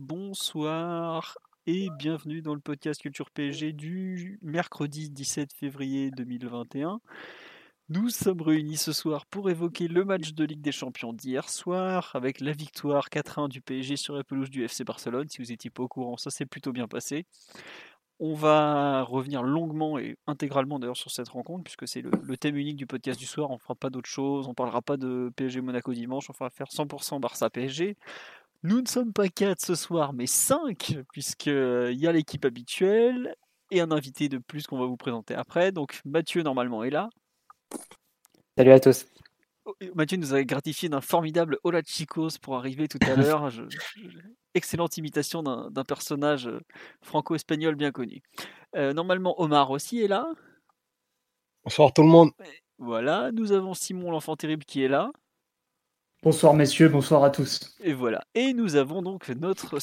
Bonsoir et bienvenue dans le podcast Culture PSG du mercredi 17 février 2021. Nous sommes réunis ce soir pour évoquer le match de Ligue des Champions d'hier soir avec la victoire 4-1 du PSG sur la pelouse du FC Barcelone. Si vous n'étiez pas au courant, ça s'est plutôt bien passé. On va revenir longuement et intégralement d'ailleurs sur cette rencontre puisque c'est le thème unique du podcast du soir. On ne fera pas d'autre chose, on ne parlera pas de PSG Monaco dimanche, on fera faire 100% Barça PSG. Nous ne sommes pas 4 ce soir, mais 5, puisqu'il y a l'équipe habituelle et un invité de plus qu'on va vous présenter après. Donc Mathieu, normalement, est là. Salut à tous. Mathieu nous a gratifié d'un formidable Hola Chicos pour arriver tout à l'heure. Excellente imitation d'un personnage franco-espagnol bien connu. Normalement, Omar aussi est là. Bonsoir tout le monde. Voilà, nous avons Simon, l'enfant terrible, qui est là. Bonsoir messieurs, bonsoir à tous. Et voilà, et nous avons donc notre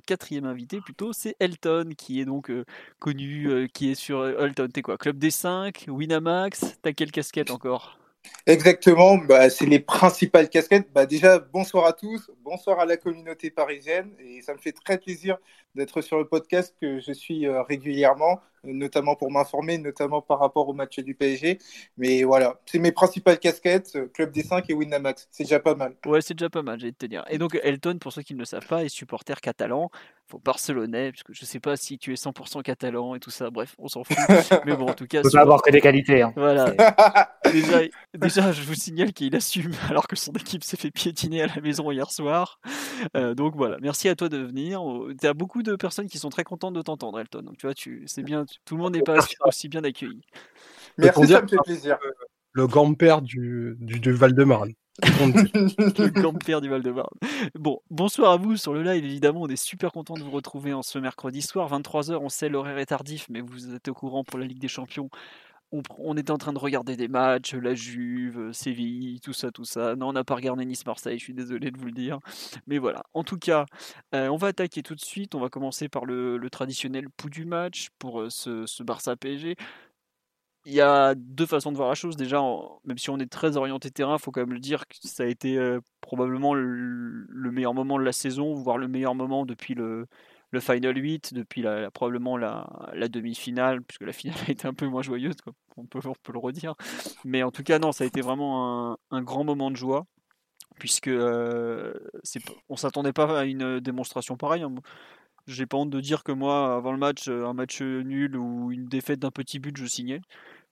quatrième invité plutôt, c'est Elton, qui est donc connu, qui est sur Elton, t'es quoi, Club des 5, Winamax, t'as quelle casquette encore ? Exactement, c'est les principales casquettes. Déjà, bonsoir à tous, bonsoir à la communauté parisienne, et ça me fait très plaisir d'être sur le podcast que je suis régulièrement, notamment pour m'informer, notamment par rapport au match du PSG. Mais voilà, c'est mes principales casquettes, Club des 5 et Winamax. C'est déjà pas mal. Ouais, c'est déjà pas mal, j'allais te dire. Et donc, Elton, pour ceux qui ne le savent pas, est supporter catalan, faut barcelonais, parce que je sais pas si tu es 100% catalan et tout ça. Bref, on s'en fout. Mais bon, en tout cas, faut pas avoir que des qualités. Hein. Voilà. Déjà, je vous signale qu'il assume, alors que son équipe s'est fait piétiner à la maison hier soir. Donc voilà, merci à toi de venir. T'as beaucoup de personnes qui sont très contentes de t'entendre, Elton. Donc tu vois, c'est bien. Tout le monde n'est pas aussi bien accueilli. Merci, ça me fait plaisir. Le grand-père du Val-de-Marne. Le grand-père du Val-de-Marne. Bon, bonsoir à vous sur le live. Évidemment, on est super content de vous retrouver en ce mercredi soir. 23h, on sait, l'horaire est tardif, mais vous êtes au courant pour la Ligue des Champions. On était en train de regarder des matchs, la Juve, Séville, tout ça. Non, on n'a pas regardé Nice-Marseille, je suis désolé de vous le dire. Mais voilà, en tout cas, on va attaquer tout de suite. On va commencer par le traditionnel pouls du match pour ce Barça-PSG. Il y a deux façons de voir la chose. Déjà, même si on est très orienté terrain, il faut quand même le dire que ça a été probablement le meilleur moment de la saison, voire le meilleur moment depuis le Final 8, depuis probablement la demi-finale, puisque la finale a été un peu moins joyeuse, quoi. On peut le redire. Mais en tout cas, non, ça a été vraiment un grand moment de joie, puisque on ne s'attendait pas à une démonstration pareille. J'ai pas honte de dire que moi, avant le match, un match nul ou une défaite d'un petit but, je signais.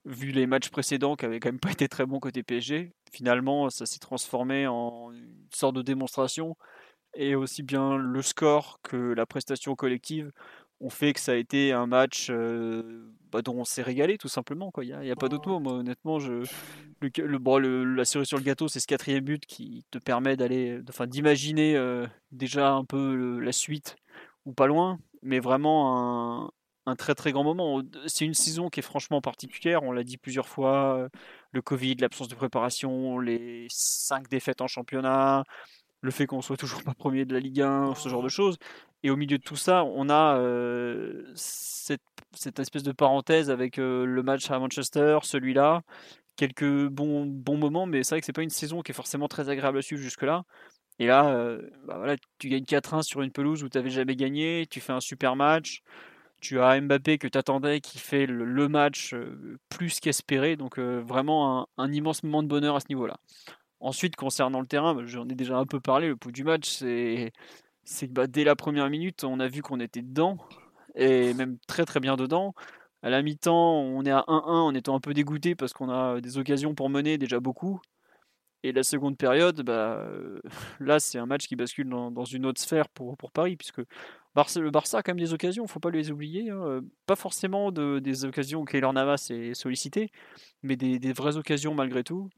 Vu les matchs précédents, qui n'avaient quand même pas été très bons côté PSG, finalement, ça s'est transformé en une sorte de démonstration. Et aussi bien le score que la prestation collective ont fait que ça a été un match dont on s'est régalé tout simplement. Il n'y a pas d'autre mot. Moi, honnêtement, la cerise sur le gâteau, c'est ce quatrième but qui te permet d'imaginer déjà un peu la suite ou pas loin. Mais vraiment un très très grand moment. C'est une saison qui est franchement particulière. On l'a dit plusieurs fois, le Covid, l'absence de préparation, les 5 défaites en championnat... le fait qu'on soit toujours pas premier de la Ligue 1, ce genre de choses. Et au milieu de tout ça, on a cette espèce de parenthèse avec le match à Manchester, celui-là, quelques bons moments, mais c'est vrai que c'est pas une saison qui est forcément très agréable à suivre jusque-là. Et là, tu gagnes 4-1 sur une pelouse où tu n'avais jamais gagné, tu fais un super match, tu as Mbappé que tu attendais, qui fait le match plus qu'espéré, donc vraiment un immense moment de bonheur à ce niveau-là. Ensuite, concernant le terrain, j'en ai déjà un peu parlé, le pouls du match, c'est dès la première minute, on a vu qu'on était dedans, et même très très bien dedans. À la mi-temps, on est à 1-1, en étant un peu dégoûté parce qu'on a des occasions pour mener, déjà beaucoup. Et la seconde période, là c'est un match qui bascule dans une autre sphère pour Paris, puisque le Barça a quand même des occasions, il ne faut pas les oublier. Hein. Pas forcément des occasions où Keylor Navas est sollicité, mais des vraies occasions malgré tout.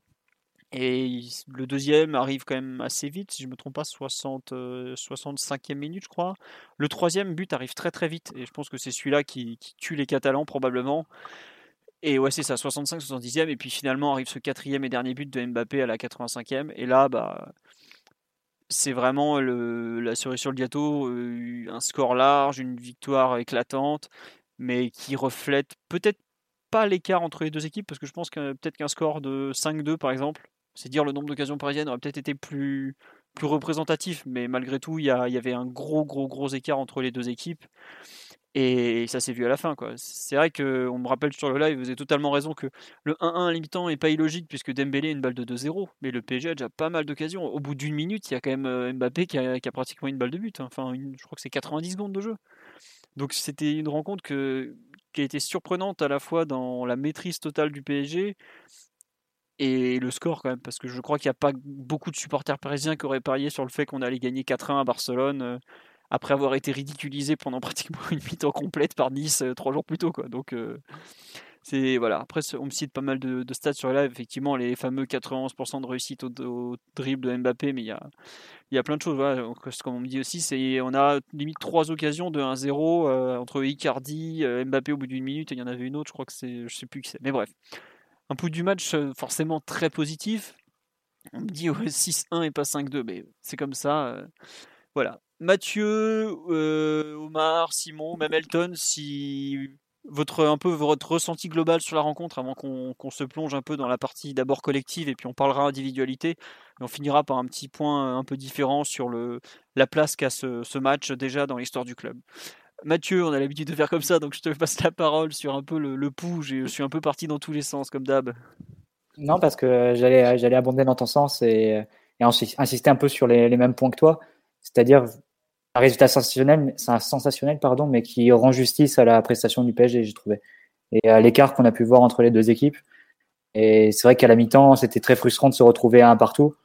Et le deuxième arrive quand même assez vite, si je ne me trompe pas, 65e minute, je crois. Le troisième but arrive très très vite, et je pense que c'est celui-là qui tue les Catalans probablement. Et ouais, c'est ça, 65-70e, et puis finalement arrive ce quatrième et dernier but de Mbappé à la 85e, et là, bah, c'est vraiment la cerise sur le gâteau, un score large, une victoire éclatante, mais qui reflète peut-être pas l'écart entre les deux équipes, parce que je pense que peut-être qu'un score de 5-2 par exemple, c'est dire le nombre d'occasions parisiennes, aurait peut-être été plus représentatif, mais malgré tout, il y avait un gros écart entre les deux équipes, et ça s'est vu à la fin, quoi. C'est vrai qu'on me rappelle sur le live, vous avez totalement raison que le 1-1 limitant n'est pas illogique, puisque Dembélé a une balle de 2-0, mais le PSG a déjà pas mal d'occasions. Au bout d'une minute, il y a quand même Mbappé qui a pratiquement une balle de but, hein. Enfin, je crois que c'est 90 secondes de jeu. Donc c'était une rencontre qui a été surprenante à la fois dans la maîtrise totale du PSG et le score quand même, parce que je crois qu'il n'y a pas beaucoup de supporters parisiens qui auraient parié sur le fait qu'on allait gagner 4-1 à Barcelone après avoir été ridiculisé pendant pratiquement une mi-temps complète par Nice 3 jours plus tôt, quoi. Donc c'est voilà. Après, on me cite pas mal de stats sur là, effectivement les fameux 91% de réussite au dribble de Mbappé, mais il y a plein de choses. Voilà. Donc, ce qu'on me dit aussi, c'est on a limite 3 occasions de 1-0 entre Icardi, Mbappé au bout d'une minute, et il y en avait une autre, je crois que c'est, je sais plus qui c'est. Mais bref, un pouls du match forcément très positif. On me dit ouais, 6-1 et pas 5-2, mais c'est comme ça. Voilà. Mathieu, Omar, Simon, même Elton, si votre ressenti global sur la rencontre avant qu'on se plonge un peu dans la partie d'abord collective et puis on parlera individualité et on finira par un petit point un peu différent sur la place qu'a ce match déjà dans l'histoire du club. Mathieu, on a l'habitude de faire comme ça, donc je te passe la parole sur un peu le pouls. Je suis un peu parti dans tous les sens comme d'hab. Non, parce que j'allais abonder dans ton sens et insister un peu sur les mêmes points que toi, c'est-à-dire un résultat sensationnel, mais qui rend justice à la prestation du PSG, j'ai trouvé, et à l'écart qu'on a pu voir entre les deux équipes. Et c'est vrai qu'à la mi-temps, c'était très frustrant de se retrouver à 1 partout,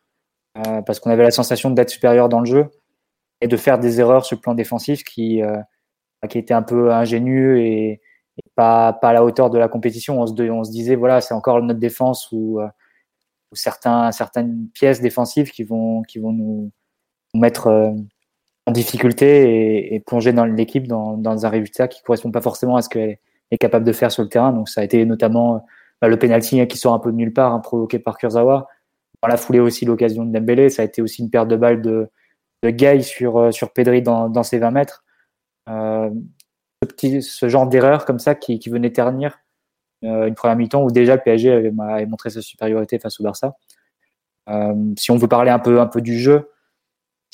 parce qu'on avait la sensation d'être supérieur dans le jeu et de faire des erreurs sur le plan défensif qui étaient un peu ingénues et pas à la hauteur de la compétition. On se disait, voilà, c'est encore notre défense ou certaines pièces défensives qui vont nous mettre en difficulté et plonger dans l'équipe dans un résultat qui ne correspond pas forcément à ce qu'elle est capable de faire sur le terrain. Donc ça a été notamment le penalty qui sort un peu de nulle part, provoqué par Kurzawa. Dans la foulée aussi l'occasion de Dembélé, ça a été aussi une perte de balle de Gueye sur Pedri dans ses 20 mètres. Ce genre d'erreur comme ça qui venait ternir une première mi-temps où déjà le PSG avait montré sa supériorité face au Barça. Si on veut parler un peu du jeu,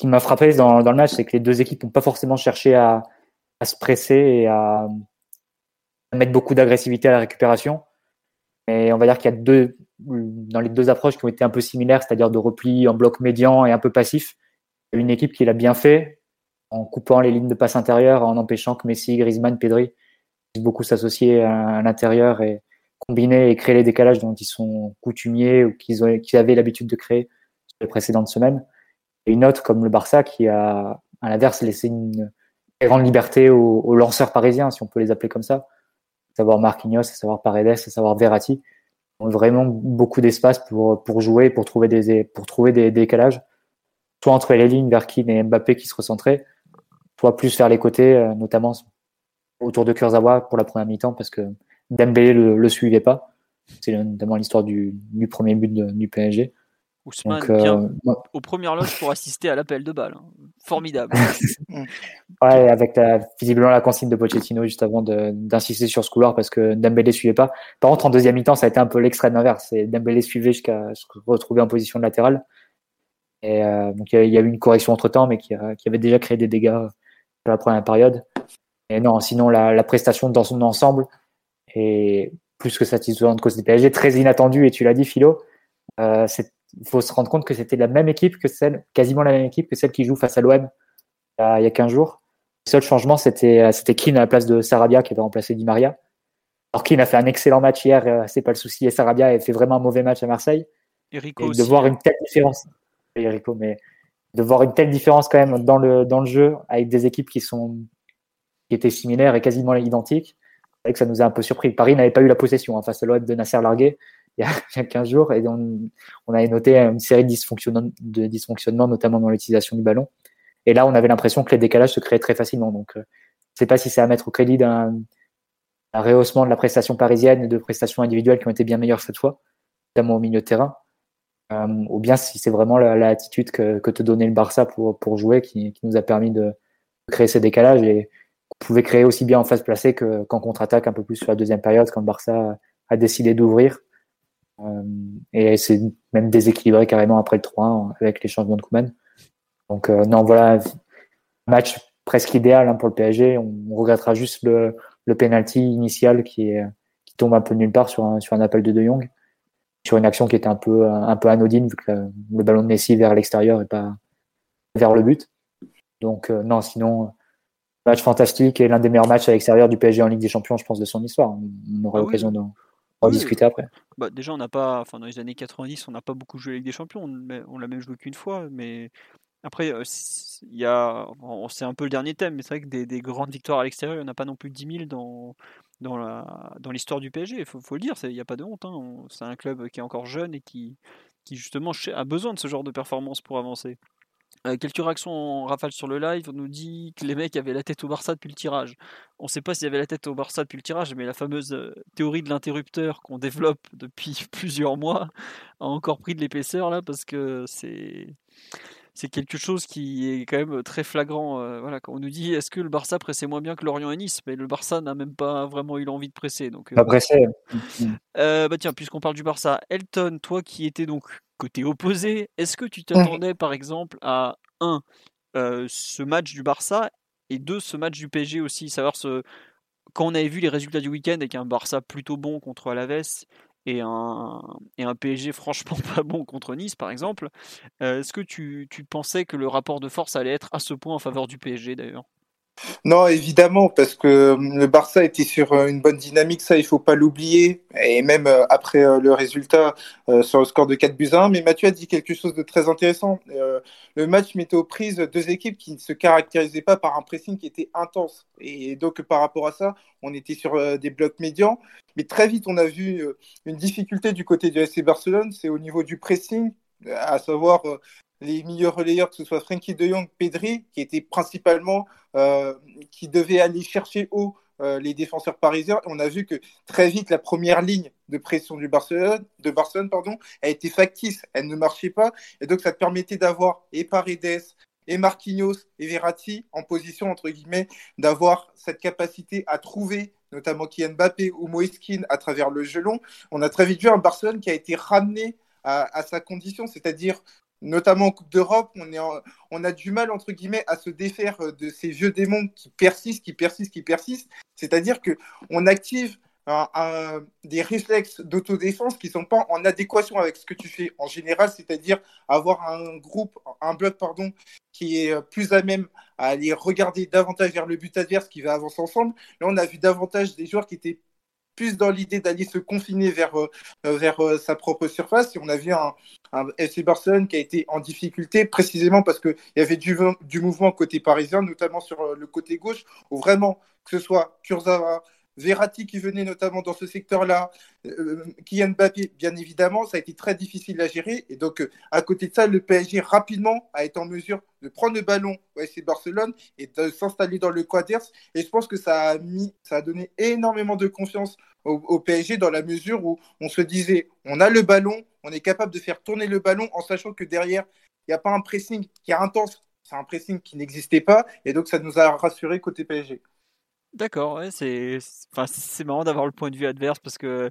ce qui m'a frappé dans le match, c'est que les deux équipes n'ont pas forcément cherché à se presser et à mettre beaucoup d'agressivité à la récupération. Mais on va dire qu'il y a dans les deux approches qui ont été un peu similaires, c'est-à-dire de repli en bloc médian et un peu passif. Une équipe qui l'a bien fait en coupant les lignes de passe intérieures, en empêchant que Messi, Griezmann, Pedri puissent beaucoup s'associer à l'intérieur et combiner et créer les décalages dont ils sont coutumiers ou qu'ils avaient l'habitude de créer sur les précédentes semaines. Et une autre comme le Barça qui a, à l'inverse, laissé une grande liberté aux lanceurs parisiens, si on peut les appeler comme ça, à savoir Marquinhos, à savoir Paredes, à savoir Verratti, ont vraiment beaucoup d'espace pour jouer, pour trouver des décalages, soit entre les lignes vers Kean et Mbappé qui se recentraient, soit plus vers les côtés, notamment autour de Kurzawa pour la première mi-temps, parce que Dembélé le suivait pas. C'est notamment l'histoire du premier but du PSG. Ousmane Dembélé aux premières loges pour assister à l'appel de balle. Formidable. Ouais, avec visiblement la consigne de Pochettino juste avant d'insister sur ce couloir parce que Dembélé suivait pas. Par contre, en deuxième mi-temps, ça a été un peu l'extrême inverse. Dembélé suivait jusqu'à se retrouver en position de latéral. Et donc il y a eu une correction entre-temps, mais qui avait déjà créé des dégâts sur la première période. Et non, sinon la prestation dans son ensemble est plus que satisfaisante cause du PSG, très inattendue. Et tu l'as dit, Philo, il faut se rendre compte que c'était quasiment la même équipe que celle qui joue face à l'OM il y a 15 jours. Le seul changement, c'était Kean à la place de Sarabia qui avait remplacé Di Maria. Alors Kean a fait un excellent match hier, c'est pas le souci, et Sarabia a fait vraiment un mauvais match à Marseille. Rico et aussi, de voir une telle différence. Et Rico, mais de voir une telle différence quand même dans le jeu avec des équipes qui étaient similaires et quasiment identiques, c'est vrai que ça nous a un peu surpris. Paris n'avait pas eu la possession face à l'OM de Nasser Largué. il y a 15 jours, et on avait noté une série de dysfonctionnements, notamment dans l'utilisation du ballon. Et là, on avait l'impression que les décalages se créaient très facilement. Donc, je ne sais pas si c'est à mettre au crédit d'un rehaussement de la prestation parisienne et de prestations individuelles qui ont été bien meilleures cette fois, notamment au milieu de terrain, ou bien si c'est vraiment l'attitude que te donnait le Barça pour jouer qui nous a permis de créer ces décalages et qu'on pouvait créer aussi bien en phase placée qu'en contre-attaque un peu plus sur la deuxième période quand le Barça a décidé d'ouvrir. Et c'est même déséquilibré carrément après le 3-1 avec les changements de Koeman. Donc non, voilà, match presque idéal pour le PSG. On regrettera juste le penalty initial qui tombe un peu nulle part sur un appel de Jong, sur une action qui était un peu anodine vu que le ballon de Messi vers l'extérieur et pas vers le but. Donc non, sinon match fantastique et l'un des meilleurs matchs à l'extérieur du PSG en Ligue des Champions, je pense, de son histoire. On aura l'occasion d'en rediscuter après. Bah déjà, on n'a pas, enfin dans les années 90, on n'a pas beaucoup joué la Ligue des Champions. On l'a même joué qu'une fois, mais après, c'est un peu le dernier thème, mais c'est vrai que des grandes victoires à l'extérieur, il n'y en a pas non plus 10 000 dans l'histoire du PSG. Il faut le dire, il n'y a pas de honte. C'est un club qui est encore jeune et qui justement a besoin de ce genre de performance pour avancer. Quelques réactions en rafale sur le live. On nous dit que les mecs avaient la tête au Barça depuis le tirage. On ne sait pas s'il y avait la tête au Barça depuis le tirage, mais la fameuse théorie de l'interrupteur qu'on développe depuis plusieurs mois a encore pris de l'épaisseur là, parce que c'est quelque chose qui est quand même très flagrant. Voilà, quand on nous dit est-ce que le Barça pressait moins bien que Lorient et Nice, mais le Barça n'a même pas vraiment eu l'envie de presser. Donc, pas pressé. Bah tiens, puisqu'on parle du Barça, Elton, toi qui étais donc côté opposé, est-ce que tu t'attendais par exemple à 1, ce match du Barça, et 2, ce match du PSG aussi, savoir quand on avait vu les résultats du week-end avec un Barça plutôt bon contre Alaves et un PSG franchement pas bon contre Nice par exemple, est-ce que tu pensais que le rapport de force allait être à ce point en faveur du PSG d'ailleurs ? Non, évidemment, parce que le Barça était sur une bonne dynamique, ça il ne faut pas l'oublier, et même après le résultat sur le score de 4-1, mais Mathieu a dit quelque chose de très intéressant. Le match mettait aux prises deux équipes qui ne se caractérisaient pas par un pressing qui était intense, et donc par rapport à ça, on était sur des blocs médians, mais très vite on a vu une difficulté du côté du FC Barcelone, c'est au niveau du pressing, à savoir les meilleurs relayeurs, que ce soit Frenkie de Jong, Pedri, qui était principalement qui devait aller chercher haut les défenseurs parisiens. On a vu que très vite la première ligne de pression du Barcelone, a été factice, elle ne marchait pas, et donc ça te permettait d'avoir et Paredes et Marquinhos et Verratti en position entre guillemets d'avoir cette capacité à trouver notamment Kylian Mbappé ou Moïse Kean à travers le jeu long. On a très vite vu un Barcelone qui a été ramené à sa condition, c'est-à-dire notamment en Coupe d'Europe, on a du mal, entre guillemets, à se défaire de ces vieux démons qui persistent. C'est-à-dire qu'on active des réflexes d'autodéfense qui ne sont pas en adéquation avec ce que tu fais en général, c'est-à-dire avoir un bloc, qui est plus à même à aller regarder davantage vers le but adverse qui va avancer ensemble. Là, on a vu davantage des joueurs qui étaient plus dans l'idée d'aller se confiner vers sa propre surface. Et on a vu un FC Barcelone qui a été en difficulté précisément parce qu'il y avait du mouvement côté parisien, notamment sur le côté gauche, où vraiment, que ce soit Kurzawa, Verratti qui venait notamment dans ce secteur-là, Kylian Mbappé, bien évidemment, ça a été très difficile à gérer. Et donc, à côté de ça, le PSG rapidement a été en mesure de prendre le ballon au FC Barcelone et de s'installer dans le quaderce. Et je pense que ça a donné énormément de confiance au PSG dans la mesure où on se disait, on a le ballon, on est capable de faire tourner le ballon en sachant que derrière, il n'y a pas un pressing qui est intense, c'est un pressing qui n'existait pas. Et donc, ça nous a rassurés côté PSG. D'accord, ouais, c'est marrant d'avoir le point de vue adverse parce que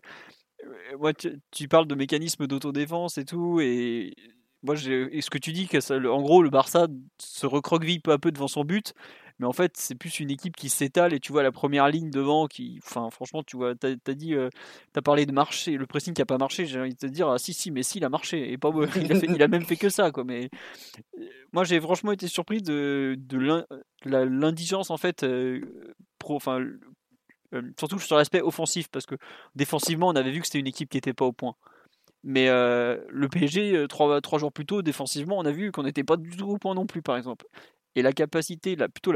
moi tu parles de mécanismes d'autodéfense et tout, et moi ce que tu dis que en gros le Barça se recroqueville peu à peu devant son but, mais en fait c'est plus une équipe qui s'étale et tu vois la première ligne devant qui, enfin franchement tu vois, t'as parlé de marcher, le pressing qui a pas marché, j'ai envie de te dire ah, si Messi il a marché et pas il a même fait que ça quoi, mais moi j'ai franchement été surpris de l'indigence en fait. Surtout sur l'aspect offensif, parce que défensivement on avait vu que c'était une équipe qui n'était pas au point, mais le PSG 3 jours plus tôt défensivement on a vu qu'on n'était pas du tout au point non plus par exemple, et la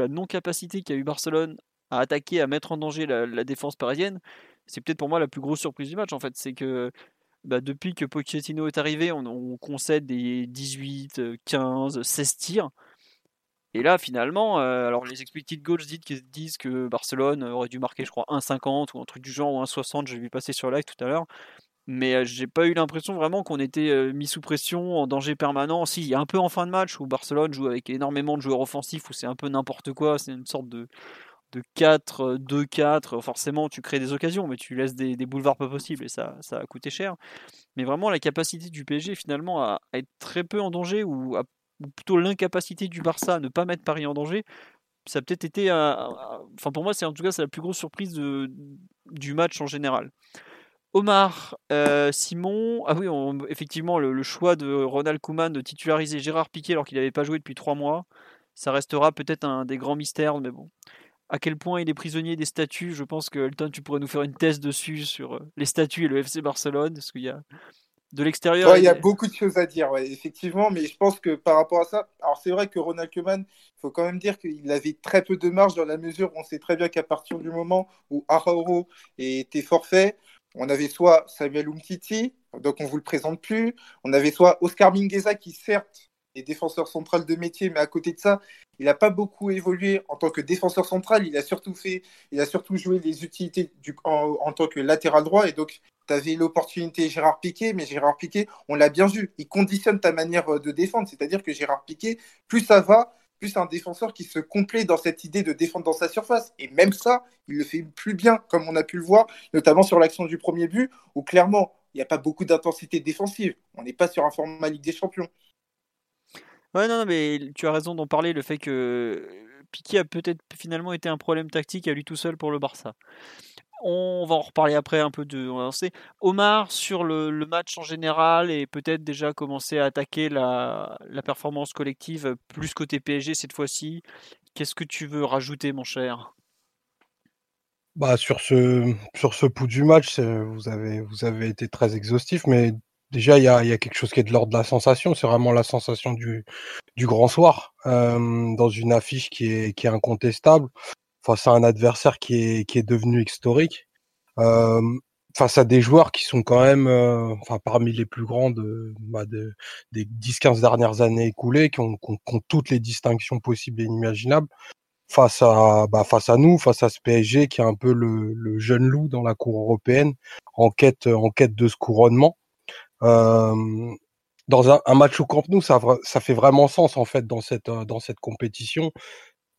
non-capacité qu'a eu Barcelone à attaquer, à mettre en danger la défense parisienne, c'est peut-être pour moi la plus grosse surprise du match en fait, c'est que bah, depuis que Pochettino est arrivé, on concède des 18, 15, 16 tirs. Et là, finalement, alors les expected goals disent que Barcelone aurait dû marquer, je crois, 1,50 ou un truc du genre, ou 1,60, je l'ai vu passer sur live tout à l'heure. Mais j'ai pas eu l'impression vraiment qu'on était mis sous pression, en danger permanent. Si, il y a un peu en fin de match où Barcelone joue avec énormément de joueurs offensifs, où c'est un peu n'importe quoi, c'est une sorte de 4-2-4. Forcément, tu crées des occasions, mais tu laisses des boulevards pas possibles, et ça a coûté cher. Mais vraiment, la capacité du PSG, finalement, à être très peu en danger, ou plutôt l'incapacité du Barça à ne pas mettre Paris en danger, ça a peut-être été, enfin pour moi c'est en tout cas c'est la plus grosse surprise du match en général. Omar, Simon, ah oui effectivement le choix de Ronald Koeman de titulariser Gérard Piqué alors qu'il n'avait pas joué depuis 3 mois, ça restera peut-être un des grands mystères, mais bon, à quel point il est prisonnier des statuts, je pense que Elton tu pourrais nous faire une thèse dessus sur les statuts et le FC Barcelone, parce qu'il y a de l'extérieur. Ouais, il y a beaucoup de choses à dire, ouais, effectivement, mais je pense que par rapport à ça, alors c'est vrai que Ronald Koeman, il faut quand même dire qu'il avait très peu de marge dans la mesure où on sait très bien qu'à partir du moment où Araujo était forfait, on avait soit Samuel Umtiti, donc on ne vous le présente plus, on avait soit Oscar Mingueza qui certes est défenseur central de métier, mais à côté de ça, il n'a pas beaucoup évolué en tant que défenseur central, il a surtout joué les utilités en tant que latéral droit, et donc tu avais l'opportunité Gérard Piqué, mais Gérard Piqué, on l'a bien vu, il conditionne ta manière de défendre, c'est-à-dire que Gérard Piqué, plus ça va, plus c'est un défenseur qui se complaît dans cette idée de défendre dans sa surface, et même ça, il le fait plus bien, comme on a pu le voir, notamment sur l'action du premier but, où clairement, il n'y a pas beaucoup d'intensité défensive, on n'est pas sur un format Ligue des Champions. Ouais, non, mais tu as raison d'en parler, le fait que Piqué a peut-être finalement été un problème tactique à lui tout seul pour le Barça. On va en reparler après un peu de... Omar, sur le match en général, et peut-être déjà commencer à attaquer la performance collective, plus côté PSG cette fois-ci. Qu'est-ce que tu veux rajouter, mon cher ? Bah, sur ce pouls du match, vous avez été très exhaustif, mais déjà, il y a quelque chose qui est de l'ordre de la sensation. C'est vraiment la sensation du grand soir, dans une affiche qui est incontestable. Face à un adversaire qui est devenu historique, face à des joueurs qui sont quand même parmi les plus grands des 10-15 dernières années écoulées, qui ont toutes les distinctions possibles et inimaginables, face à nous, face à ce PSG qui est un peu le jeune loup dans la cour européenne, en quête de ce couronnement. Dans un match au Camp Nou, ça fait vraiment sens en fait dans cette compétition.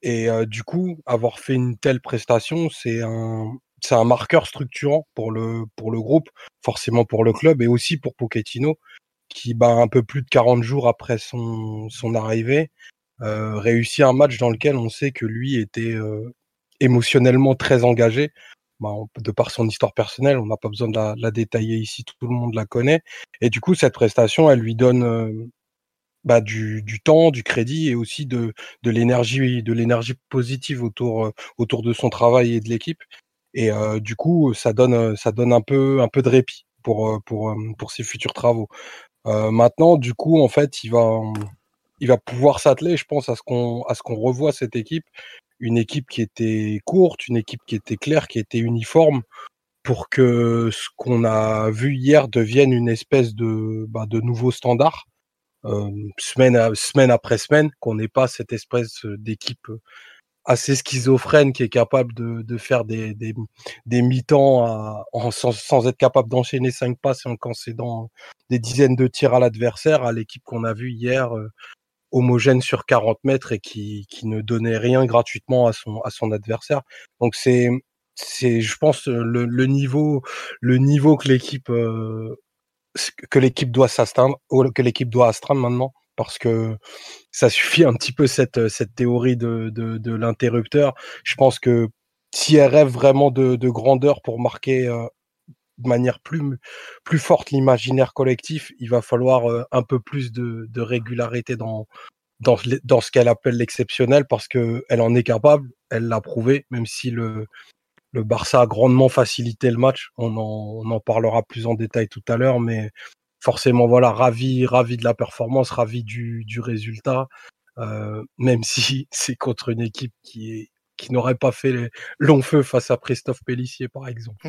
Et du coup, avoir fait une telle prestation, c'est un marqueur structurant pour le groupe, forcément pour le club et aussi pour Pochettino, qui, un peu plus de 40 jours après son arrivée, réussit un match dans lequel on sait que lui était émotionnellement très engagé. De par son histoire personnelle, on n'a pas besoin de la détailler ici, tout le monde la connaît. Et du coup, cette prestation, elle lui donne... du temps, du crédit et aussi de l'énergie positive autour de son travail et de l'équipe. Et du coup, ça donne un peu de répit pour ses futurs travaux. Maintenant, du coup, en fait, il va pouvoir s'atteler, je pense, à ce qu'on revoit cette équipe, une équipe qui était courte, une équipe qui était claire, qui était uniforme, pour que ce qu'on a vu hier devienne une espèce de nouveau standard. Semaine après semaine, qu'on n'ait pas cette espèce d'équipe assez schizophrène qui est capable de faire des mi-temps sans être capable d'enchaîner 5 passes et en concédant des dizaines de tirs à l'adversaire, à l'équipe qu'on a vue hier homogène sur 40 mètres et qui ne donnait rien gratuitement à son adversaire. Donc c'est je pense le niveau que l'équipe doit s'astreindre, maintenant, parce que ça suffit un petit peu cette théorie de l'interrupteur. Je pense que si elle rêve vraiment de grandeur pour marquer de manière plus forte l'imaginaire collectif, il va falloir un peu plus de régularité dans ce qu'elle appelle l'exceptionnel, parce que elle en est capable, elle l'a prouvé, même si le Barça a grandement facilité le match. On en parlera plus en détail tout à l'heure, mais forcément, voilà, ravi de la performance, ravi du résultat, même si c'est contre une équipe qui n'aurait pas fait long feu face à Christophe Pellissier, par exemple.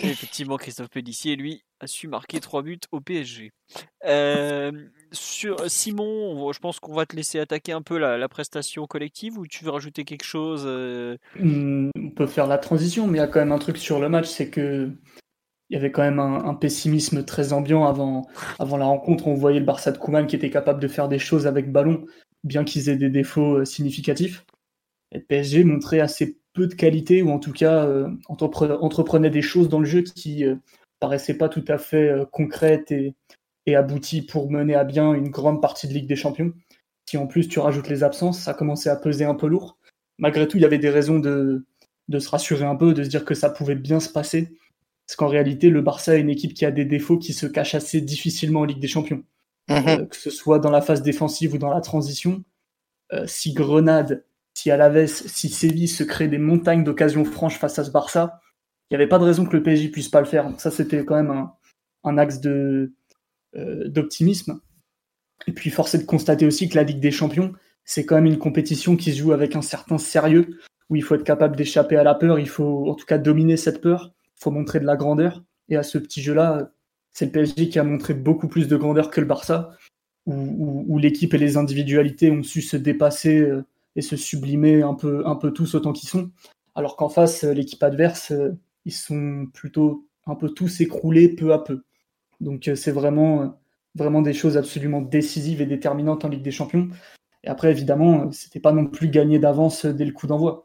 Et effectivement, Christophe Pellissier, lui, a su marquer 3 buts au PSG. Sur Simon, je pense qu'on va te laisser attaquer un peu la prestation collective, ou tu veux rajouter quelque chose On peut faire la transition, mais il y a quand même un truc sur le match, c'est que il y avait quand même un pessimisme très ambiant avant la rencontre. On voyait le Barça de Koeman qui était capable de faire des choses avec ballon, bien qu'ils aient des défauts significatifs. Et le PSG montrait assez peu de qualité, ou en tout cas entreprenait des choses dans le jeu qui paraissaient pas tout à fait concrètes et abouties pour mener à bien une grande partie de Ligue des Champions. Si en plus tu rajoutes les absences, ça commençait à peser un peu lourd. Malgré tout, il y avait des raisons de se rassurer un peu, de se dire que ça pouvait bien se passer. Parce qu'en réalité, le Barça est une équipe qui a des défauts qui se cachent assez difficilement en Ligue des Champions. Que ce soit dans la phase défensive ou dans la transition, si Grenade, si Alaves, si Séville se créent des montagnes d'occasions franches face à ce Barça, il n'y avait pas de raison que le PSG puisse pas le faire. Donc ça, c'était quand même un axe d'optimisme. Et puis, force est de constater aussi que la Ligue des Champions, c'est quand même une compétition qui se joue avec un certain sérieux, où il faut être capable d'échapper à la peur, il faut en tout cas dominer cette peur. Il faut montrer de la grandeur, et à ce petit jeu-là, c'est le PSG qui a montré beaucoup plus de grandeur que le Barça, où l'équipe et les individualités ont su se dépasser et se sublimer un peu tous autant qu'ils sont, alors qu'en face, l'équipe adverse, ils sont plutôt un peu tous écroulés peu à peu. Donc c'est vraiment des choses absolument décisives et déterminantes en Ligue des Champions. Et après, évidemment, c'était pas non plus gagné d'avance dès le coup d'envoi.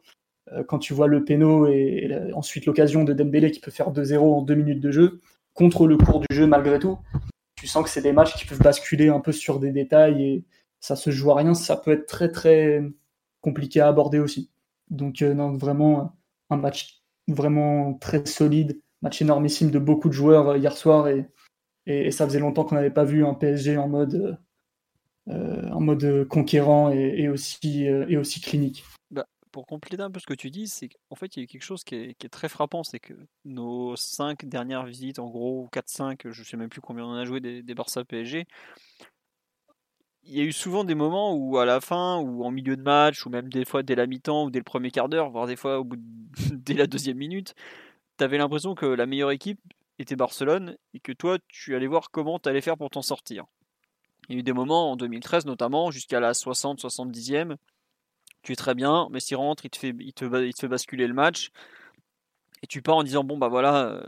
Quand tu vois le péno et ensuite l'occasion de Dembélé qui peut faire 2-0 en 2 minutes de jeu, contre le cours du jeu malgré tout, tu sens que c'est des matchs qui peuvent basculer un peu sur des détails et ça se joue à rien, ça peut être très très compliqué à aborder aussi. Donc non, vraiment un match vraiment très solide, match énormissime de beaucoup de joueurs hier soir et ça faisait longtemps qu'on n'avait pas vu un PSG en mode conquérant et aussi clinique. Pour compléter un peu ce que tu dis, c'est qu'en fait, il y a eu quelque chose qui est très frappant, c'est que nos 5 dernières visites, en gros, 4-5, je ne sais même plus combien on en a joué des Barça-PSG, il y a eu souvent des moments où à la fin, ou en milieu de match, ou même des fois dès la mi-temps, ou dès le premier quart d'heure, voire des fois dès la deuxième minute, tu avais l'impression que la meilleure équipe était Barcelone, et que toi, tu allais voir comment tu allais faire pour t'en sortir. Il y a eu des moments, en 2013 notamment, jusqu'à la 60-70e, tu es très bien, mais s'il rentre, il te fait basculer le match. Et tu pars en disant, bon, bah voilà,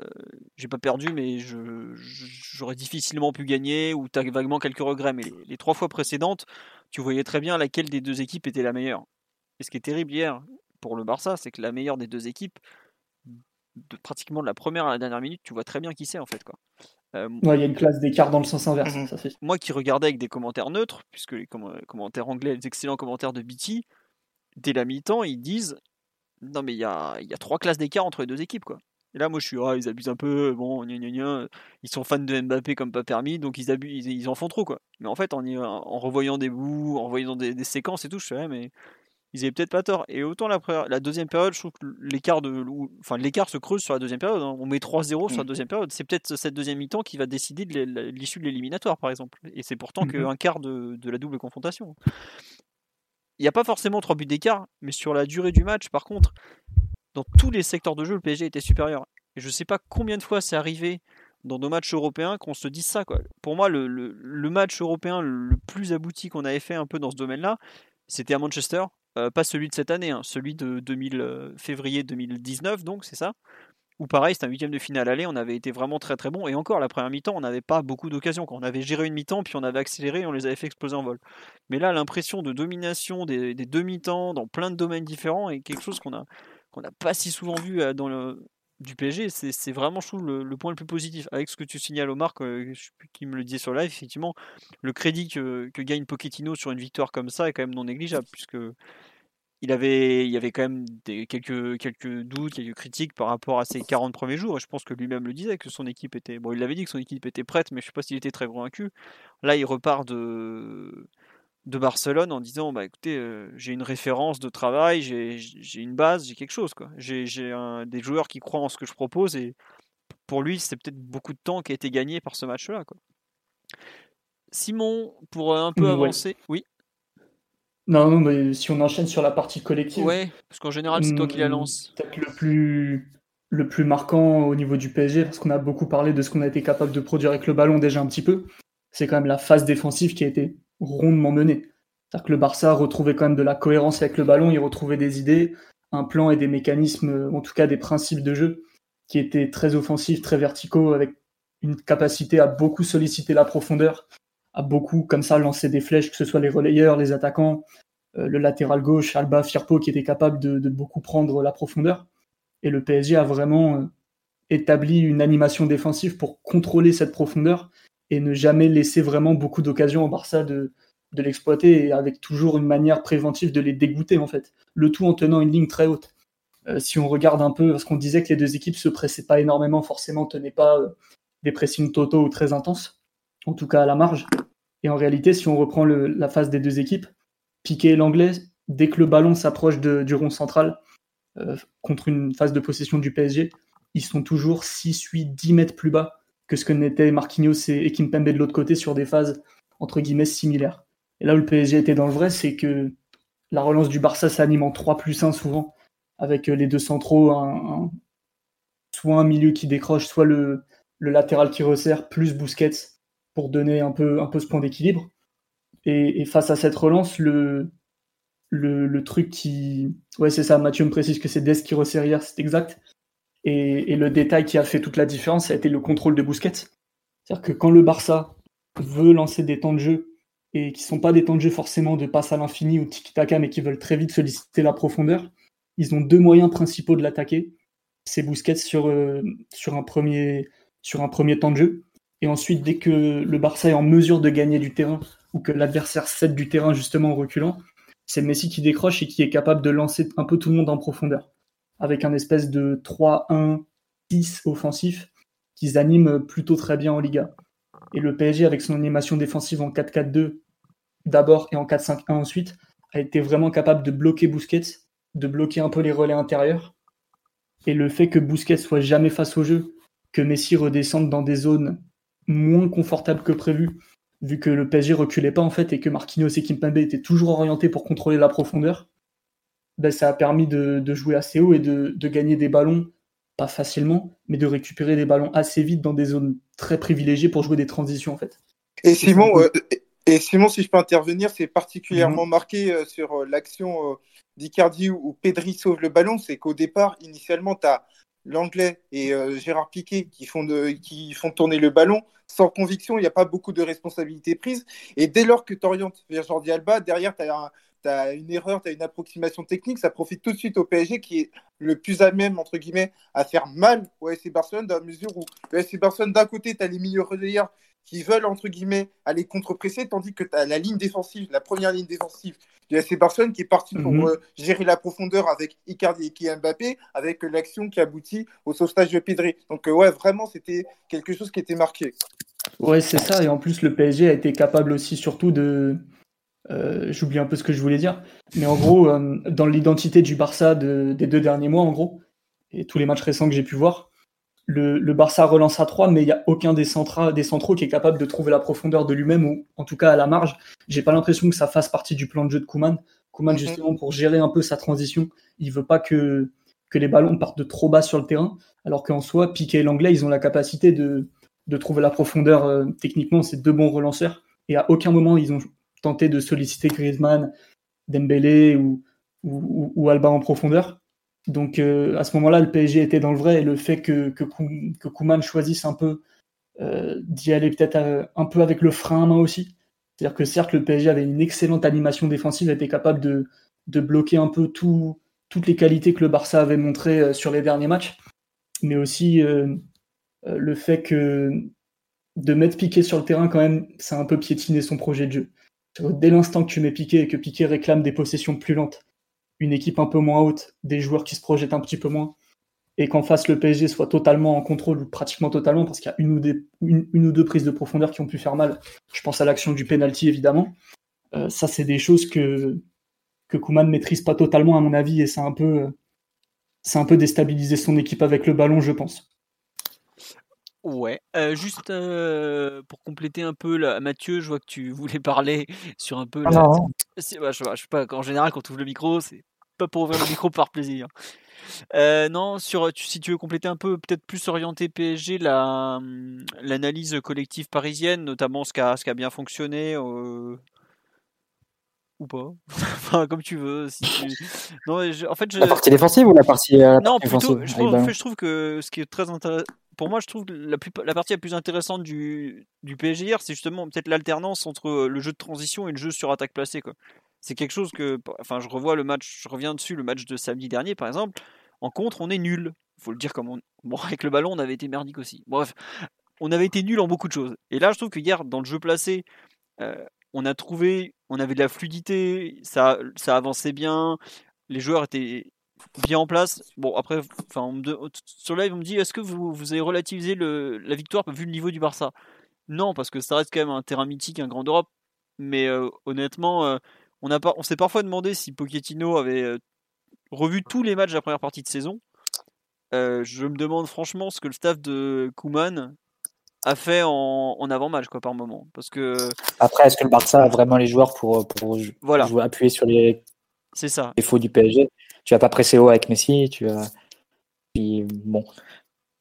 j'ai pas perdu, mais j'aurais difficilement pu gagner, ou tu as vaguement quelques regrets. Mais les 3 fois précédentes, tu voyais très bien laquelle des 2 équipes était la meilleure. Et ce qui est terrible hier pour le Barça, c'est que la meilleure des 2 équipes, pratiquement de la première à la dernière minute, tu vois très bien qui c'est en fait, quoi. Il y a une classe d'écart dans le sens inverse. Ça fait. Moi qui regardais avec des commentaires neutres, puisque les commentaires anglais, les excellents commentaires de BT, dès la mi-temps, ils disent non, mais il y a 3 classes d'écart entre les 2 équipes, quoi. Et là, moi, je suis ils abusent un peu, bon, gna gna gna, ils sont fans de Mbappé comme pas permis, donc ils en font trop, quoi. Mais en fait, en revoyant des bouts, en revoyant des séquences et tout, je fais, mais ils avaient peut-être pas tort. Et autant la deuxième période, je trouve que l'écart se creuse sur la deuxième période. On met 3-0 sur la deuxième période. C'est peut-être cette deuxième mi-temps qui va décider de l'issue de l'éliminatoire, par exemple. Et c'est pourtant qu'un quart de la double confrontation. Il n'y a pas forcément 3 buts d'écart, mais sur la durée du match, par contre, dans tous les secteurs de jeu, le PSG était supérieur. Et je ne sais pas combien de fois c'est arrivé dans nos matchs européens qu'on se dise ça, quoi. Pour moi, le match européen le plus abouti qu'on avait fait un peu dans ce domaine-là, c'était à Manchester. Pas celui de cette année, hein, celui de février 2019, donc c'est ça. Ou pareil, c'était un 8e de finale aller, on avait été vraiment très très bon. Et encore, la première mi-temps, on n'avait pas beaucoup d'occasions. On avait géré une mi-temps, puis on avait accéléré et on les avait fait exploser en vol. Mais là, l'impression de domination des demi-temps dans plein de domaines différents est quelque chose qu'on n'a pas si souvent vu dans du PSG. C'est vraiment, je trouve, le point le plus positif. Avec ce que tu signales, Omar, qui me le disait sur live, effectivement, le crédit que gagne Pochettino sur une victoire comme ça est quand même non négligeable, puisque... Il y avait quand même quelques doutes, quelques critiques par rapport à ses 40 premiers jours. Et je pense que lui-même le disait, que son équipe était... Bon, il l'avait dit que son équipe était prête, mais je ne sais pas s'il était très convaincu. Là, il repart de Barcelone en disant, bah, écoutez, j'ai une référence de travail, j'ai une base, j'ai quelque chose, quoi. J'ai des joueurs qui croient en ce que je propose. Et pour lui, c'est peut-être beaucoup de temps qui a été gagné par ce match-là, quoi. Simon, pour un peu avancer... Oui. Non, mais si on enchaîne sur la partie collective... Ouais, parce qu'en général, c'est toi qui la lance. Peut-être le plus, le plus marquant au niveau du PSG, parce qu'on a beaucoup parlé de ce qu'on a été capable de produire avec le ballon déjà un petit peu, c'est quand même la phase défensive qui a été rondement menée. C'est-à-dire que le Barça retrouvait quand même de la cohérence avec le ballon, il retrouvait des idées, un plan et des mécanismes, en tout cas des principes de jeu, qui étaient très offensifs, très verticaux, avec une capacité à beaucoup solliciter la profondeur, à beaucoup comme ça lancer des flèches, que ce soit les relayeurs, les attaquants, le latéral gauche, Alba, Firpo, qui étaient capables de beaucoup prendre la profondeur. Et le PSG a vraiment établi une animation défensive pour contrôler cette profondeur et ne jamais laisser vraiment beaucoup d'occasions au Barça de l'exploiter, et avec toujours une manière préventive de les dégoûter en fait. Le tout en tenant une ligne très haute. Si on regarde un peu, parce qu'on disait que les deux équipes se pressaient pas énormément, forcément tenaient pas des pressings totaux ou très intenses, en tout cas à la marge. Et en réalité, si on reprend la phase des deux équipes, Piqué et Lenglet, dès que le ballon s'approche du rond central, contre une phase de possession du PSG, ils sont toujours 6, 8, 10 mètres plus bas que ce que n'étaient Marquinhos et Kimpembe de l'autre côté sur des phases entre guillemets similaires. Et là où le PSG était dans le vrai, c'est que la relance du Barça s'anime en 3+1 souvent, avec les deux centraux, soit un milieu qui décroche, soit le latéral qui resserre, plus Busquets, pour donner un peu ce point d'équilibre. Et face à cette relance, le truc qui... Ouais, c'est ça, Mathieu me précise que c'est Dest qui resserre hier, c'est exact. Et le détail qui a fait toute la différence, ça a été le contrôle de Busquets. C'est-à-dire que quand le Barça veut lancer des temps de jeu, et qui ne sont pas des temps de jeu forcément de passe à l'infini ou tiki-taka, mais qui veulent très vite solliciter la profondeur, ils ont deux moyens principaux de l'attaquer. C'est Busquets sur un premier temps de jeu. Et ensuite, dès que le Barça est en mesure de gagner du terrain, ou que l'adversaire cède du terrain justement en reculant, c'est Messi qui décroche et qui est capable de lancer un peu tout le monde en profondeur, avec un espèce de 3-1-10 offensif qu'ils animent plutôt très bien en Liga. Et le PSG, avec son animation défensive en 4-4-2 d'abord et en 4-5-1 ensuite, a été vraiment capable de bloquer Busquets, de bloquer un peu les relais intérieurs. Et le fait que Busquets soit jamais face au jeu, que Messi redescende dans des zones moins confortables que prévu, vu que le PSG reculait pas en fait et que Marquinhos et Kimpembe étaient toujours orientés pour contrôler la profondeur, ben ça a permis de jouer assez haut et de gagner des ballons, pas facilement, mais de récupérer des ballons assez vite dans des zones très privilégiées pour jouer des transitions en fait. Et Simon, si je peux intervenir, c'est particulièrement marqué sur l'action d'Icardi où Pedri sauve le ballon, c'est qu'au départ, initialement, tu as Lenglet et Gérard Piqué qui font tourner le ballon sans conviction, il n'y a pas beaucoup de responsabilités prises. Et dès lors que tu orientes vers Jordi Alba, derrière, tu as une erreur, tu as une approximation technique, ça profite tout de suite au PSG qui est le plus à même, entre guillemets, à faire mal au FC Barcelone, dans la mesure où le FC Barcelone, d'un côté, tu as les milieux relayeurs qui veulent, entre guillemets, aller contre-presser, tandis que tu as la ligne défensive, la première ligne défensive du FC Barcelone qui est partie pour gérer la profondeur avec Icardi et Kylian Mbappé, avec l'action qui aboutit au sauvetage de Pedri. Donc ouais, vraiment, c'était quelque chose qui était marqué. Ouais, c'est ça. Et en plus, le PSG a été capable aussi, surtout, de... j'oublie un peu ce que je voulais dire. Mais en gros, dans l'identité du Barça des deux derniers mois, en gros, et tous les matchs récents que j'ai pu voir, le Barça relance à 3, mais il n'y a aucun des centraux qui est capable de trouver la profondeur de lui-même, ou en tout cas à la marge. J'ai pas l'impression que ça fasse partie du plan de jeu de Koeman. Koeman, justement, pour gérer un peu sa transition, il veut pas que les ballons partent de trop bas sur le terrain, alors qu'en soi, Piqué et Lenglet, ils ont la capacité de trouver la profondeur. Techniquement, c'est deux bons relanceurs, et à aucun moment, ils ont tenté de solliciter Griezmann, Dembélé ou Alba en profondeur. Donc à ce moment-là, le PSG était dans le vrai, et le fait que Koeman choisisse un peu d'y aller peut-être un peu avec le frein à main aussi. C'est-à-dire que certes, le PSG avait une excellente animation défensive, était capable de bloquer un peu toutes les qualités que le Barça avait montrées sur les derniers matchs, mais aussi le fait que de mettre Piqué sur le terrain, quand même, ça a un peu piétiné son projet de jeu. Dès l'instant que tu mets Piqué et que Piqué réclame des possessions plus lentes, une équipe un peu moins haute, des joueurs qui se projettent un petit peu moins, et qu'en face le PSG soit totalement en contrôle, ou pratiquement totalement, parce qu'il y a une ou deux prises de profondeur qui ont pu faire mal. Je pense à l'action du penalty évidemment. Ça, c'est des choses que Koeman ne maîtrise pas totalement à mon avis, et ça a un peu déstabilisé son équipe avec le ballon, je pense. Ouais, juste pour compléter un peu, là, Mathieu, je vois que tu voulais parler sur un peu... Ah non. Si, bah, je sais pas, en général, quand on ouvre le micro, c'est pas pour ouvrir le micro par plaisir. Non, si tu veux compléter un peu, peut-être plus orienté PSG, l'analyse collective parisienne, notamment ce qui a bien fonctionné ou pas, enfin comme tu veux. Non, la partie défensive ou la partie non, plutôt. Je trouve que ce qui est très intéressant. Pour moi, je trouve que la partie la plus intéressante du PSG hier, c'est justement peut-être l'alternance entre le jeu de transition et le jeu sur attaque placée, quoi. C'est quelque chose que... Enfin, je reviens dessus, le match de samedi dernier, par exemple. En contre, on est nul. Il faut le dire comme on... Bon, avec le ballon, on avait été merdique aussi. Bref, on avait été nul en beaucoup de choses. Et là, je trouve que hier, dans le jeu placé, on avait de la fluidité, ça avançait bien, les joueurs étaient... bien en place. Bon, après, sur live, on me dit, est-ce que vous avez relativisé la victoire vu le niveau du Barça? Non, parce que ça reste quand même un terrain mythique, un grand d'Europe. Mais honnêtement, on s'est parfois demandé si Pochettino avait revu tous les matchs de la première partie de saison. Je me demande franchement ce que le staff de Koeman a fait en avant-match, quoi, par moment. Parce que... Après, est-ce que le Barça a vraiment les joueurs pour voilà. jouer, appuyer sur les... C'est ça. Défaut du PSG. Tu vas pas presser haut avec Messi. Puis, bon.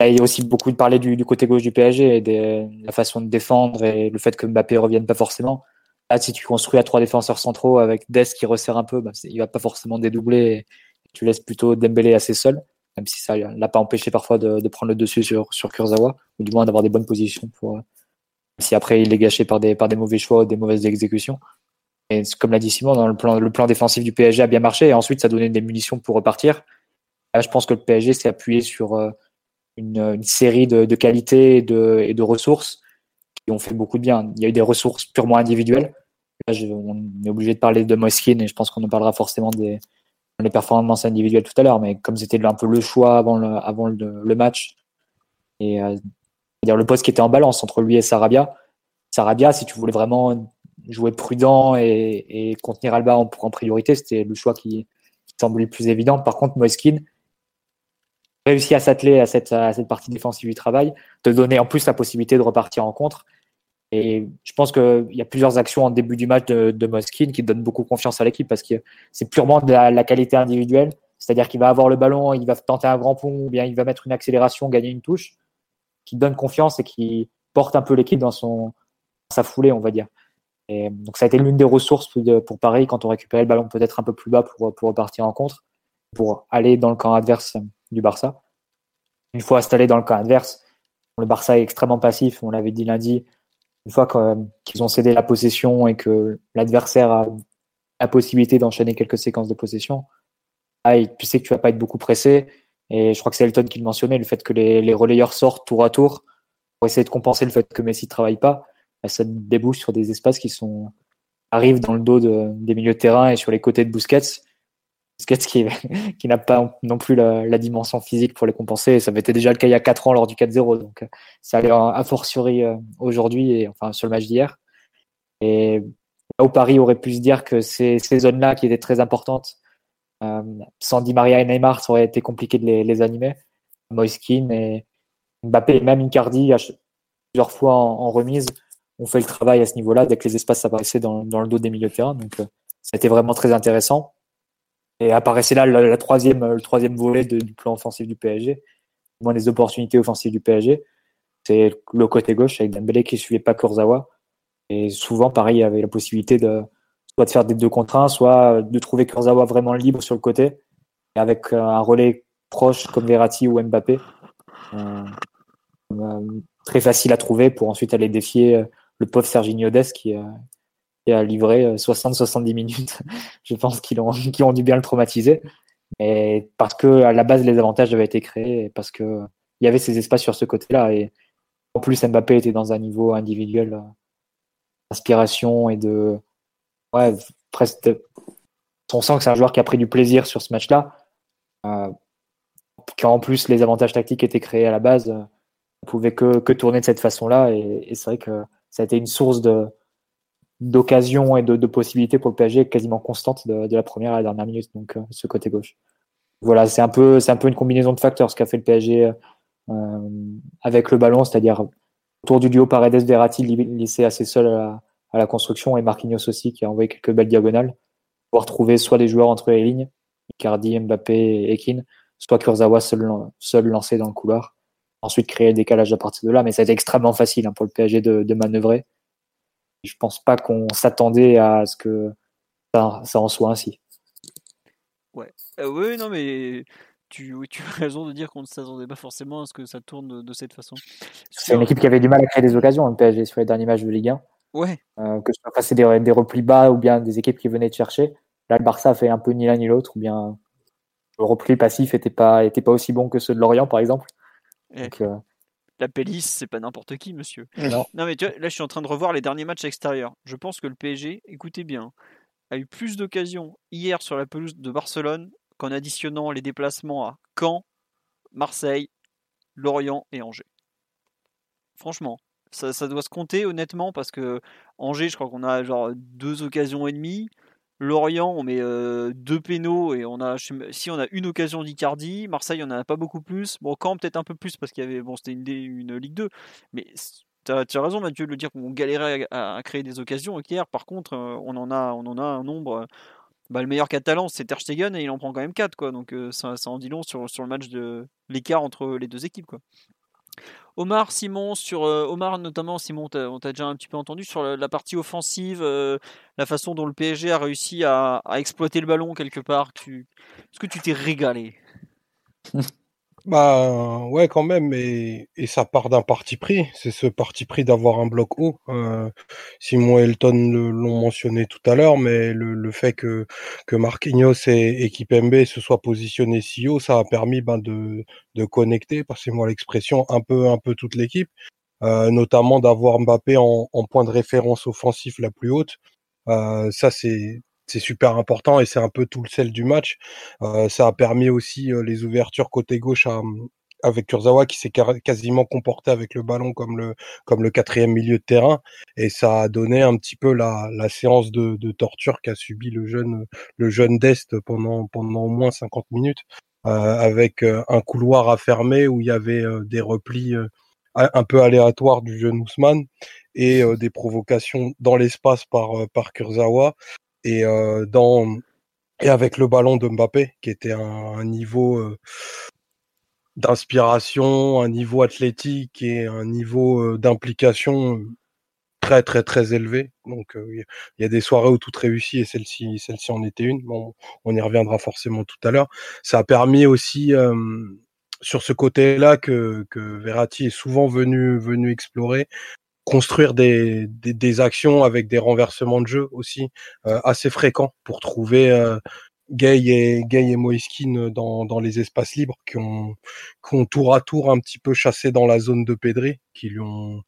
Il y a aussi beaucoup de parler du côté gauche du PSG et de la façon de défendre et le fait que Mbappé revienne pas forcément. Là, si tu construis à 3 défenseurs centraux avec Dest qui resserre un peu, il va pas forcément dédoubler. Tu laisses plutôt Dembélé assez seul, même si ça l'a pas empêché parfois de prendre le dessus sur Kurzawa, ou du moins d'avoir des bonnes positions pour. Si après il est gâché par des mauvais choix ou des mauvaises exécutions. Et comme l'a dit Simon, dans le plan défensif du PSG a bien marché, et ensuite ça donnait des munitions pour repartir. Là, je pense que le PSG s'est appuyé sur une série de qualités et de ressources qui ont fait beaucoup de bien. Il y a eu des ressources purement individuelles. Là, on est obligé de parler de Moïse Kean, et je pense qu'on en parlera forcément des performances individuelles tout à l'heure, mais comme c'était un peu le choix avant le match, et c'est-à-dire le poste qui était en balance entre lui et Sarabia, si tu voulais vraiment jouer prudent et contenir Alba en priorité, c'était le choix qui semblait le plus évident. Par contre, Moïse Kean réussit à s'atteler à cette partie défensive du travail, de donner en plus la possibilité de repartir en contre. Et je pense qu'il y a plusieurs actions en début du match de Moïse Kean qui donnent beaucoup confiance à l'équipe, parce que c'est purement de la qualité individuelle, c'est-à-dire qu'il va avoir le ballon, il va tenter un grand pont, ou bien il va mettre une accélération, gagner une touche, qui donne confiance et qui porte un peu l'équipe dans sa foulée, on va dire. Et donc ça a été l'une des ressources pour Paris quand on récupérait le ballon peut-être un peu plus bas pour repartir en contre, pour aller dans le camp adverse du Barça. Une fois installé dans le camp adverse, le Barça est extrêmement passif, on l'avait dit lundi. Une fois qu'ils ont cédé la possession et que l'adversaire a la possibilité d'enchaîner quelques séquences de possession, tu sais que tu vas pas être beaucoup pressé. Et je crois que c'est Elton qui le mentionnait, le fait que les relayeurs sortent tour à tour pour essayer de compenser le fait que Messi ne travaille pas. Ça débouche sur des espaces qui arrivent dans le dos des milieux de terrain et sur les côtés de Busquets qui n'a pas non plus la dimension physique pour les compenser. Et ça avait été déjà le cas il y a 4 ans lors du 4-0, donc ça allait a fortiori aujourd'hui, et enfin sur le match d'hier. Et là où Paris aurait pu se dire que ces zones-là qui étaient très importantes, sans Di Maria et Neymar, ça aurait été compliqué de les animer. Moïse Kean et Mbappé et même Icardi plusieurs fois en remise on fait le travail à ce niveau-là, dès que les espaces apparaissaient dans le dos des milieux de terrain. Donc, ça a été vraiment très intéressant. Et apparaissait là le troisième volet du plan offensif du PSG, moins les opportunités offensives du PSG. C'est le côté gauche avec Dembélé qui ne suivait pas Kurzawa. Et souvent, Paris avait la possibilité soit de faire des 2 contre 1, soit de trouver Kurzawa vraiment libre sur le côté, et avec un relais proche comme Verratti ou Mbappé. Très facile à trouver pour ensuite aller défier le pauvre Serginho Dest qui a livré 60-70 minutes, je pense qu'ils ont dû bien le traumatiser. Et parce que à la base, les avantages avaient été créés, parce que il y avait ces espaces sur ce côté-là. Et en plus, Mbappé était dans un niveau individuel d'inspiration et presque. On sent que c'est un joueur qui a pris du plaisir sur ce match-là. Quand en plus les avantages tactiques étaient créés à la base, on pouvait que tourner de cette façon-là. Et c'est vrai que ça a été une source d'occasion et de possibilités pour le PSG quasiment constante de la première à la dernière minute, donc ce côté gauche. Voilà, c'est un peu une combinaison de facteurs ce qu'a fait le PSG avec le ballon, c'est-à-dire autour du duo Paredes-Verratti laissé assez seul à la construction, et Marquinhos aussi qui a envoyé quelques belles diagonales, pouvoir trouver soit des joueurs entre les lignes, Icardi, Mbappé et Kean, soit Kurzawa seul lancé dans le couloir, ensuite créer le décalage à partir de là. Mais ça a été extrêmement facile pour le PSG de manœuvrer. Je pense pas qu'on s'attendait à ce que ça en soit ainsi. Ouais. Oui, non, mais tu as raison de dire qu'on ne s'attendait pas forcément à ce que ça tourne de cette façon. C'est une équipe qui avait du mal à créer des occasions, le PSG, sur les derniers matchs de Ligue 1. Ouais. Que ce soit passer des replis bas ou bien des équipes qui venaient de chercher. Là, le Barça a fait un peu ni l'un ni l'autre, ou bien le repli passif n'était pas aussi bon que ceux de Lorient, par exemple. Ouais. Donc, la Pélisse, c'est pas n'importe qui, monsieur. Non, mais tu vois, là, je suis en train de revoir les derniers matchs extérieurs. Je pense que le PSG, écoutez bien, a eu plus d'occasions hier sur la pelouse de Barcelone qu'en additionnant les déplacements à Caen, Marseille, Lorient et Angers. Franchement, ça doit se compter, honnêtement, parce que Angers, je crois qu'on a genre 2 occasions et demie. Lorient, on met 2 pénaux et on a, si on a 1 occasion d'Icardi. Marseille, on n'en a pas beaucoup plus. Bon, Caen, peut-être un peu plus parce qu'il y avait, bon, c'était une Ligue 2. Mais tu as raison, Mathieu, de le dire qu'on galérait à créer des occasions. Hier, par contre, on en a un nombre. Bah, le meilleur catalan, c'est Ter Stegen et il en prend quand même 4. Quoi. Donc ça en dit long sur le match de l'écart entre les deux équipes. Quoi. Omar, Simon, Omar notamment, Simon, on t'a déjà un petit peu entendu sur la partie offensive, la façon dont le PSG a réussi à exploiter le ballon quelque part. Est-ce que tu t'es régalé ? Bah ouais, quand même, et ça part d'un parti pris. C'est ce parti pris d'avoir un bloc haut. Simon et Elton l'ont mentionné tout à l'heure, mais le fait que Marquinhos et Kimpembe se soient positionnés si haut, ça a permis de connecter, passez-moi l'expression, un peu toute l'équipe, notamment d'avoir Mbappé en point de référence offensif la plus haute. Ça c'est super important et c'est un peu tout le sel du match. Ça a permis aussi les ouvertures côté gauche avec Kurzawa qui s'est quasiment comporté avec le ballon comme le 4e milieu de terrain et ça a donné un petit peu la séance de torture qu'a subi le jeune Dest pendant au moins 50 minutes avec un couloir à fermer où il y avait des replis un peu aléatoires du jeune Ousmane et des provocations dans l'espace par Kurzawa. Et avec le ballon de Mbappé, qui était un niveau d'inspiration, un niveau athlétique et un niveau d'implication très, très, très élevé. Donc, il y a des soirées où tout réussit et celle-ci en était une. Bon, on y reviendra forcément tout à l'heure. Ça a permis aussi, sur ce côté-là, que Verratti est souvent venu explorer, construire des actions avec des renversements de jeu aussi assez fréquents pour trouver Gueye et Moïse Kean dans les espaces libres qui ont tour à tour un petit peu chassé dans la zone de Pedri qui lui ont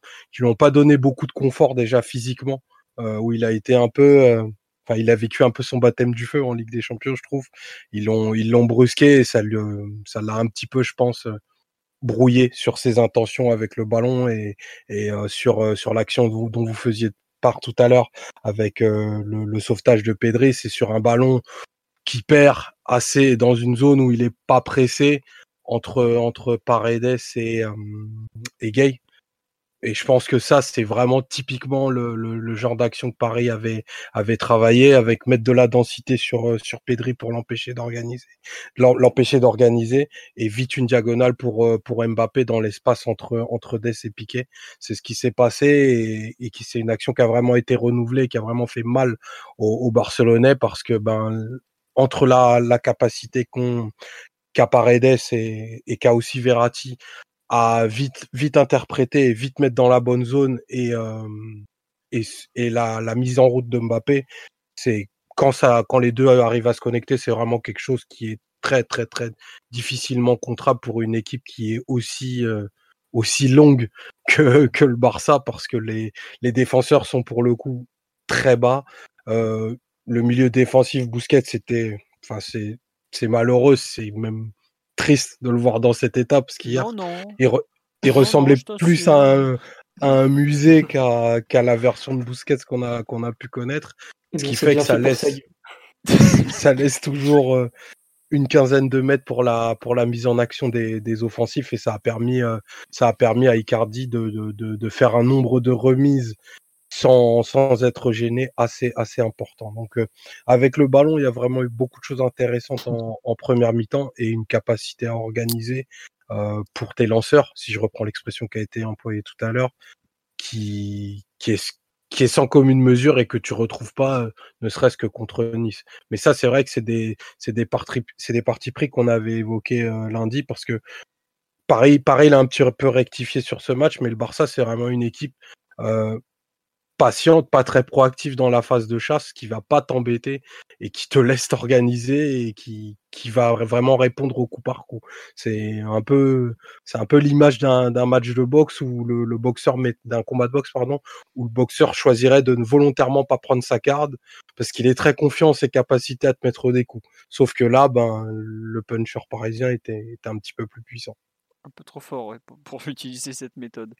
pas donné beaucoup de confort déjà physiquement où il a été un peu il a vécu un peu son baptême du feu en Ligue des Champions, je trouve. Ils l'ont brusqué et ça l'a un petit peu, je pense, brouillé sur ses intentions avec le ballon et sur l'action dont vous faisiez part tout à l'heure avec le sauvetage de Pedri. C'est sur un ballon qui perd assez dans une zone où il est pas pressé entre Paredes et Gueye. Et je pense que ça, c'est vraiment typiquement le genre d'action que Paris avait travaillé, avec mettre de la densité sur Pedri pour l'empêcher d'organiser, et vite une diagonale pour Mbappé dans l'espace entre Dest et Piqué. C'est ce qui s'est passé et qui c'est une action qui a vraiment été renouvelée, qui a vraiment fait mal aux Barcelonais parce que entre la capacité qu'a Paredes et qu'a aussi Verratti à vite interpréter et vite mettre dans la bonne zone et la mise en route de Mbappé, c'est quand les deux arrivent à se connecter, c'est vraiment quelque chose qui est très très très difficilement contrable pour une équipe qui est aussi longue que le Barça, parce que les défenseurs sont pour le coup très bas. Le milieu défensif, Busquets, c'est malheureux, c'est même triste de le voir dans cette étape parce qu'hier il ressemblait plus à un musée qu'à la version de Busquets qu'on a pu connaître, ce qui fait que ça laisse toujours une quinzaine de mètres pour la mise en action des offensifs, et ça a permis à Icardi de faire un nombre de remises sans être gêné, assez important. Donc avec le ballon, il y a vraiment eu beaucoup de choses intéressantes en première mi-temps et une capacité à organiser pour tes lanceurs, si je reprends l'expression qui a été employée tout à l'heure, qui est sans commune mesure et que tu retrouves pas, ne serait-ce que contre Nice. Mais ça, c'est vrai que c'est des partis pris qu'on avait évoqués lundi, parce que Paris l'a un petit peu rectifié sur ce match, mais le Barça, c'est vraiment une équipe patiente, pas très proactive dans la phase de chasse, qui va pas t'embêter et qui te laisse t'organiser et qui va vraiment répondre au coup par coup. C'est un peu l'image d'un match de boxe où le boxeur d'un combat de boxe, où le boxeur choisirait de ne volontairement pas prendre sa garde parce qu'il est très confiant en ses capacités à te mettre des coups. Sauf que là, le puncher parisien était un petit peu plus puissant. Un peu trop fort pour utiliser cette méthode.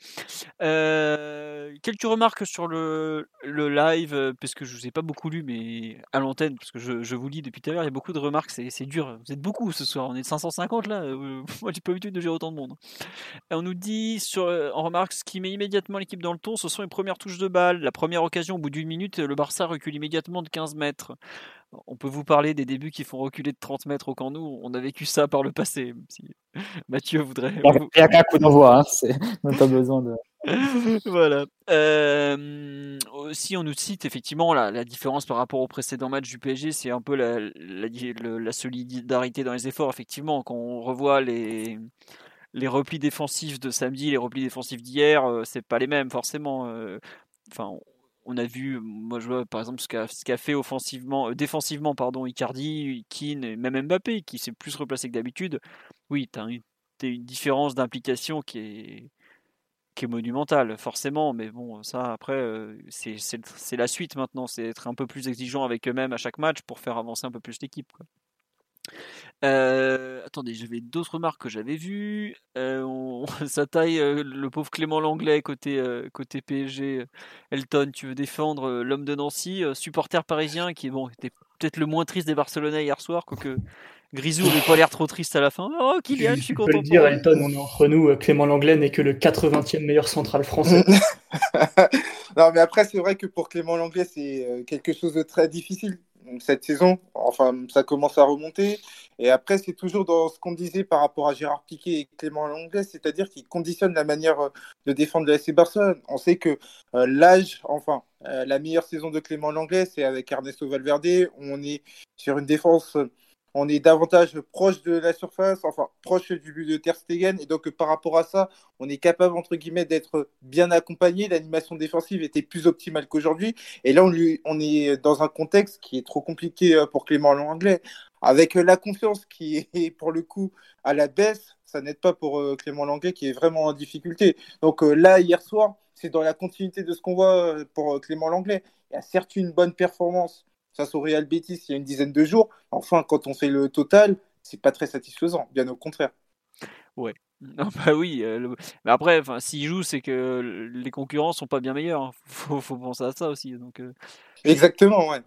Quelques remarques sur le live, parce que je ne vous ai pas beaucoup lu, mais à l'antenne, parce que je vous lis depuis tout à l'heure, il y a beaucoup de remarques, c'est dur. Vous êtes beaucoup ce soir, on est de 550 là, moi j'ai pas l'habitude de gérer autant de monde. Et on nous dit, en remarque, ce qui met immédiatement l'équipe dans le ton, ce sont les premières touches de balle. La première occasion, au bout d'une minute, le Barça recule immédiatement de 15 mètres. On peut vous parler des débuts qui font reculer de 30 mètres au camp Nou. On a vécu ça par le passé. Si Mathieu voudrait... Il y a qu'un coup d'envoi, hein. C'est même pas besoin de... Voilà. Aussi, on nous cite effectivement la différence par rapport au précédent match du PSG, c'est un peu la solidarité dans les efforts. Effectivement, quand on revoit les replis défensifs de samedi, les replis défensifs d'hier, c'est pas les mêmes forcément. On a vu, moi je vois par exemple ce qu'a fait défensivement, Icardi, Kean et même Mbappé, qui s'est plus replacé que d'habitude. Oui, t'as une différence d'implication qui est monumentale, forcément. Mais bon, ça après, c'est la suite maintenant. C'est être un peu plus exigeant avec eux-mêmes à chaque match pour faire avancer un peu plus l'équipe, quoi. Attendez, j'avais d'autres remarques que j'avais vues. Ça taille le pauvre Clément Lenglet côté PSG. Elton, tu veux défendre l'homme de Nancy, supporter parisien qui était peut-être le moins triste des Barcelonais hier soir, quoique Grisou n'avait pas l'air trop triste à la fin. Oh Kylian, je suis content. Tu peux le dire, Elton, on est entre nous. Clément Lenglet n'est que le 80e meilleur central français. Non, mais après c'est vrai que pour Clément Lenglet c'est quelque chose de très difficile. Cette saison, enfin, ça commence à remonter. Et après, c'est toujours dans ce qu'on disait par rapport à Gérard Piqué et Clément Lenglet, c'est-à-dire qu'ils conditionnent la manière de défendre le FC Barcelone. On sait que la meilleure saison de Clément Lenglet, c'est avec Ernesto Valverde. On est sur une défense, on est davantage proche de la surface, proche du but de Ter Stegen. Et donc, par rapport à ça, on est capable, entre guillemets, d'être bien accompagné. L'animation défensive était plus optimale qu'aujourd'hui. Et là, on est dans un contexte qui est trop compliqué pour Clément Lenglet. Avec la confiance qui est, pour le coup, à la baisse, ça n'aide pas pour Clément Lenglet qui est vraiment en difficulté. Donc là, hier soir, c'est dans la continuité de ce qu'on voit pour Clément Lenglet. Il y a certes une bonne performance face au Real Betis il y a une dizaine de jours. Enfin, quand on fait le total, c'est pas très satisfaisant, bien au contraire. Ouais. Non, oui. Mais après, s'il joue, c'est que les concurrents sont pas bien meilleurs. Hein. Faut penser à ça aussi. Donc, exactement, ouais.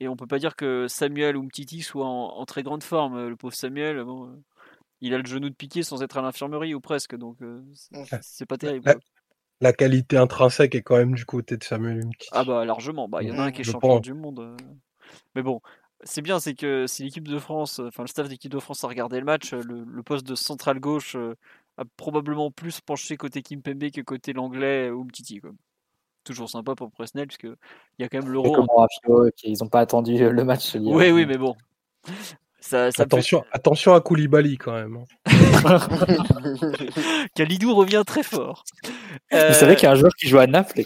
Et on peut pas dire que Samuel Umtiti soit en très grande forme. Le pauvre Samuel, il a le genou de Piqué sans être à l'infirmerie ou presque. Donc, c'est pas terrible. La qualité intrinsèque est quand même du côté de Samuel Umtiti. Ah largement. Il y en a un qui est champion du monde. Mais bon, c'est bien, c'est que si l'équipe de France, le staff d'équipe de France a regardé le match, le poste de central gauche a probablement plus penché côté Kimpembe que côté Lenglet ou Umtiti. Toujours sympa pour Presnel, puisque il y a quand même l'euro. Ils n'ont pas attendu le match. Oui, mais bon. Ça attention à Koulibaly quand même. Kalidou revient très fort. Vous savez qu'il y a un joueur qui joue à Naples.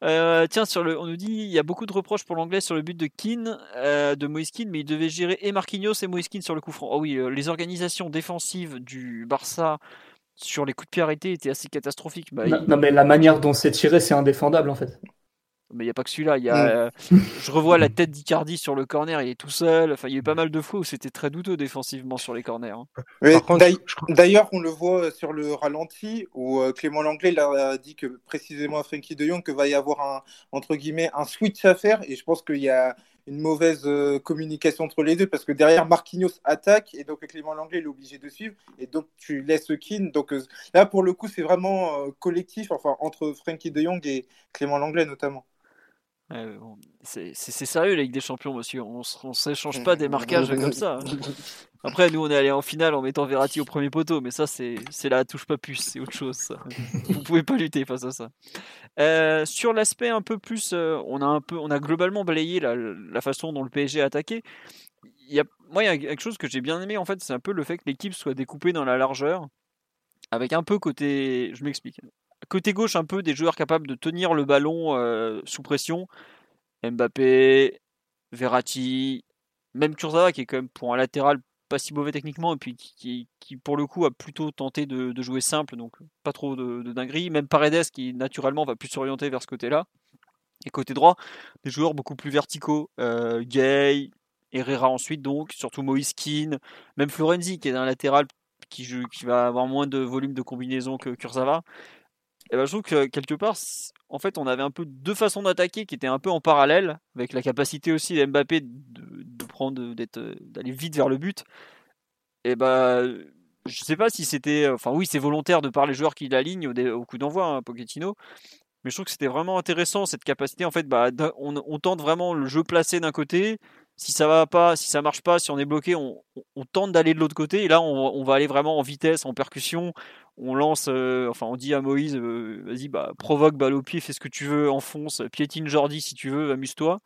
On nous dit il y a beaucoup de reproches pour l'anglais sur le but de Kean, de Moïse Kean, mais il devait gérer et Marquinhos et Moïse Kean sur le coup franc. Oh oui, les organisations défensives du Barça sur les coups de pied arrêtés étaient assez catastrophiques. Non, mais la manière dont c'est tiré, c'est indéfendable en fait. Mais il n'y a pas que celui-là. Je revois la tête d'Icardi sur le corner, il est tout seul. Enfin, il y a eu pas mal de fois où c'était très douteux défensivement sur les corners. Hein. D'ailleurs, on le voit sur le ralenti où Clément Lenglet a dit que précisément à Frenkie de Jong que va y avoir un, entre guillemets, un switch à faire. Et je pense qu'il y a une mauvaise communication entre les deux, parce que derrière Marquinhos attaque et donc Clément Lenglet il est obligé de suivre et donc tu laisses Kean. Donc là pour le coup c'est vraiment collectif, enfin entre Frenkie de Jong et Clément Lenglet notamment. C'est sérieux la Ligue des Champions, monsieur. On s'échange pas des marquages comme ça. Après, nous, on est allé en finale en mettant Verratti au premier poteau, mais ça, c'est la touche pas puce, c'est autre chose. Ça. Vous pouvez pas lutter face à ça. Sur l'aspect un peu plus, on a globalement balayé la façon dont le PSG a attaqué. Il y a quelque chose que j'ai bien aimé en fait, c'est un peu le fait que l'équipe soit découpée dans la largeur, avec un peu côté, je m'explique. Côté gauche, un peu des joueurs capables de tenir le ballon sous pression. Mbappé, Verratti, même Kurzawa qui est quand même pour un latéral pas si mauvais techniquement et puis qui pour le coup a plutôt tenté de jouer simple, donc pas trop de dinguerie. Même Paredes qui naturellement va plus s'orienter vers ce côté-là. Et côté droit, des joueurs beaucoup plus verticaux. Gueye, Herrera ensuite donc, surtout Moïse Kean, même Florenzi qui est un latéral qui va avoir moins de volume de combinaison que Kurzawa. Et ben je trouve que quelque part, en fait, on avait un peu deux façons d'attaquer qui étaient un peu en parallèle, avec la capacité aussi d'Mbappé d'aller vite vers le but. Et ben, je sais pas si c'était, enfin oui, c'est volontaire de par les joueurs qui l'alignent au coup d'envoi, hein, Pochettino. Mais je trouve que c'était vraiment intéressant cette capacité. En fait, on tente vraiment le jeu placé d'un côté. Si ça va pas, si ça marche pas, si on est bloqué, on tente d'aller de l'autre côté. Et là, on va aller vraiment en vitesse, en percussion. On lance, on dit à Moïse, vas-y, provoque, balle au pied, fais ce que tu veux, enfonce, piétine Jordi si tu veux, amuse-toi.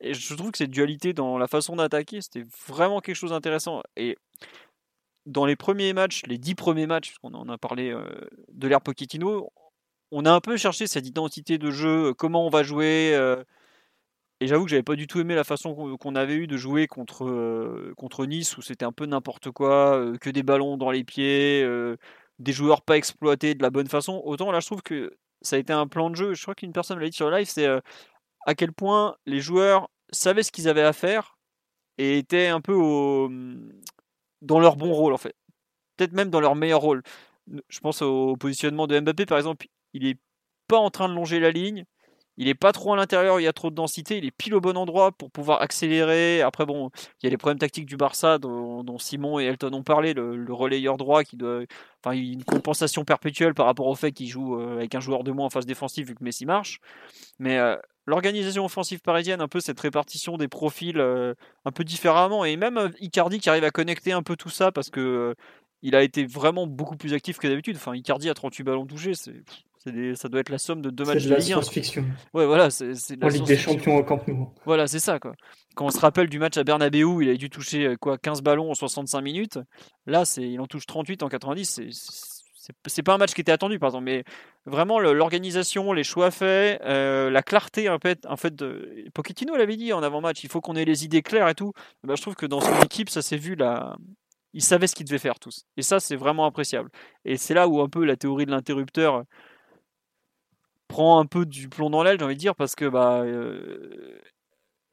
Et je trouve que cette dualité dans la façon d'attaquer, c'était vraiment quelque chose d'intéressant. Et dans les premiers matchs, les 10 premiers matchs, parce qu'on en a parlé de l'ère Pochettino, on a un peu cherché cette identité de jeu, comment on va jouer. Et j'avoue que j'avais pas du tout aimé la façon qu'on avait eu de jouer contre Nice, où c'était un peu n'importe quoi, que des ballons dans les pieds, des joueurs pas exploités de la bonne façon. Autant là, je trouve que ça a été un plan de jeu. Je crois qu'une personne l'a dit sur le live, c'est à quel point les joueurs savaient ce qu'ils avaient à faire et étaient un peu dans leur bon rôle, en fait. Peut-être même dans leur meilleur rôle. Je pense au positionnement de Mbappé, par exemple. Il est pas en train de longer la ligne. Il n'est pas trop à l'intérieur, il y a trop de densité, il est pile au bon endroit pour pouvoir accélérer. Après, bon, il y a les problèmes tactiques du Barça dont Simon et Elton ont parlé, le relayeur droit qui doit. Enfin, il y a une compensation perpétuelle par rapport au fait qu'il joue avec un joueur de moins en phase défensive vu que Messi marche. Mais l'organisation offensive parisienne, un peu cette répartition des profils un peu différemment, et même Icardi qui arrive à connecter un peu tout ça parce que il a été vraiment beaucoup plus actif que d'habitude. Enfin, Icardi a 38 ballons touchés, ça doit être la somme de deux matchs de Ligue 1. C'est de la science-fiction. Ouais, voilà, c'est de la Ligue des Champions au Camp Nou. Voilà, c'est ça, quoi. Quand on se rappelle du match à Bernabeu, il a dû toucher 15 ballons en 65 minutes. Là, il en touche 38 en 90. C'est pas un match qui était attendu, par exemple. Mais vraiment, l'organisation, les choix faits, la clarté, en fait Pochettino l'avait dit en avant-match, il faut qu'on ait les idées claires et tout. Ben, je trouve que dans son équipe, ça s'est vu là. Ils savaient ce qu'ils devaient faire tous. Et ça, c'est vraiment appréciable. Et c'est là où un peu la théorie de l'interrupteur prend un peu du plomb dans l'aile, j'ai envie de dire, parce que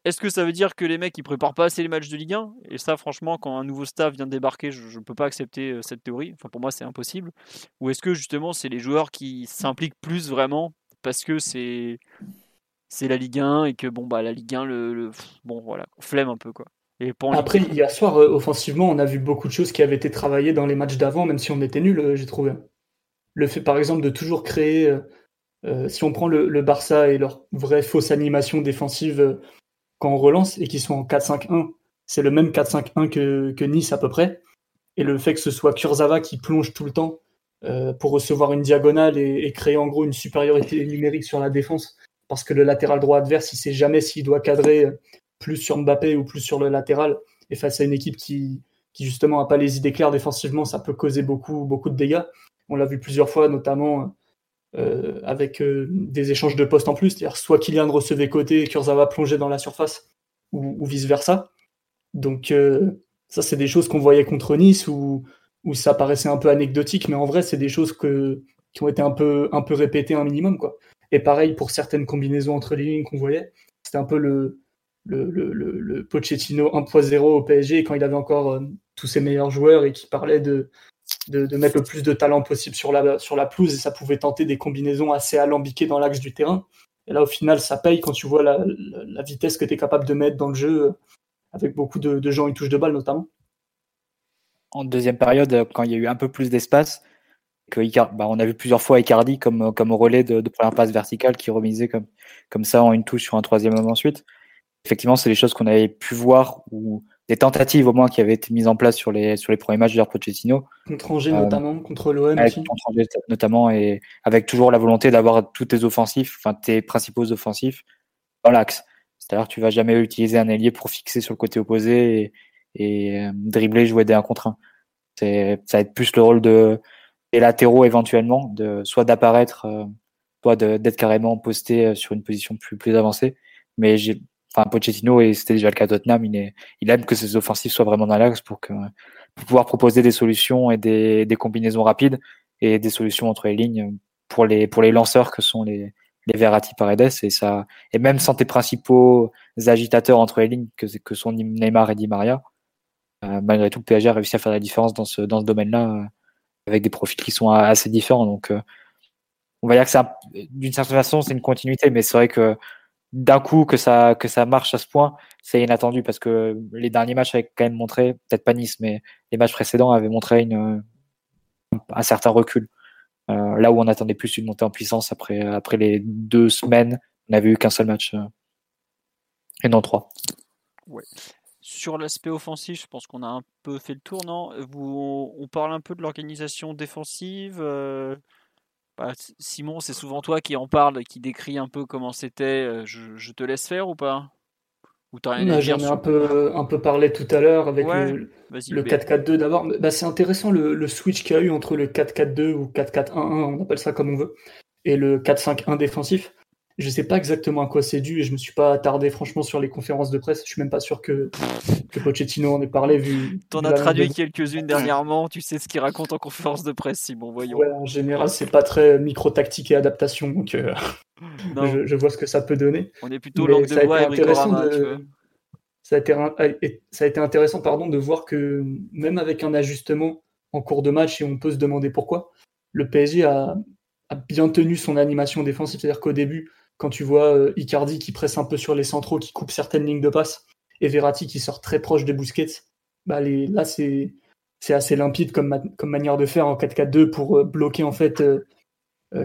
est-ce que ça veut dire que les mecs ils préparent pas assez les matchs de Ligue 1 ? Et ça, franchement, quand un nouveau staff vient de débarquer, je ne peux pas accepter cette théorie. Enfin, pour moi, c'est impossible. Ou est-ce que justement, c'est les joueurs qui s'impliquent plus vraiment parce que c'est la Ligue 1 et que la Ligue 1, bon voilà, on flemme un peu quoi. Après, hier soir, offensivement, on a vu beaucoup de choses qui avaient été travaillées dans les matchs d'avant, même si on était nuls, j'ai trouvé. Le fait, par exemple, de toujours créer, si on prend le Barça et leur vraie fausse animation défensive quand on relance, et qu'ils sont en 4-5-1, c'est le même 4-5-1 que Nice à peu près, et le fait que ce soit Kurzawa qui plonge tout le temps pour recevoir une diagonale et créer en gros une supériorité numérique sur la défense, parce que le latéral droit adverse, il sait jamais s'il doit cadrer... plus sur Mbappé ou plus sur le latéral, et face à une équipe qui justement n'a pas les idées claires défensivement, ça peut causer beaucoup de dégâts. On l'a vu plusieurs fois, notamment avec des échanges de postes en plus, c'est-à-dire soit Kylian recevait côté et Kurzawa plongeait dans la surface, ou vice-versa. Donc ça, c'est des choses qu'on voyait contre Nice, où ça paraissait un peu anecdotique, mais en vrai, c'est des choses qui ont été un peu répétées un minimum, quoi. Et pareil, pour certaines combinaisons entre les lignes qu'on voyait, c'était un peu le Pochettino 1.0 au PSG, quand il avait encore tous ses meilleurs joueurs et qui parlait de mettre le plus de talent possible sur la pelouse, et ça pouvait tenter des combinaisons assez alambiquées dans l'axe du terrain. Et là, au final, ça paye quand tu vois la vitesse que tu es capable de mettre dans le jeu, avec beaucoup de gens, une touche de balle notamment. En deuxième période, quand il y a eu un peu plus d'espace, on a vu plusieurs fois Icardi comme relais de première passe verticale qui remisait comme ça en une touche sur un troisième homme ensuite. Effectivement, c'est des choses qu'on avait pu voir, ou des tentatives au moins qui avaient été mises en place sur les premiers matchs de Pochettino. Contre Angers notamment, contre l'OM aussi. Contre Angers notamment, et avec toujours la volonté d'avoir tous tes principaux offensifs dans l'axe. C'est-à-dire que tu ne vas jamais utiliser un ailier pour fixer sur le côté opposé et dribbler, jouer des 1 contre 1. Ça va être plus le rôle des latéraux éventuellement, soit d'apparaître, soit d'être carrément posté sur une position plus avancée. Mais Pochettino, et c'était déjà le cas de Tottenham, il aime que ses offensives soient vraiment dans l'axe pour pouvoir proposer des solutions et des combinaisons rapides et des solutions entre les lignes pour les lanceurs que sont les Verratti, Paredes, et même sans tes principaux agitateurs entre les lignes que sont Neymar et Di Maria, malgré tout le PSG a réussi à faire la différence dans ce domaine-là, avec des profils qui sont assez différents. Donc on va dire que ça, d'une certaine façon, c'est une continuité, mais c'est vrai que d'un coup que ça marche à ce point, c'est inattendu, parce que les derniers matchs avaient quand même montré, peut-être pas Nice, mais les matchs précédents avaient montré un certain recul. Là où on attendait plus une montée en puissance après les 2 semaines, on n'avait eu qu'un seul match et non 3. Ouais. Sur l'aspect offensif, je pense qu'on a un peu fait le tour, non ? On parle un peu de l'organisation défensive. Simon, c'est souvent toi qui en parle, qui décrit un peu comment c'était. Je te laisse faire ou pas ? Ou t'as rien à dire ? J'en ai un peu parlé tout à l'heure avec le 4-4-2 d'abord. C'est intéressant le switch qu'il y a eu entre le 4-4-2 ou 4-4-1-1, on appelle ça comme on veut, et le 4-5-1 défensif. Je ne sais pas exactement à quoi c'est dû, et je ne me suis pas attardé franchement sur les conférences de presse. Je ne suis même pas sûr que Pochettino en ait parlé. T'en as traduit quelques-unes dernièrement. Tu sais ce qu'il raconte en conférence de presse, Simon, voyons. Ouais, en général, c'est pas très micro-tactique et adaptation. Donc, je vois ce que ça peut donner. On est plutôt langue de bois et bricorama, tu vois. Ça a été intéressant de voir que même avec un ajustement en cours de match, et on peut se demander pourquoi, le PSG a bien tenu son animation défensive. C'est-à-dire qu'au début, quand tu vois Icardi qui presse un peu sur les centraux, qui coupe certaines lignes de passe, et Verratti qui sort très proche de Busquets, là c'est assez limpide comme manière de faire en 4-4-2 pour bloquer, en fait,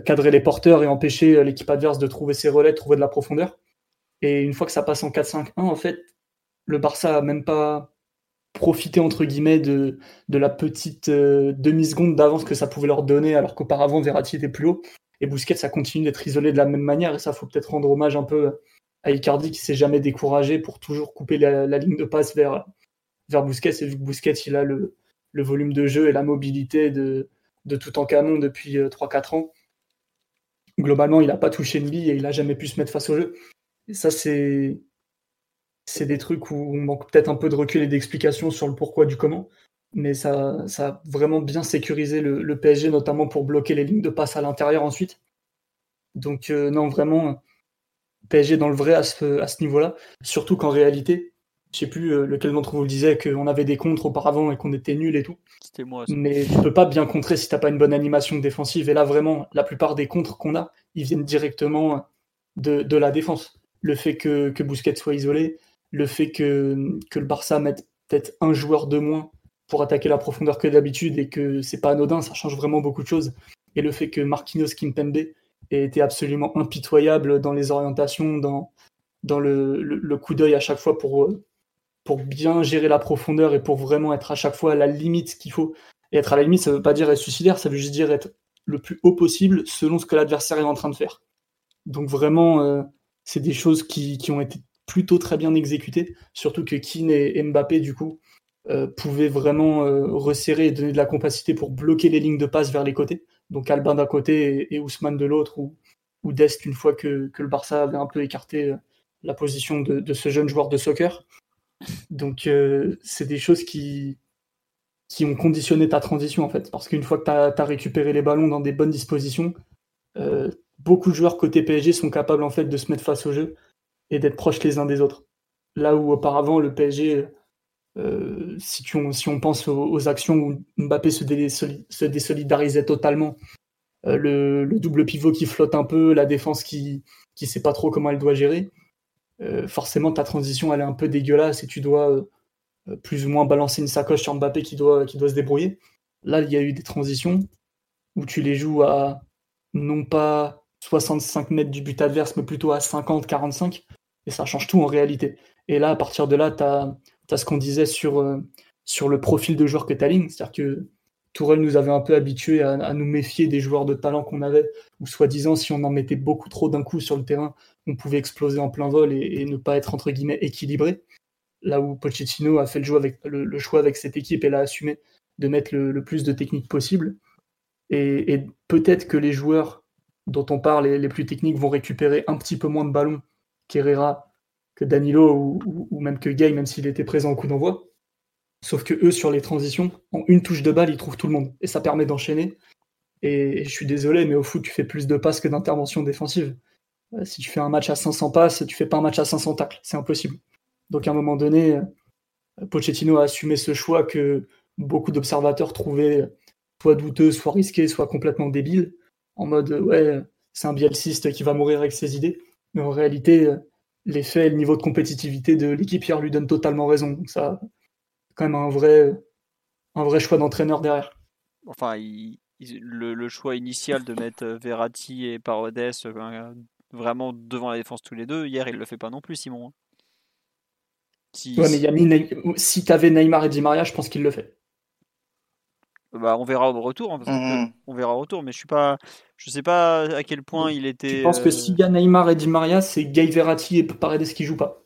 cadrer les porteurs et empêcher l'équipe adverse de trouver ses relais, de trouver de la profondeur. Et une fois que ça passe en 4-5-1, en fait, le Barça n'a même pas profité, entre guillemets, de la petite demi-seconde d'avance que ça pouvait leur donner, alors qu'auparavant Verratti était plus haut. Et Busquets, ça continue d'être isolé de la même manière, et ça, faut peut-être rendre hommage un peu à Icardi, qui s'est jamais découragé pour toujours couper la ligne de passe vers Busquets. Et vu que Busquets, il a le volume de jeu et la mobilité de tout en canon depuis 3-4 ans, globalement, il n'a pas touché une bille et il n'a jamais pu se mettre face au jeu. Et ça, c'est des trucs où on manque peut-être un peu de recul et d'explication sur le pourquoi du comment. Mais ça a vraiment bien sécurisé le PSG, notamment pour bloquer les lignes de passe à l'intérieur ensuite. Donc non, vraiment, PSG dans le vrai à ce niveau-là. Surtout qu'en réalité, je sais plus lequel d'entre vous le disait, qu'on avait des contres auparavant et qu'on était nuls et tout. C'était moi. Ça. Mais tu peux pas bien contrer si t'as pas une bonne animation défensive. Et là, vraiment, la plupart des contres qu'on a, ils viennent directement de la défense. Le fait que Busquets soit isolé, le fait que le Barça mette peut-être un joueur de moins pour attaquer la profondeur que d'habitude, et que c'est pas anodin, ça change vraiment beaucoup de choses. Et le fait que Marquinhos Kimpembe ait été absolument impitoyable dans les orientations, dans le coup d'œil à chaque fois pour bien gérer la profondeur et pour vraiment être à chaque fois à la limite qu'il faut. Et être à la limite, ça veut pas dire être suicidaire, ça veut juste dire être le plus haut possible selon ce que l'adversaire est en train de faire. Donc vraiment, c'est des choses qui ont été plutôt très bien exécutées, surtout que Kean et Mbappé, du coup, pouvait vraiment resserrer et donner de la compacité pour bloquer les lignes de passe vers les côtés, donc Alba d'un côté et Ousmane de l'autre, ou Dest, une fois que le Barça avait un peu écarté la position de ce jeune joueur de soccer. Donc c'est des choses qui ont conditionné ta transition, en fait, parce qu'une fois que t'as récupéré les ballons dans des bonnes dispositions, beaucoup de joueurs côté PSG sont capables, en fait, de se mettre face au jeu et d'être proches les uns des autres, là où auparavant le PSG, si on pense aux actions où Mbappé se désolidarisait totalement, le double pivot qui flotte un peu, la défense qui qui ne sait pas trop comment elle doit gérer, forcément ta transition elle est un peu dégueulasse et tu dois plus ou moins balancer une sacoche sur Mbappé qui doit se débrouiller. Là, il y a eu des transitions où tu les joues à non pas 65 mètres du but adverse, mais plutôt à 50-45, et ça change tout en réalité. Et là, à partir de là, tu as ce qu'on disait sur le profil de joueur que tu alignes, c'est-à-dire que Tourelle nous avait un peu habitués à nous méfier des joueurs de talent qu'on avait, ou soi-disant, si on en mettait beaucoup trop d'un coup sur le terrain, on pouvait exploser en plein vol et ne pas être, entre guillemets, équilibré. Là où Pochettino a fait le choix avec cette équipe et l'a assumé de mettre le plus de technique possible. Et peut-être que les joueurs dont on parle, les plus techniques, vont récupérer un petit peu moins de ballons qu'Herrera, que Danilo ou même que Gueye, même s'il était présent au coup d'envoi. Sauf que eux, sur les transitions, en une touche de balle, ils trouvent tout le monde. Et ça permet d'enchaîner. Et je suis désolé, mais au foot, tu fais plus de passes que d'interventions défensives. Si tu fais un match à 500 passes, tu fais pas un match à 500 tacles. C'est impossible. Donc à un moment donné, Pochettino a assumé ce choix que beaucoup d'observateurs trouvaient soit douteux, soit risqué, soit complètement débile. En mode, ouais, c'est un bielciste qui va mourir avec ses idées. Mais en réalité, les faits et le niveau de compétitivité de l'équipe hier lui donnent totalement raison. Donc ça... quand même un vrai choix d'entraîneur derrière. Enfin, le choix initial de mettre Verratti et Paredes vraiment devant la défense tous les deux, hier, il ne le fait pas non plus, Simon. Si tu avais Neymar et Di Maria, je pense qu'il le fait. Bah, on verra au retour, hein, on verra au retour, mais je sais pas à quel point il était... Je pense que s'il y a Neymar et Di Maria, c'est Gueye, Verratti et Paredes qui ne jouent pas.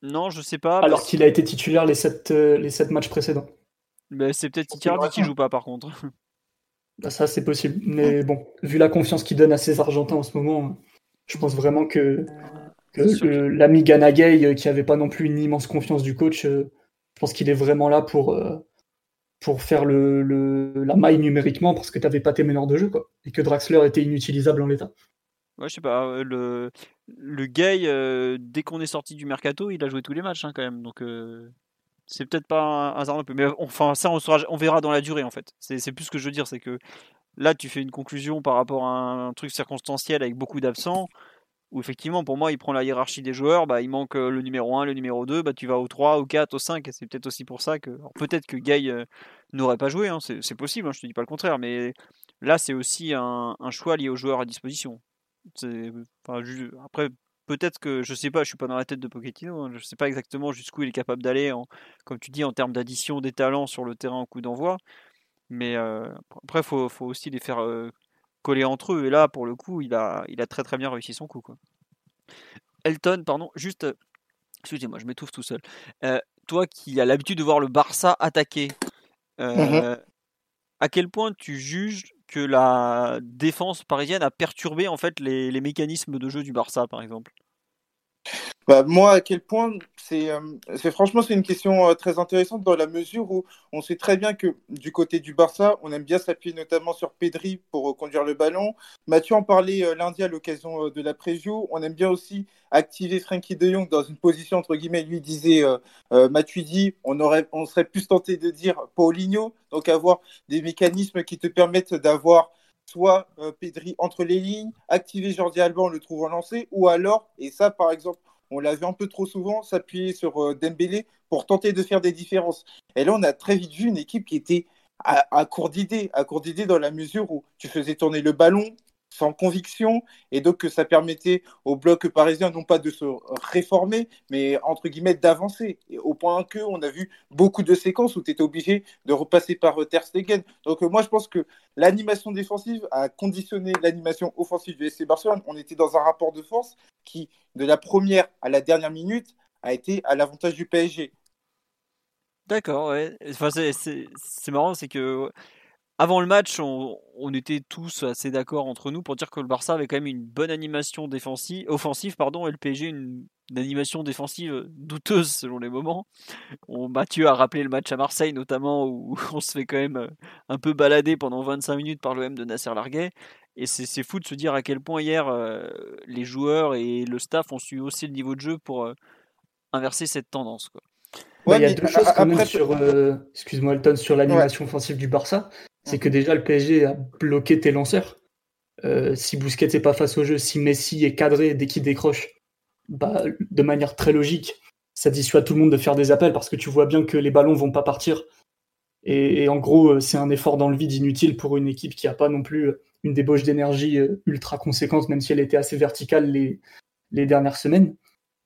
Non, je sais pas. Alors qu'il a été titulaire les 7 matchs précédents. Mais c'est peut-être Icardi qui joue pas, par contre. Bah ça, c'est possible. Mais bon, vu la confiance qu'il donne à ses Argentins en ce moment, je pense vraiment que l'ami Ganagay, qui n'avait pas non plus une immense confiance du coach, je pense qu'il est vraiment là pour faire la maille numériquement, parce que tu n'avais pas tes meneurs de jeu, quoi, et que Draxler était inutilisable en l'état. Ouais, je sais pas, le Gueye, dès qu'on est sorti du mercato, il a joué tous les matchs, hein, quand même. Donc c'est peut-être pas un hasard non plus. Mais enfin, ça on verra dans la durée, en fait. C'est plus ce que je veux dire, c'est que là tu fais une conclusion par rapport à un truc circonstanciel avec beaucoup d'absents, où effectivement pour moi il prend la hiérarchie des joueurs, bah il manque le numéro 1, le numéro 2, bah tu vas au 3, au 4, au 5, et c'est peut-être aussi pour ça que. Alors, peut-être que Gueye n'aurait pas joué, hein, c'est possible, hein, je te dis pas le contraire, mais là c'est aussi un choix lié aux joueurs à disposition. Après, peut-être que je sais pas, je suis pas dans la tête de Pochettino, hein, je sais pas exactement jusqu'où il est capable d'aller, comme tu dis, en termes d'addition des talents sur le terrain au coup d'envoi, mais après faut aussi les faire coller entre eux, et là pour le coup il a très très bien réussi son coup, quoi. Elton, pardon, juste excusez-moi, je m'étouffe tout seul, toi qui as l'habitude de voir le Barça attaquer, à quel point tu juges que la défense parisienne a perturbé en fait les mécanismes de jeu du Barça, par exemple? Bah, moi, à quel point c'est franchement, c'est une question très intéressante, dans la mesure où on sait très bien que du côté du Barça, on aime bien s'appuyer notamment sur Pedri pour conduire le ballon. Mathieu en parlait lundi à l'occasion de la preview. On aime bien aussi activer Frenkie de Jong dans une position, entre guillemets, lui disait Matuidi, on serait plus tenté de dire Paulinho. Donc avoir des mécanismes qui te permettent d'avoir soit Pedri entre les lignes, activer Jordi Alba en le trouvant lancé, ou alors, et ça par exemple, on l'a vu un peu trop souvent, s'appuyer sur Dembélé pour tenter de faire des différences. Et là, on a très vite vu une équipe qui était à court d'idées, dans la mesure où tu faisais tourner le ballon sans conviction, et donc que ça permettait au bloc parisien non pas de se réformer, mais entre guillemets d'avancer, et au point qu'on a vu beaucoup de séquences où tu étais obligé de repasser par Ter Stegen. Donc moi je pense que l'animation défensive a conditionné l'animation offensive du FC Barcelone. On était dans un rapport de force qui, de la première à la dernière minute, a été à l'avantage du PSG. D'accord, ouais. Enfin, c'est marrant, c'est que... Avant le match, on était tous assez d'accord entre nous pour dire que le Barça avait quand même une bonne animation offensive, et le PSG une animation défensive douteuse selon les moments. Mathieu a rappelé le match à Marseille notamment, où on se fait quand même un peu balader pendant 25 minutes par l'OM de Nasser Larguet. Et c'est fou de se dire à quel point hier les joueurs et le staff ont su hausser le niveau de jeu pour inverser cette tendance, quoi. Ouais, il y a deux choses quand même sur l'animation offensive du Barça. C'est que déjà, le PSG a bloqué tes lanceurs. si Busquets n'est pas face au jeu, si Messi est cadré dès qu'il décroche, bah, de manière très logique, ça dissuade tout le monde de faire des appels parce que tu vois bien que les ballons ne vont pas partir. Et en gros, c'est un effort dans le vide inutile pour une équipe qui n'a pas non plus une débauche d'énergie ultra conséquente, même si elle était assez verticale les dernières semaines.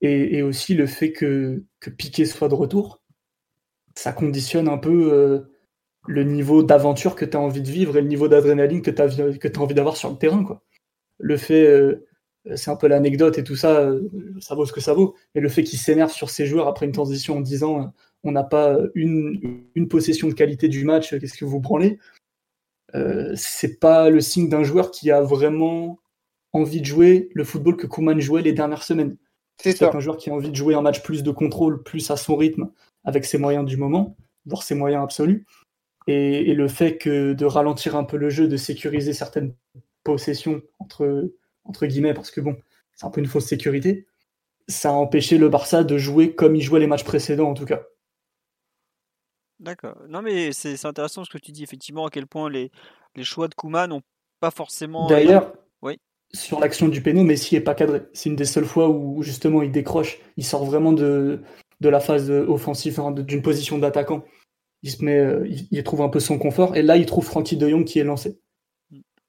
Et aussi le fait que Piqué soit de retour, ça conditionne un peu le niveau d'aventure que tu as envie de vivre et le niveau d'adrénaline que tu as envie d'avoir sur le terrain, quoi. Le fait, c'est un peu l'anecdote et tout ça, ça vaut ce que ça vaut, mais le fait qu'il s'énerve sur ses joueurs après une transition en disant on n'a pas une possession de qualité du match, qu'est-ce que vous branlez, c'est pas le signe d'un joueur qui a vraiment envie de jouer le football que Koeman jouait les dernières semaines. C'est un joueur qui a envie de jouer un match plus de contrôle, plus à son rythme, avec ses moyens du moment, voire ses moyens absolus. Et le fait que de ralentir un peu le jeu, de sécuriser certaines possessions, entre guillemets, parce que bon, c'est un peu une fausse sécurité, ça a empêché le Barça de jouer comme il jouait les matchs précédents, en tout cas. D'accord. Non, mais c'est intéressant ce que tu dis, effectivement, à quel point les choix de Koeman n'ont pas forcément... D'ailleurs... Oui. Sur l'action du péno, Messi n'est pas cadré. C'est une des seules fois où justement il décroche. Il sort vraiment de la phase offensive, hein, d'une position d'attaquant. Il se met, il trouve un peu son confort. Et là, il trouve Frenkie de Jong qui est lancé.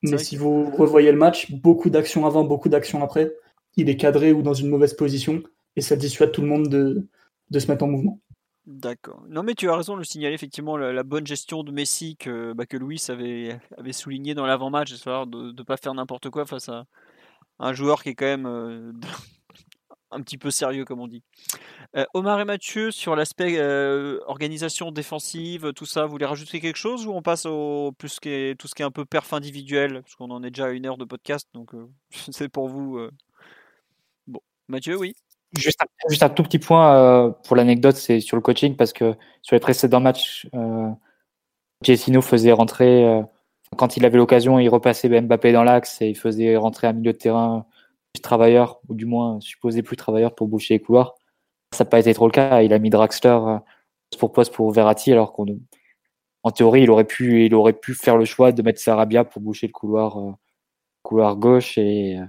Mais si vous revoyez le match, beaucoup d'actions avant, beaucoup d'actions après. Il est cadré ou dans une mauvaise position. Et ça dissuade tout le monde de se mettre en mouvement. D'accord. Non, mais tu as raison de le signaler, effectivement, la bonne gestion de Messi que Luis avait souligné dans l'avant-match, c'est-à-dire de ne pas faire n'importe quoi face à un joueur qui est quand même un petit peu sérieux, comme on dit. Omar et Mathieu, sur l'aspect organisation défensive, tout ça, vous voulez rajouter quelque chose ou on passe au plus tout ce qui est un peu perf individuel, parce qu'on en est déjà à 1 heure de podcast, donc c'est pour vous. Bon, Mathieu, oui. Juste un tout petit point pour l'anecdote, c'est sur le coaching, parce que sur les précédents matchs, Pochettino faisait rentrer, quand il avait l'occasion, il repassait Mbappé dans l'axe et il faisait rentrer un milieu de terrain plus travailleur, ou du moins supposé plus travailleur, pour boucher les couloirs. Ça n'a pas été trop le cas, il a mis Draxler pour poste pour Verratti, alors qu'en théorie, il aurait pu faire le choix de mettre Sarabia pour boucher le couloir gauche et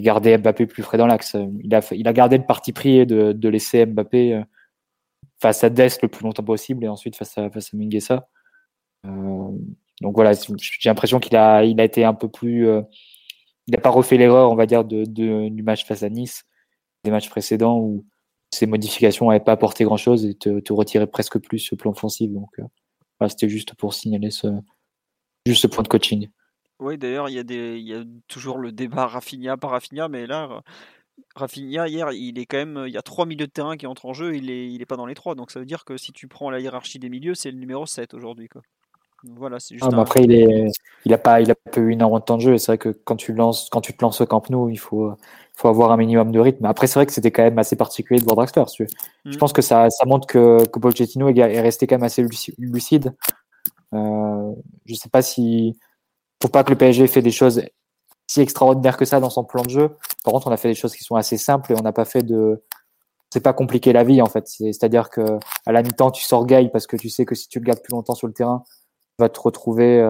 garder Mbappé plus frais dans l'axe. Il a gardé le parti pris de laisser Mbappé face à Dest le plus longtemps possible et ensuite face à Mingueza. Donc voilà, j'ai l'impression qu'il a été un peu plus... il n'a pas refait l'erreur, on va dire, du match face à Nice, des matchs précédents où ces modifications n'avaient pas apporté grand-chose et te retiraient presque plus ce plan offensif. Donc voilà, c'était juste pour signaler ce point de coaching. Oui, d'ailleurs, il y a toujours le débat Rafinha par Rafinha, mais là, Rafinha, hier, il y a 3 milieux de terrain qui entrent en jeu, il est pas dans les 3. Donc ça veut dire que si tu prends la hiérarchie des milieux, c'est le numéro 7 aujourd'hui, quoi. Donc, voilà, c'est juste Après, il a pas eu énormément de temps de jeu, et c'est vrai que quand tu te lances au Camp Nou, il faut avoir un minimum de rythme. Après, c'est vrai que c'était quand même assez particulier de voir Draxler. Je pense que ça montre que Pochettino est resté quand même assez lucide. Je sais pas si... Faut pas que le PSG fait des choses si extraordinaires que ça dans son plan de jeu. Par contre, on a fait des choses qui sont assez simples et on n'a pas fait de... C'est pas compliqué la vie, en fait. C'est-à-dire que à la mi-temps, tu sors Gueye parce que tu sais que si tu le gardes plus longtemps sur le terrain, tu vas te retrouver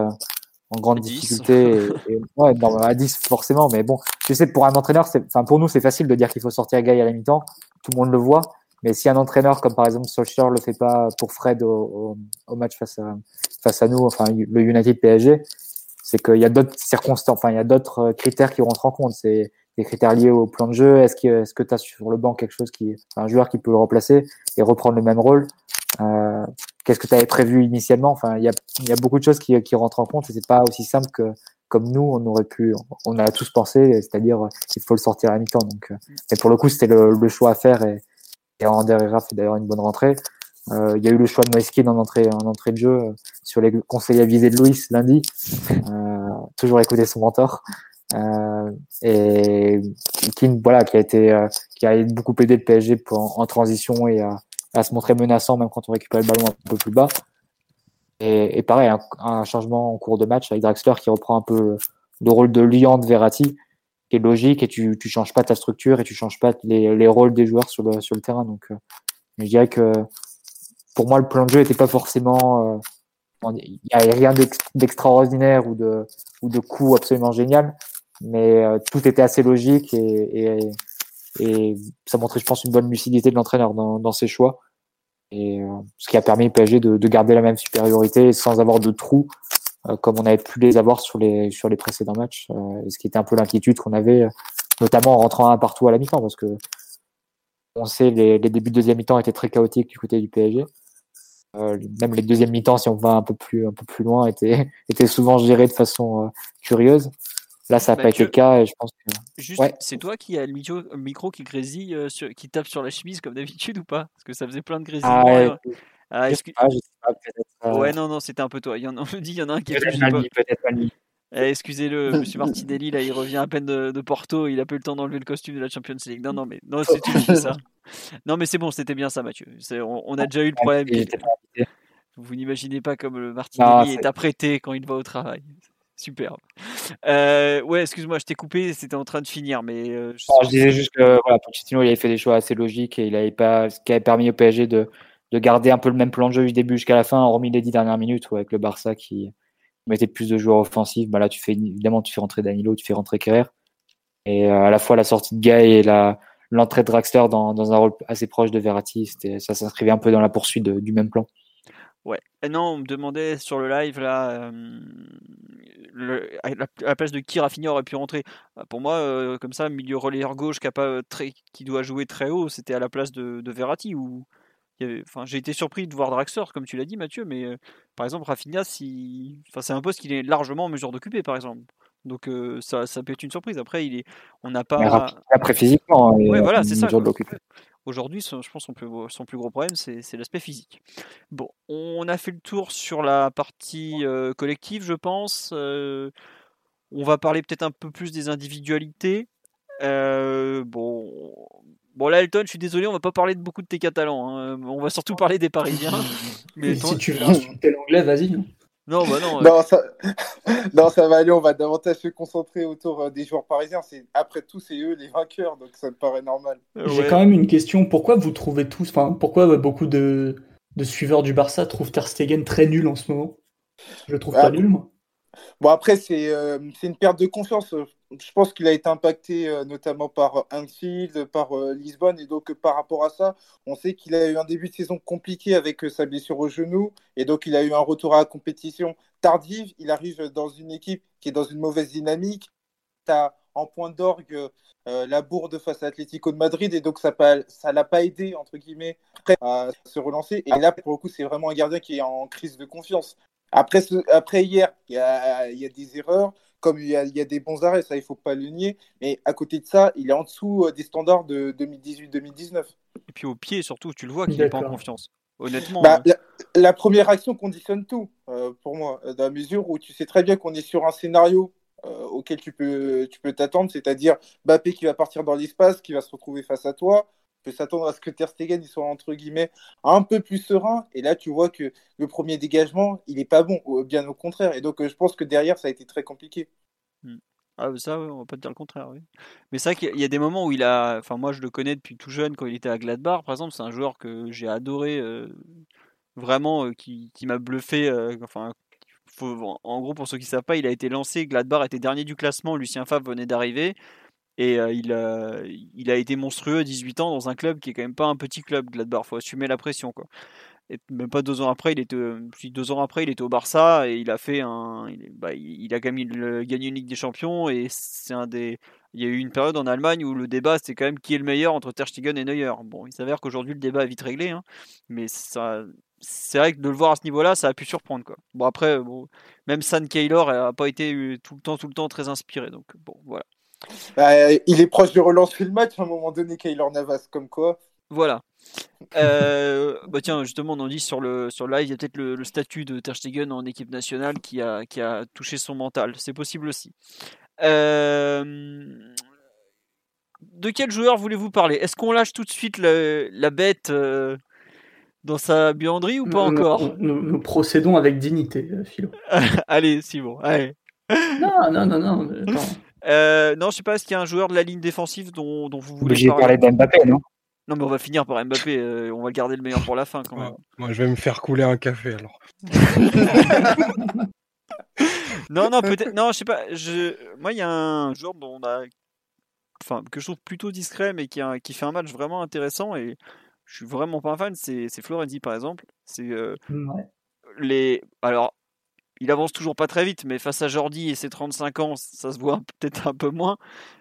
en grande difficulté. Ouais, non, à 10, forcément. Mais bon, tu sais, pour un entraîneur, pour nous, c'est facile de dire qu'il faut sortir Gueye à la mi-temps. Tout le monde le voit. Mais si un entraîneur, comme par exemple Solskjaer, le fait pas pour Fred au match face à nous, enfin, le United PSG, c'est qu'il y a d'autres circonstances, enfin, il y a d'autres critères qui rentrent en compte. C'est des critères liés au plan de jeu. Est-ce que tu as sur le banc quelque chose un joueur qui peut le remplacer et reprendre le même rôle? Qu'est-ce que tu avais prévu initialement? Enfin, il y a beaucoup de choses qui rentrent en compte et c'est pas aussi simple que, comme nous, on a tous pensé, c'est-à-dire, il faut le sortir à mi-temps. Donc, mais pour le coup, c'était le choix à faire et Ander Herrera fait d'ailleurs une bonne rentrée. Il y a eu le choix de Moïse Kean en entrée de jeu sur les conseils avisés de Luis lundi, toujours écouter son mentor, et Kean, voilà, qui a beaucoup aidé le PSG en transition et à se montrer menaçant même quand on récupère le ballon un peu plus bas, et pareil, un changement en cours de match avec Draxler qui reprend un peu le rôle de liant de Verratti, qui est logique, et tu changes pas ta structure et tu changes pas les rôles des joueurs sur le terrain. Donc je dirais que pour moi, le plan de jeu n'était pas forcément il n'y a rien d'extraordinaire ou de coup absolument génial, mais tout était assez logique et ça montrait, je pense, une bonne lucidité de l'entraîneur dans ses choix, et ce qui a permis au PSG de garder la même supériorité sans avoir de trous comme on avait pu les avoir sur les précédents matchs, ce qui était un peu l'inquiétude qu'on avait, notamment en rentrant un partout à la mi-temps, parce que on sait les débuts de deuxième mi-temps étaient très chaotiques du côté du PSG. Même les deuxièmes mi-temps, si on va un peu plus loin, étaient souvent gérés de façon curieuse. Là, ça n'a pas été le cas, et je pense que... Juste, ouais. C'est toi qui as le micro qui grésille, qui tape sur la chemise comme d'habitude ou pas ? Parce que ça faisait plein de grésillements. Ouais, non, c'était un peu toi. On me dit, il y en a un qui a peut-être pas lui. Excusez-le, M. Martinelli, là, il revient à peine de Porto, il n'a pas eu le temps d'enlever le costume de la Champions League. Non, c'est tout ça. Non, mais c'est bon, c'était bien ça, Mathieu. On a déjà eu le problème. Vous n'imaginez pas comme le Martinelli est apprêté quand il va au travail. Superbe. Ouais, excuse-moi, je t'ai coupé, c'était en train de finir. Mais je disais juste que Pochettino, il avait fait des choix assez logiques et ce qui avait permis au PSG de garder un peu le même plan de jeu du début jusqu'à la fin, hormis les 10 dernières minutes, avec le Barça qui mettait plus de joueurs offensifs. Là, tu fais rentrer Danilo, tu fais rentrer Kerrer. Et à la fois la sortie de Gueye et l'entrée de Draxler dans un rôle assez proche de Verratti, ça s'inscrivait un peu dans la poursuite du même plan. Ouais. Et non, on me demandait sur le live, là, à la place de qui Rafinha aurait pu rentrer. Pour moi, comme ça, milieu relayeur gauche qui doit jouer très haut, c'était à la place de Verratti. J'ai été surpris de voir Draxler, comme tu l'as dit, Mathieu, mais par exemple, Rafinha, c'est un poste qu'il est largement en mesure d'occuper, par exemple. Donc ça peut être une surprise. Après, on n'a pas... Après, physiquement, il est en mesure de l'occuper. Aujourd'hui, je pense que son plus gros problème, c'est l'aspect physique. Bon, on a fait le tour sur la partie collective, je pense. On va parler peut-être un peu plus des individualités. Bon, là, Elton, je suis désolé, on va pas parler de beaucoup de tes Catalans. On va surtout parler des Parisiens. Mais si tu veux insulter l'anglais, vas-y. Non, bah non. Non, ça va aller. On va davantage se concentrer autour des joueurs parisiens. Après tout, c'est eux les vainqueurs, donc ça me paraît normal. J'ai quand même une question. Pourquoi vous trouvez tous, pourquoi beaucoup de suiveurs du Barça trouvent Ter Stegen très nul en ce moment ? Je le trouve pas nul, moi. Bon, après, c'est une perte de confiance. Je pense qu'il a été impacté notamment par Anfield, par Lisbonne, et donc par rapport à ça, on sait qu'il a eu un début de saison compliqué avec sa blessure au genou, et donc il a eu un retour à la compétition tardive. Il arrive dans une équipe qui est dans une mauvaise dynamique. T'as en point d'orgue la bourde face à Atlético de Madrid, et donc ça l'a pas aidé, entre guillemets, à se relancer. Et là, pour le coup, c'est vraiment un gardien qui est en crise de confiance. Après hier, il y a des erreurs, comme il y a des bons arrêts, ça, il ne faut pas le nier. Mais à côté de ça, il est en dessous des standards de 2018-2019. Et puis au pied, surtout, tu le vois qu'il n'est pas en confiance. Honnêtement. La première action conditionne tout, pour moi, dans la mesure où tu sais très bien qu'on est sur un scénario auquel tu peux t'attendre, c'est-à-dire Mbappé qui va partir dans l'espace, qui va se retrouver face à toi. On peut s'attendre à ce que Ter Stegen soit, entre guillemets, un peu plus serein. Et là, tu vois que le premier dégagement, il n'est pas bon, bien au contraire. Et donc, je pense que derrière, ça a été très compliqué. Ah, ça, oui, on ne va pas te dire le contraire. Oui. Mais c'est vrai qu'il y a des moments où Enfin, moi, je le connais depuis tout jeune, quand il était à Gladbach, par exemple. C'est un joueur que j'ai adoré, vraiment, qui m'a bluffé. En gros, pour ceux qui ne savent pas, il a été lancé. Gladbach était dernier du classement. Lucien Favre venait d'arriver. Et il a été monstrueux à 18 ans dans un club qui est quand même pas un petit club, Gladbach. Faut assumer la pression, quoi. Et même pas 2 ans après, il était au Barça et il a fait il a quand même gagné une Ligue des Champions, et c'est il y a eu une période en Allemagne où le débat c'était quand même qui est le meilleur entre Ter Stegen et Neuer. Bon, il s'avère qu'aujourd'hui le débat est vite réglé, hein, mais ça. C'est vrai que de le voir à ce niveau-là, ça a pu surprendre, quoi. Bon, après, même Sam Keylor n'a pas été tout le temps très inspiré, donc bon, voilà. Il est proche de relancer le match à un moment donné, Keylor Navas, comme quoi. Voilà. Tiens, justement, on en dit sur live, il y a peut-être le statut de Ter Stegen en équipe nationale qui a touché son mental. C'est possible aussi. De quel joueur voulez-vous parler ? Est-ce qu'on lâche tout de suite la bête dans sa buanderie ou pas encore ? Nous procédons avec dignité, Philo. Allez, Simon, allez. Non. Attends. Non, je sais pas, est-ce qu'il y a un joueur de la ligne défensive dont vous voulez parler ? J'ai parlé d'Mbappé, non ? Non, mais on va finir par Mbappé, on va garder le meilleur pour la fin quand même. Moi, je vais me faire couler un café alors. non, peut-être. Non, je sais pas. Moi, il y a un joueur dont on a. Enfin, que je trouve plutôt discret, mais qui fait un match vraiment intéressant et je suis vraiment pas un fan, c'est Florenzi par exemple. C'est, ouais. Alors, il avance toujours pas très vite, mais face à Jordi et ses 35 ans, ça se voit peut-être un peu moins.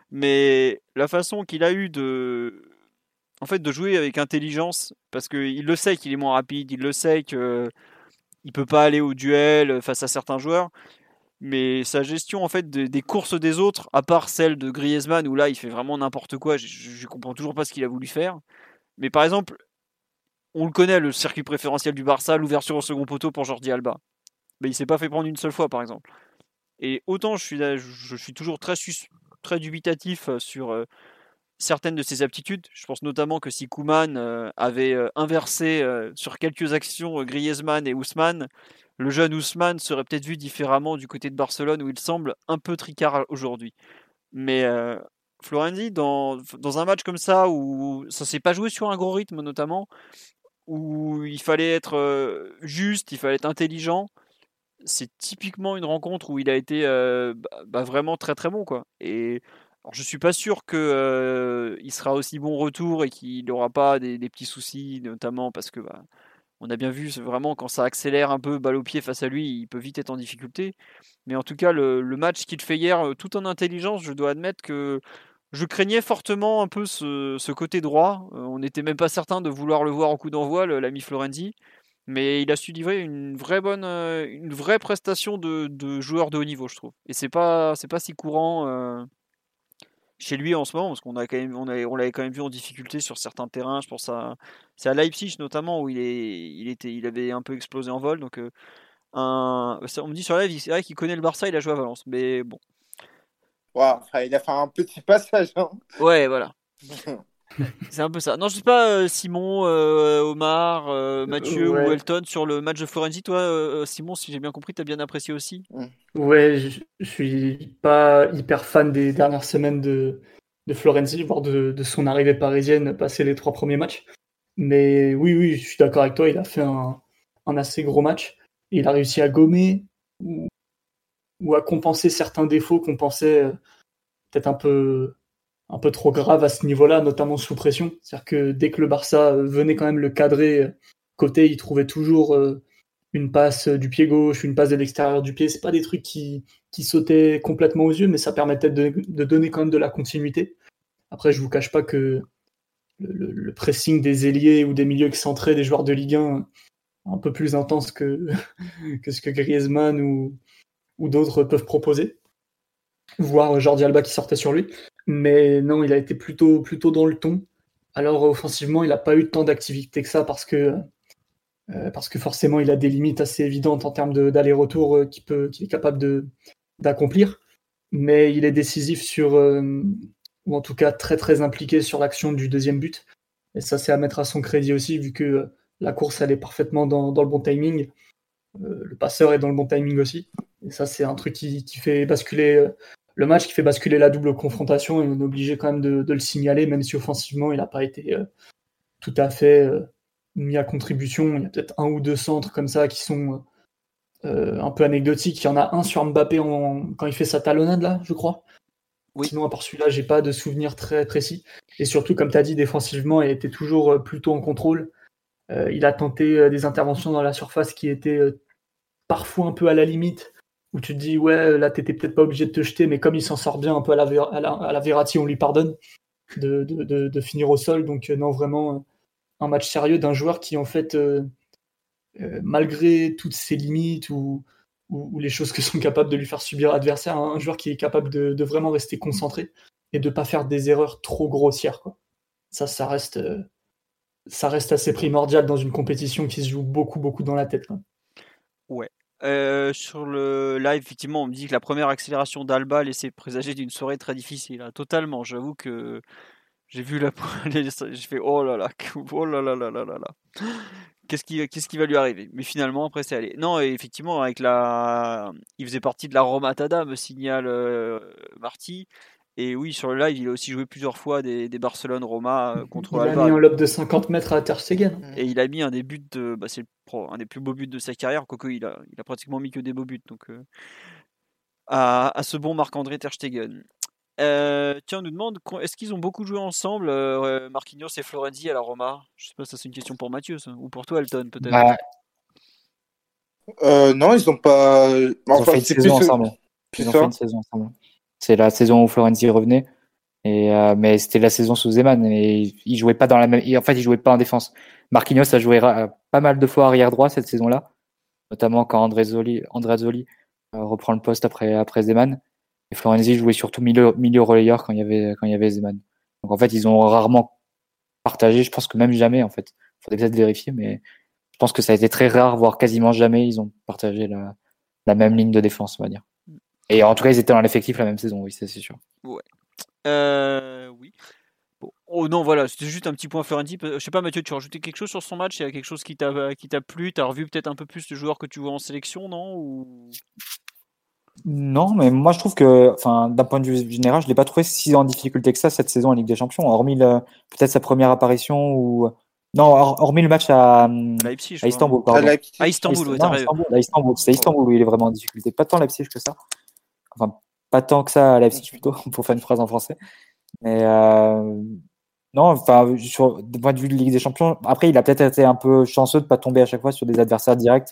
Mais la façon qu'il a eu de jouer avec intelligence, parce qu'il le sait qu'il est moins rapide, il le sait qu'il ne peut pas aller au duel face à certains joueurs, mais sa gestion en fait, des courses des autres, à part celle de Griezmann, où là il fait vraiment n'importe quoi, je ne comprends toujours pas ce qu'il a voulu faire. Mais par exemple, on le connaît, le circuit préférentiel du Barça, l'ouverture au second poteau pour Jordi Alba. Mais il ne s'est pas fait prendre une seule fois, par exemple. Et autant je suis toujours très dubitatif sur certaines de ses aptitudes. Je pense notamment que si Koeman avait inversé sur quelques actions Griezmann et Ousmane, le jeune Ousmane serait peut-être vu différemment du côté de Barcelone, où il semble un peu tricard aujourd'hui. Mais... Florenzi, dans un match comme ça où ça ne s'est pas joué sur un gros rythme notamment, où il fallait être juste, il fallait être intelligent, c'est typiquement une rencontre où il a été vraiment très très bon quoi. Et alors, je ne suis pas sûr qu'il sera aussi bon retour et qu'il n'aura pas des petits soucis, notamment parce que on a bien vu vraiment quand ça accélère un peu balle au pied face à lui, il peut vite être en difficulté. Mais en tout cas, le match qu'il fait hier, tout en intelligence, je dois admettre que je craignais fortement un peu ce côté droit. On n'était même pas certain de vouloir le voir au coup d'envoi, l'ami Florenzi. Mais il a su livrer une vraie prestation de joueur de haut niveau, je trouve. Et c'est pas si courant chez lui en ce moment, parce qu'on a quand même, on l'avait quand même vu en difficulté sur certains terrains. Je pense c'est à Leipzig notamment où il avait un peu explosé en vol. Donc on me dit sur live, c'est vrai qu'il connaît le Barça, il a joué à Valence, mais bon. Wow, il a fait un petit passage. Hein. Ouais, voilà. C'est un peu ça. Non, je sais pas, Simon, Omar, Mathieu ouais. Ou Elton sur le match de Florenzi. Toi, Simon, si j'ai bien compris, t'as bien apprécié aussi. Ouais, je suis pas hyper fan des dernières semaines de Florenzi, voire de son arrivée parisienne, passer les 3 premiers matchs. Mais oui, je suis d'accord avec toi. Il a fait un assez gros match. Il a réussi à gommer ou à compenser certains défauts qu'on pensait peut-être un peu trop grave à ce niveau-là, notamment sous pression. C'est-à-dire que dès que le Barça venait quand même le cadrer côté, il trouvait toujours une passe du pied gauche, une passe de l'extérieur du pied. C'est pas des trucs qui sautaient complètement aux yeux, mais ça permettait de donner quand même de la continuité. Après, je vous cache pas que le pressing des ailiers ou des milieux excentrés des joueurs de Ligue 1 un peu plus intense que ce que Griezmann ou d'autres peuvent proposer, voire Jordi Alba qui sortait sur lui. Mais non, il a été plutôt dans le ton. Alors offensivement, il n'a pas eu tant d'activité que ça parce que forcément, il a des limites assez évidentes en termes d'aller-retour qu'il est capable d'accomplir. Mais il est décisif ou en tout cas très très impliqué sur l'action du deuxième but. Et ça, c'est à mettre à son crédit aussi, vu que la course, elle est parfaitement dans le bon timing. Le passeur est dans le bon timing aussi. Et ça, c'est un truc qui fait basculer... le match qui fait basculer la double confrontation, et on est obligé quand même de le signaler, même si offensivement il n'a pas été tout à fait mis à contribution. Il y a peut-être un ou deux centres comme ça qui sont un peu anecdotiques. Il y en a un sur Mbappé quand il fait sa talonnade là, je crois. Oui. Sinon à part celui-là, j'ai pas de souvenir très précis. Et surtout, comme tu as dit, défensivement, il était toujours plutôt en contrôle. Il a tenté des interventions dans la surface qui étaient parfois un peu à la limite, où tu te dis, ouais, là, t'étais peut-être pas obligé de te jeter, mais comme il s'en sort bien un peu à la Verratti, on lui pardonne de finir au sol. Donc non, vraiment, un match sérieux d'un joueur qui, en fait, malgré toutes ses limites ou les choses que sont capables de lui faire subir l'adversaire, un joueur qui est capable de vraiment rester concentré et de pas faire des erreurs trop grossières, quoi. Ça reste assez primordial dans une compétition qui se joue beaucoup, beaucoup dans la tête, quoi. Ouais. Sur le live, effectivement, on me dit que la première accélération d'Alba laissait présager d'une soirée très difficile. Hein. Totalement, j'avoue que j'ai vu j'ai fait oh là là. Qu'est-ce qui va lui arriver ? Mais finalement, après, c'est allé. Non, et effectivement, il faisait partie de la Romatada, me signale Marty. Et oui, sur le live, il a aussi joué plusieurs fois des Barcelone-Roma contre Alba. Il a mis un lob de 50 mètres à Ter Stegen. Et il a mis un des buts, c'est un des plus beaux buts de sa carrière, quoique il a pratiquement mis que des beaux buts. Donc, à ce bon Marc-André Ter Stegen. Tiens, on nous demande, est-ce qu'ils ont beaucoup joué ensemble, Marquinhos et Florenzi à la Roma? Je sais pas, ça c'est une question pour Mathieu, ça. Ou pour toi, Elton, peut-être. Bah... non, ils n'ont pas... Enfin, ils ont fait une saison ensemble. Ils ont fait une saison ensemble. C'est la saison où Florenzi revenait, mais c'était la saison sous Zeman et il jouait pas dans la même. En fait, il jouait pas en défense. Marquinhos a joué pas mal de fois arrière droit cette saison-là, notamment quand Andreazzoli reprend le poste après Zeman. Et Florenzi jouait surtout milieu relayeur quand il y avait Zeman. Donc en fait, ils ont rarement partagé. Je pense que même jamais en fait. Faudrait peut-être vérifier, mais je pense que ça a été très rare, voire quasiment jamais, ils ont partagé la même ligne de défense, on va dire. Et en tout cas, ils étaient dans l'effectif la même saison, oui, ça c'est sûr. Ouais. Oui. Bon. Oh non, voilà, c'était juste un petit point Florenzi. Je sais pas, Mathieu, tu as rajouté quelque chose sur son match? Il y a quelque chose qui t'a plu? Tu as revu peut-être un peu plus le joueur que tu vois en sélection, non? Ou... Non, mais moi je trouve que, d'un point de vue général, je l'ai pas trouvé si en difficulté que ça cette saison en Ligue des Champions, hormis peut-être sa première apparition ou... Non, hormis le match à Istanbul. À Istanbul, oui. C'est Istanbul où il est vraiment en difficulté. Pas tant Leipzig que ça. Enfin, pas tant que ça à Leipzig plutôt, pour faire une phrase en français. Mais non, du point de vue de Ligue des Champions, après, il a peut-être été un peu chanceux de ne pas tomber à chaque fois sur des adversaires directs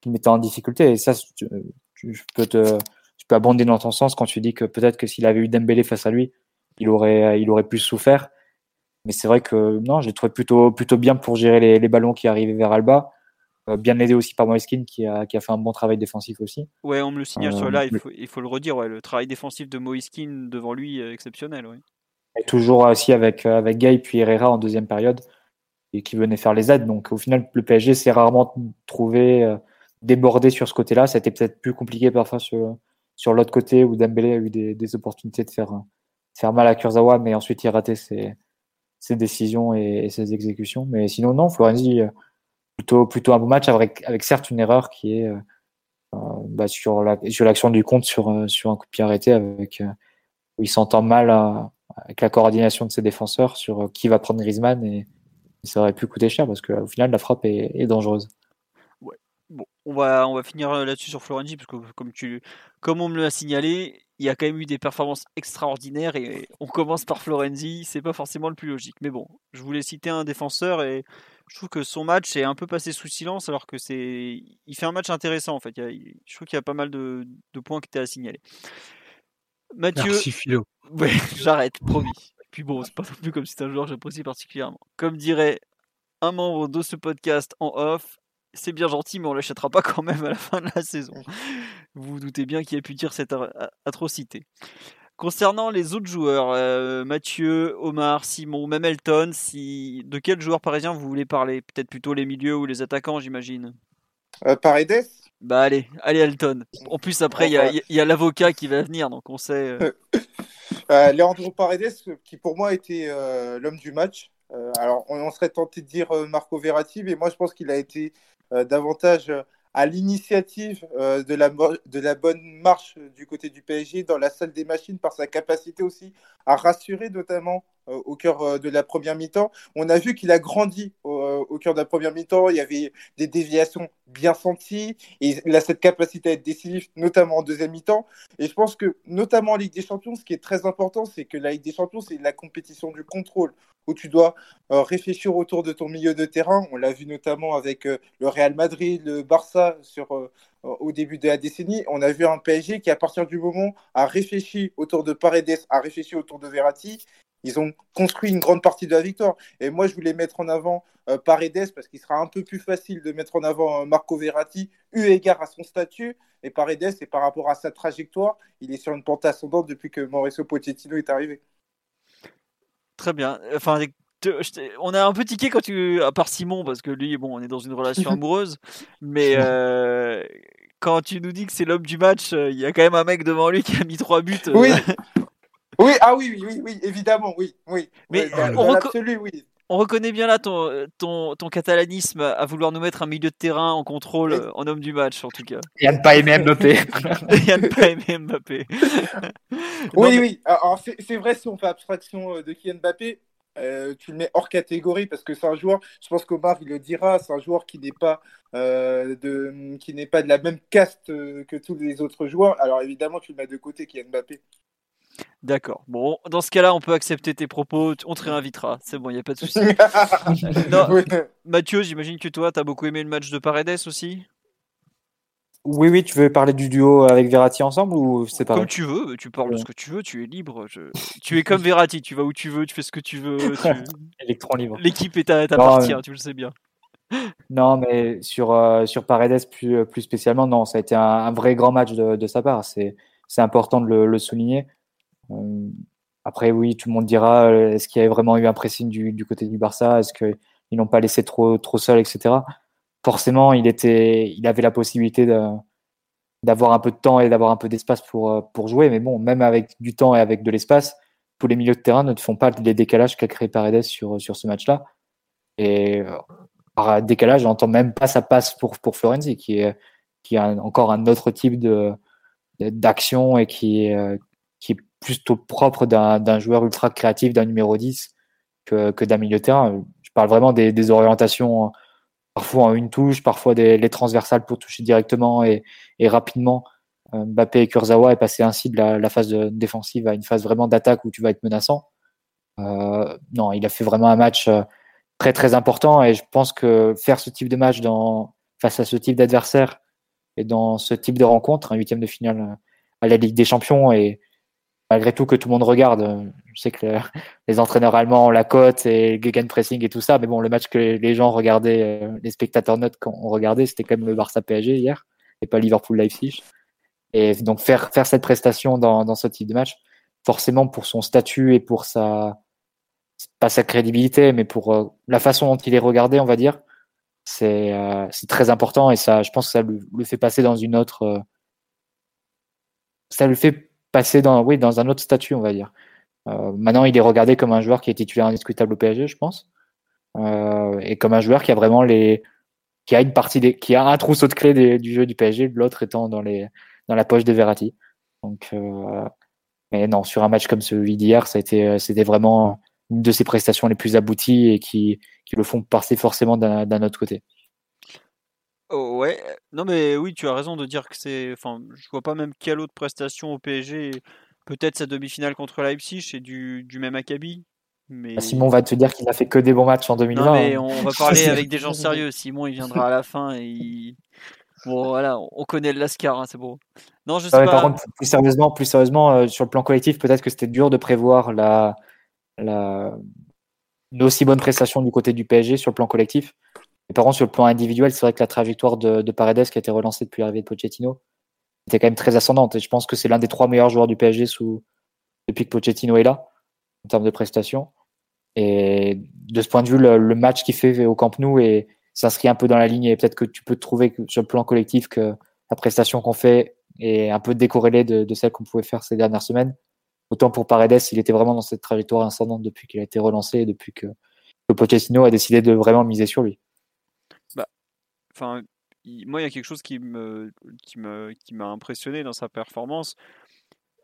qui le mettaient en difficulté. Et ça, tu peux abonder dans ton sens quand tu dis que peut-être que s'il avait eu Dembélé face à lui, il aurait plus souffert. Mais c'est vrai que non, j'ai trouvé plutôt bien pour gérer les ballons qui arrivaient vers Alba. Bien aidé aussi par Moïse Kean qui a fait un bon travail défensif aussi. Ouais, on me le signale sur là, il faut le redire. Ouais, le travail défensif de Moïse Kean devant lui est exceptionnel. Ouais. Et toujours aussi avec Gueye puis Herrera en deuxième période et qui venait faire les aides. Donc au final, le PSG s'est rarement trouvé débordé sur ce côté-là. Ça a été peut-être plus compliqué parfois sur l'autre côté où Dembélé a eu des opportunités de faire mal à Kurzawa, mais ensuite il ratait ses décisions et ses exécutions. Mais sinon, non, Florenzi... Plutôt un bon match avec certes une erreur qui est sur l'action du contre sur un coup de pied arrêté où il s'entend mal avec la coordination de ses défenseurs sur qui va prendre Griezmann et ça aurait pu coûter cher parce qu'au final la frappe est dangereuse. Ouais. Bon, on va finir là-dessus sur Florenzi parce que comme on me l'a signalé, il y a quand même eu des performances extraordinaires et on commence par Florenzi, c'est pas forcément le plus logique. Mais bon, je voulais citer un défenseur et je trouve que son match est un peu passé sous silence alors que il fait un match intéressant en fait. Je trouve qu'il y a pas mal de points qui étaient à signaler. Mathieu, merci Philo. Ouais, j'arrête, promis. Et puis bon, c'est pas non plus comme si c'est un joueur que j'apprécie particulièrement. Comme dirait un membre de ce podcast en off, c'est bien gentil, mais on l'achètera pas quand même à la fin de la saison. Vous vous doutez bien qui a pu dire cette atrocité. Concernant les autres joueurs, Mathieu, Omar, Simon, même Elton, de quel joueur parisien vous voulez parler? Peut-être plutôt les milieux ou les attaquants, j'imagine. Paredes. Bah allez Elton. En plus, après, il y a l'avocat qui va venir, donc on sait... Leandro Paredes, qui pour moi était l'homme du match. Alors, on serait tenté de dire Marco Verratti, mais moi, je pense qu'il a été davantage... à l'initiative de la bonne marche du côté du PSG dans la salle des machines par sa capacité aussi à rassurer notamment au cœur de la première mi-temps. On a vu qu'il a grandi au cœur de la première mi-temps. Il y avait des déviations bien senties et il a cette capacité à être décisif notamment en deuxième mi-temps. Et je pense que notamment en Ligue des Champions, ce qui est très important, c'est que la Ligue des Champions, c'est la compétition du contrôle où tu dois réfléchir autour de ton milieu de terrain. On l'a vu notamment avec le Real Madrid, le Barça au début de la décennie. On a vu un PSG qui, à partir du moment, a réfléchi autour de Paredes, a réfléchi autour de Verratti. Ils ont construit une grande partie de la victoire. Et moi, je voulais mettre en avant Paredes parce qu'il sera un peu plus facile de mettre en avant Marco Verratti eu égard à son statut. Et Paredes, c'est par rapport à sa trajectoire. Il est sur une pente ascendante depuis que Mauricio Pochettino est arrivé. Très bien. Enfin, on a un peu tiqué quand à part Simon, parce que lui, bon, on est dans une relation amoureuse, mais quand tu nous dis que c'est l'homme du match, il y a quand même un mec devant lui qui a mis 3 buts. Oui. Oui, évidemment, oui. Mais dans l'absolu, oui. on reconnaît bien là ton catalanisme à vouloir nous mettre un milieu de terrain en contrôle, en homme du match en tout cas. Et à ne pas aimer Mbappé. Et à ne pas aimer Mbappé. Oui. Alors, c'est vrai, si on fait abstraction de Kylian Mbappé, tu le mets hors catégorie parce que c'est un joueur, je pense qu'Omar il le dira, c'est un joueur qui n'est pas de la même caste que tous les autres joueurs. Alors évidemment, tu le mets de côté, Kylian Mbappé. D'accord. Bon, dans ce cas-là, on peut accepter tes propos. On te réinvitera. C'est bon, il n'y a pas de souci. Oui. Mathieu, j'imagine que toi, tu as beaucoup aimé le match de Paredes aussi. Oui, tu veux parler du duo avec Verratti ensemble ou c'est pareil ? Comme tu veux, tu parles de ce que tu veux, tu es libre. Tu es comme Verratti, tu vas où tu veux, tu fais ce que tu veux. Électron libre. L'équipe est à t'appartient, tu le sais bien. Non, mais sur Paredes plus spécialement, non, ça a été un vrai grand match de sa part. C'est important de le souligner. Après, oui, tout le monde dira est-ce qu'il y avait vraiment eu un pressing du côté du Barça ? Est-ce qu'ils n'ont pas laissé trop seul, etc. Forcément, il avait la possibilité d'avoir un peu de temps et d'avoir un peu d'espace pour jouer. Mais bon, même avec du temps et avec de l'espace, tous les milieux de terrain ne font pas les décalages qu'a créé Paredes sur ce match-là. Et par décalage, j'entends même pas sa passe pour Florenzi, qui a encore un autre type d'action et qui est plutôt propre d'un joueur ultra créatif, d'un numéro 10 que d'un milieu de terrain. Je parle vraiment des orientations, parfois en une touche, parfois les transversales pour toucher directement et rapidement. Mbappé et Kurzawa est passé ainsi de la phase défensive à une phase vraiment d'attaque où tu vas être menaçant. Non, il a fait vraiment un match très très important et je pense que faire ce type de match face à ce type d'adversaire et dans ce type de rencontre, un huitième de finale à la Ligue des Champions, et malgré tout que tout le monde regarde, je sais que les entraîneurs allemands ont la cote et le gegenpressing et tout ça, mais bon, le match que les gens regardaient, les spectateurs neutres ont regardé, c'était quand même le Barça PSG hier et pas Liverpool-Leipzig. Et donc faire cette prestation dans ce type de match, forcément pour son statut et pour pas sa crédibilité, mais pour la façon dont il est regardé, on va dire, c'est très important et ça, je pense que ça le fait passer dans une autre... ça le fait passer dans un autre statut, on va dire. Maintenant, il est regardé comme un joueur qui est titulaire indiscutable au PSG, je pense, et comme un joueur qui a vraiment qui a un trousseau de clés du jeu du PSG, l'autre étant dans la poche de Verratti. Donc, mais non, sur un match comme celui d'hier, c'était vraiment une de ses prestations les plus abouties et qui le font passer forcément d'un autre côté. Oh ouais, non mais oui, tu as raison de dire que c'est. Enfin, je vois pas même quelle autre prestation au PSG. Peut-être sa demi-finale contre Leipzig, c'est du même acabit. Mais... Simon va te dire qu'il a fait que des bons matchs en 2020. Non mais on va parler avec des gens sérieux. Simon, il viendra à la fin et il. Bon, voilà, on connaît le Lascar, hein, c'est bon. Non, je sais pas. Par contre, plus sérieusement, sur le plan collectif, peut-être que c'était dur de prévoir une aussi bonne prestation du côté du PSG sur le plan collectif. Et par contre, sur le plan individuel, c'est vrai que la trajectoire de Paredes, qui a été relancée depuis l'arrivée de Pochettino, était quand même très ascendante. Et je pense que c'est l'un des trois meilleurs joueurs du PSG depuis que Pochettino est là, en termes de prestations. Et de ce point de vue, le match qu'il fait au Camp Nou s'inscrit un peu dans la ligne. Et peut-être que tu peux trouver sur le plan collectif que la prestation qu'on fait est un peu décorrélée de celle qu'on pouvait faire ces dernières semaines. Autant pour Paredes, il était vraiment dans cette trajectoire ascendante depuis qu'il a été relancé et depuis que Pochettino a décidé de vraiment miser sur lui. Enfin, moi, il y a quelque chose qui m'a impressionné dans sa performance.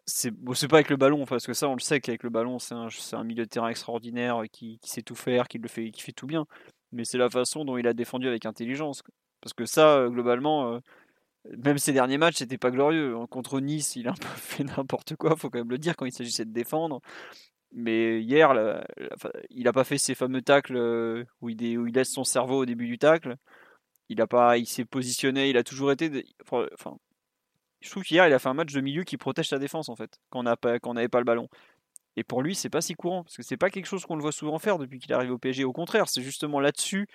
C'est pas avec le ballon, parce que ça, on le sait qu'avec le ballon, c'est un milieu de terrain extraordinaire qui sait tout faire, qui fait tout bien. Mais c'est la façon dont il a défendu avec intelligence. Parce que ça, globalement, même ses derniers matchs, c'était pas glorieux. Contre Nice, il a un peu fait n'importe quoi, faut quand même le dire, quand il s'agissait de défendre. Mais hier, il n'a pas fait ces fameux tacles où il laisse son cerveau au début du tacle. Il s'est positionné, il a toujours été. Enfin, je trouve qu'hier, il a fait un match de milieu qui protège sa défense, en fait, quand on n'avait pas le ballon. Et pour lui, c'est pas si courant, parce que c'est pas quelque chose qu'on le voit souvent faire depuis qu'il arrive au PSG. Au contraire, c'est justement là-dessus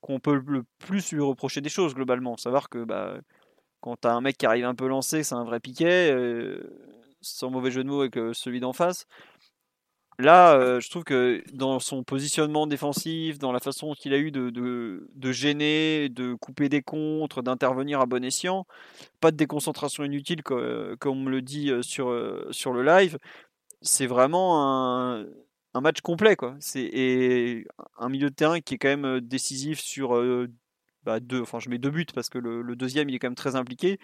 qu'on peut le plus lui reprocher des choses, globalement. Savoir que quand t'as un mec qui arrive un peu lancé, c'est un vrai Piqué, sans mauvais jeu de mots avec celui d'en face. Là, je trouve que dans son positionnement défensif, dans la façon qu'il a eu de gêner, de couper des contres, d'intervenir à bon escient, pas de déconcentration inutile comme on me le dit sur le live, c'est vraiment un match complet, quoi. Et un milieu de terrain qui est quand même décisif sur deux. Enfin, je mets deux buts parce que le deuxième, il est quand même très impliqué.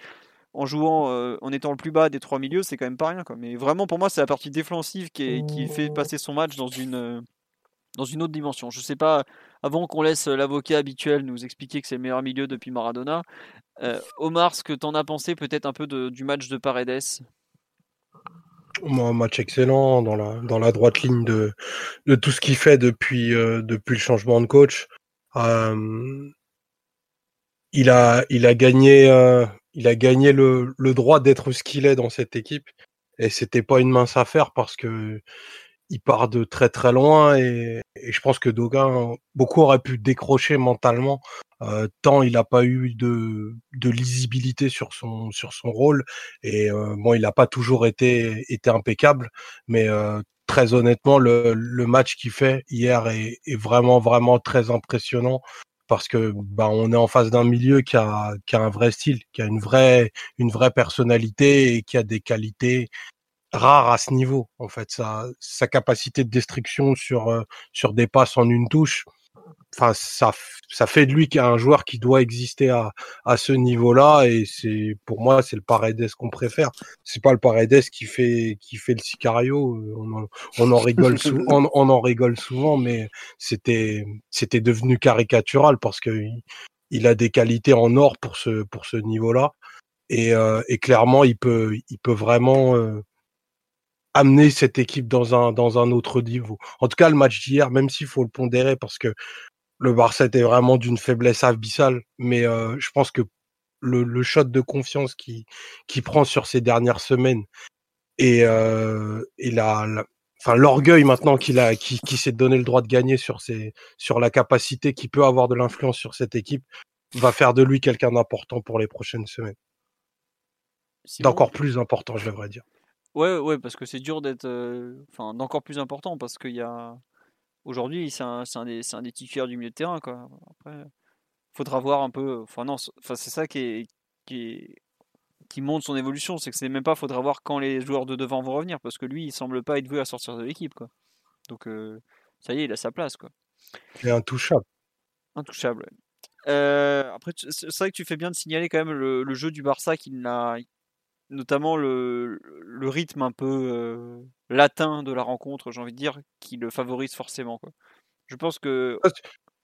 En jouant, en étant le plus bas des trois milieux, c'est quand même pas rien, quoi. Mais vraiment, pour moi, c'est la partie défensive qui fait passer son match dans une autre dimension. Je sais pas, avant qu'on laisse l'avocat habituel nous expliquer que c'est le meilleur milieu depuis Maradona, Omar, ce que t'en as pensé peut-être un peu du match de Paredes? Un match excellent dans la droite ligne de tout ce qu'il fait depuis le changement de coach. Il a gagné le droit d'être ce qu'il est dans cette équipe, et c'était pas une mince affaire parce que il part de très très loin, et je pense que beaucoup auraient pu décrocher mentalement, tant il n'a pas eu de lisibilité sur son rôle, et il n'a pas toujours été impeccable, mais très honnêtement le match qu'il fait hier est vraiment vraiment très impressionnant, parce que on est en face d'un milieu qui a un vrai style, qui a une vraie personnalité et qui a des qualités rares à ce niveau. En fait, sa capacité de destruction sur des passes en une touche, enfin ça fait de lui un joueur qui doit exister à ce niveau-là, et c'est, pour moi, c'est le Paredes qu'on préfère. C'est pas le Paredes qui fait le sicario, on en rigole souvent, mais c'était devenu caricatural parce que il a des qualités en or pour ce niveau-là, et clairement il peut vraiment amener cette équipe dans un autre niveau. En tout cas, le match d'hier, même s'il faut le pondérer parce que le Barça était vraiment d'une faiblesse abyssale, mais je pense que le shot de confiance qu'il prend sur ces dernières semaines et l'orgueil maintenant qu'il s'est donné le droit de gagner sur la capacité qu'il peut avoir de l'influence sur cette équipe va faire de lui quelqu'un d'important pour les prochaines semaines. D'encore plus important, je devrais dire. Ouais, parce que c'est dur d'être... d'encore plus important, parce qu'il y a... Aujourd'hui, c'est un des titulaires du milieu de terrain, quoi. Après, faudra voir un peu... c'est ça qui montre son évolution, c'est que c'est même pas... Faudra voir quand les joueurs de devant vont revenir, parce que lui, il semble pas être voué à sortir de l'équipe, quoi. Donc, ça y est, il a sa place, quoi. Il est intouchable. Intouchable, ouais. Après, c'est vrai que tu fais bien de signaler quand même le jeu du Barça qui n'a... Notamment le rythme un peu latin de la rencontre, j'ai envie de dire, qui le favorise forcément, quoi. Je pense que...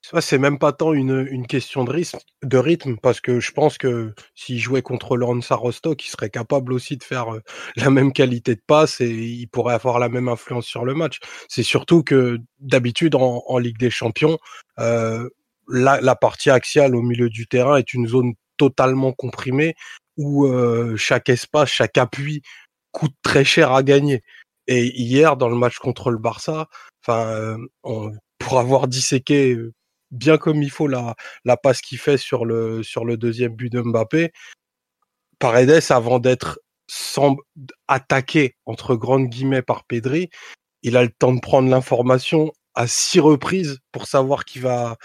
Ça, c'est même pas tant une question de rythme, parce que je pense que s'il jouait contre Hansa Rostock, il serait capable aussi de faire la même qualité de passe et il pourrait avoir la même influence sur le match. C'est surtout que d'habitude, en Ligue des Champions, la partie axiale au milieu du terrain est une zone totalement comprimée, où chaque espace, chaque appui coûte très cher à gagner. Et hier, dans le match contre le Barça, pour avoir disséqué bien comme il faut la passe qu'il fait sur le deuxième but de Mbappé, Paredes, avant d'être attaqué entre grandes guillemets par Pedri, il a le temps de prendre l'information à 6 reprises pour savoir qui va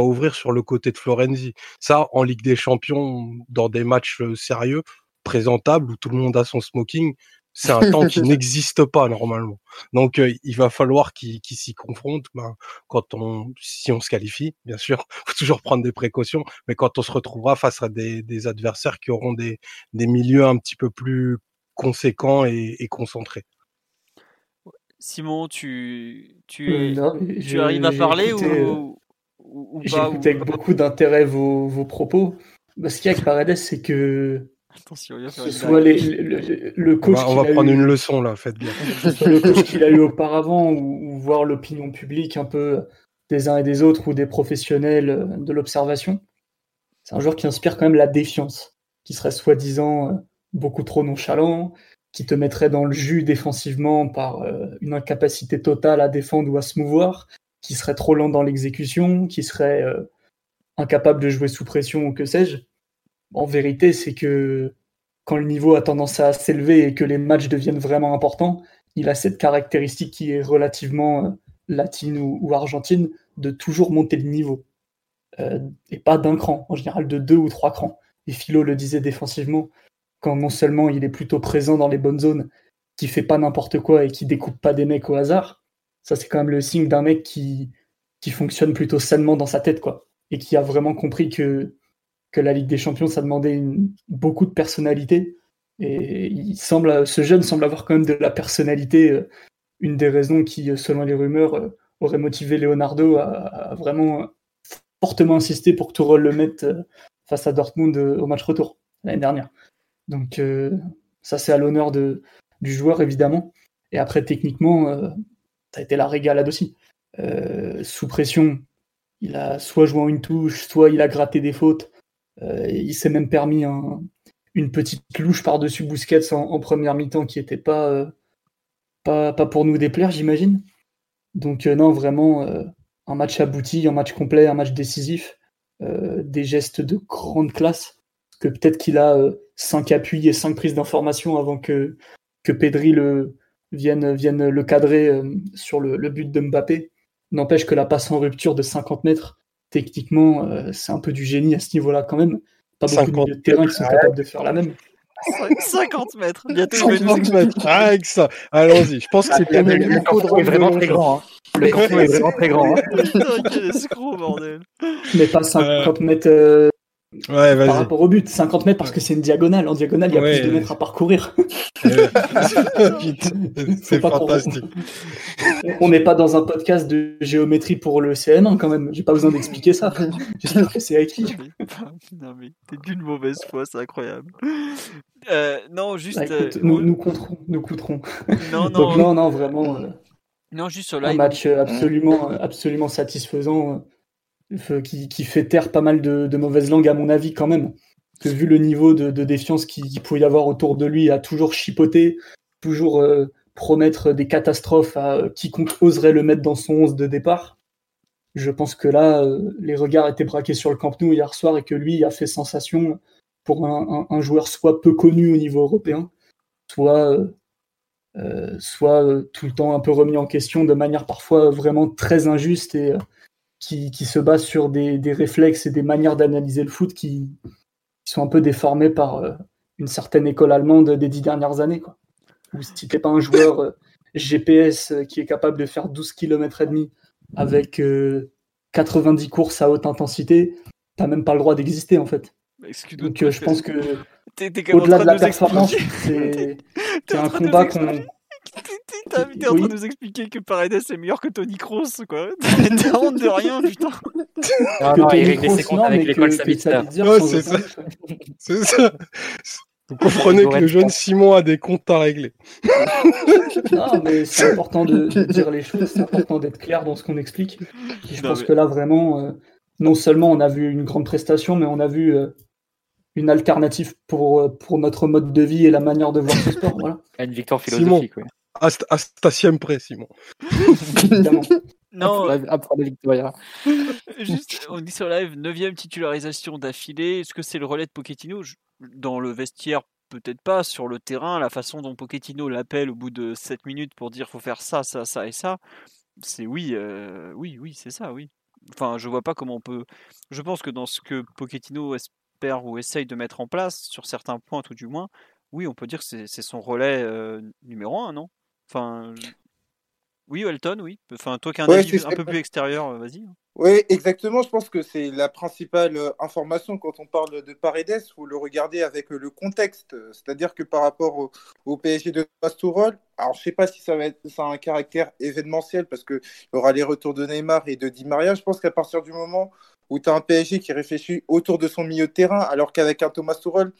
ouvrir sur le côté de Florenzi. Ça, en Ligue des Champions, dans des matchs sérieux, présentables, où tout le monde a son smoking, c'est un temps qui n'existe pas normalement. Donc, il va falloir qu'il s'y confronte. Si on se qualifie, bien sûr, faut toujours prendre des précautions, mais quand on se retrouvera face à des adversaires qui auront des milieux un petit peu plus conséquents et concentrés. Simon, tu arrives à parler ou pas? J'ai écouté avec beaucoup d'intérêt vos propos. Ce qu'il y a avec Paredes, c'est que le coach qu'il a eu auparavant, ou voir l'opinion publique un peu des uns et des autres, ou des professionnels de l'observation, c'est un joueur qui inspire quand même la défiance, qui serait soi-disant beaucoup trop nonchalant, qui te mettrait dans le jus défensivement par une incapacité totale à défendre ou à se mouvoir, qui serait trop lent dans l'exécution, qui serait incapable de jouer sous pression ou que sais-je. En vérité, c'est que quand le niveau a tendance à s'élever et que les matchs deviennent vraiment importants, il a cette caractéristique qui est relativement latine ou argentine, de toujours monter le niveau. Et pas d'un cran, en général de 2 ou 3 crans. Et Philo le disait défensivement, quand non seulement il est plutôt présent dans les bonnes zones, qui fait pas n'importe quoi et qui découpe pas des mecs au hasard, ça c'est quand même le signe d'un mec qui fonctionne plutôt sainement dans sa tête, quoi, et qui a vraiment compris que la Ligue des Champions, ça demandait beaucoup de personnalité. Et ce jeune semble avoir quand même de la personnalité, une des raisons qui, selon les rumeurs, aurait motivé Leonardo à vraiment fortement insister pour que Tuchel le mette face à Dortmund au match retour l'année dernière. Donc ça, c'est à l'honneur du joueur, évidemment. Et après, techniquement, ça a été la régalade aussi. Sous pression, il a soit joué en une touche, soit il a gratté des fautes. Il s'est même permis une petite louche par-dessus Busquets en première mi-temps qui n'était pas pour nous déplaire, j'imagine. Donc non, vraiment, un match abouti, un match complet, un match décisif, des gestes de grande classe, que peut-être qu'il a 5 appuis et 5 prises d'information avant que Pedri vienne le cadrer sur le but de Mbappé. N'empêche que la passe en rupture de 50 mètres, techniquement, c'est un peu du génie à ce niveau-là quand même. Pas beaucoup de terrains qui sont capables de faire la même. 50 mètres, bientôt 50 mètres. Ah, ça. Allons-y, je pense que c'est le camp est vraiment très grand. Le camp est vraiment très grand. Quel escroc, bordel. Mais pas 50 mètres vas-y. Par rapport au but. 50 mètres parce que c'est une diagonale. En diagonale, il y a plus de mètres à parcourir. C'est fantastique. On n'est pas dans un podcast de géométrie pour le CM1 quand même. J'ai pas besoin d'expliquer ça. J'espère que c'est acquis. Non mais t'es d'une mauvaise foi, c'est incroyable. Non, juste. Bah, écoute, nous coûterons. Non, donc, non, vraiment. Non, juste sur live. Un match absolument satisfaisant qui fait taire pas mal de mauvaises langues à mon avis quand même. Parce que vu le niveau de défiance qu'il pouvait y avoir autour de lui, à toujours chipoter, toujours promettre des catastrophes à quiconque oserait le mettre dans son 11 de départ. Je pense que là, les regards étaient braqués sur le Camp Nou hier soir et que lui a fait sensation pour un joueur soit peu connu au niveau européen, soit tout le temps un peu remis en question de manière parfois vraiment très injuste et qui se base sur des réflexes et des manières d'analyser le foot qui sont un peu déformés par une certaine école allemande des 10 dernières années, quoi. Ou si t'es pas un joueur GPS qui est capable de faire 12 km et demi avec 90 courses à haute intensité, t'as même pas le droit d'exister en fait. Donc je pense que au-delà de la performance, c'est un combat qu'on... T'es en train de nous expliquer que Paredes est meilleur que Toni Kroos, quoi. T'as honte de rien, putain. Non, il réglait ses comptes avec l'école Sabitzer. Ouais, c'est ça. C'est ça. Vous comprenez que le jeune Simon a des comptes à régler. Non, mais c'est important de dire les choses, c'est important d'être clair dans ce qu'on explique. Et je pense que là, vraiment, non seulement on a vu une grande prestation, mais on a vu une alternative pour notre mode de vie et la manière de voir ce sport. Voilà. Une victoire philosophique, oui. À siempre, Simon. Évidemment. Non, après la victoire. Juste, on dit sur live, 9e titularisation d'affilée. Est-ce que c'est le relais de Pochettino ? Dans le vestiaire, peut-être pas. Sur le terrain, la façon dont Pochettino l'appelle au bout de 7 minutes pour dire faut faire ça, ça, ça et ça, c'est oui, c'est ça, oui. Enfin, je vois pas comment on peut. Je pense que dans ce que Pochettino espère ou essaye de mettre en place, sur certains points tout du moins, oui, on peut dire que c'est son relais numéro 1, non ? Enfin, oui, Elton, oui. Enfin, toi qui as un avis un peu plus extérieur, vas-y. Oui, exactement. Je pense que c'est la principale information quand on parle de Paredes. Il faut le regarder avec le contexte. C'est-à-dire que par rapport au PSG de Tuchel, alors je ne sais pas si ça a un caractère événementiel parce qu'il y aura les retours de Neymar et de Di Maria. Je pense qu'à partir du moment où tu as un PSG qui réfléchit autour de son milieu de terrain, alors qu'avec un Thomas Tuchel,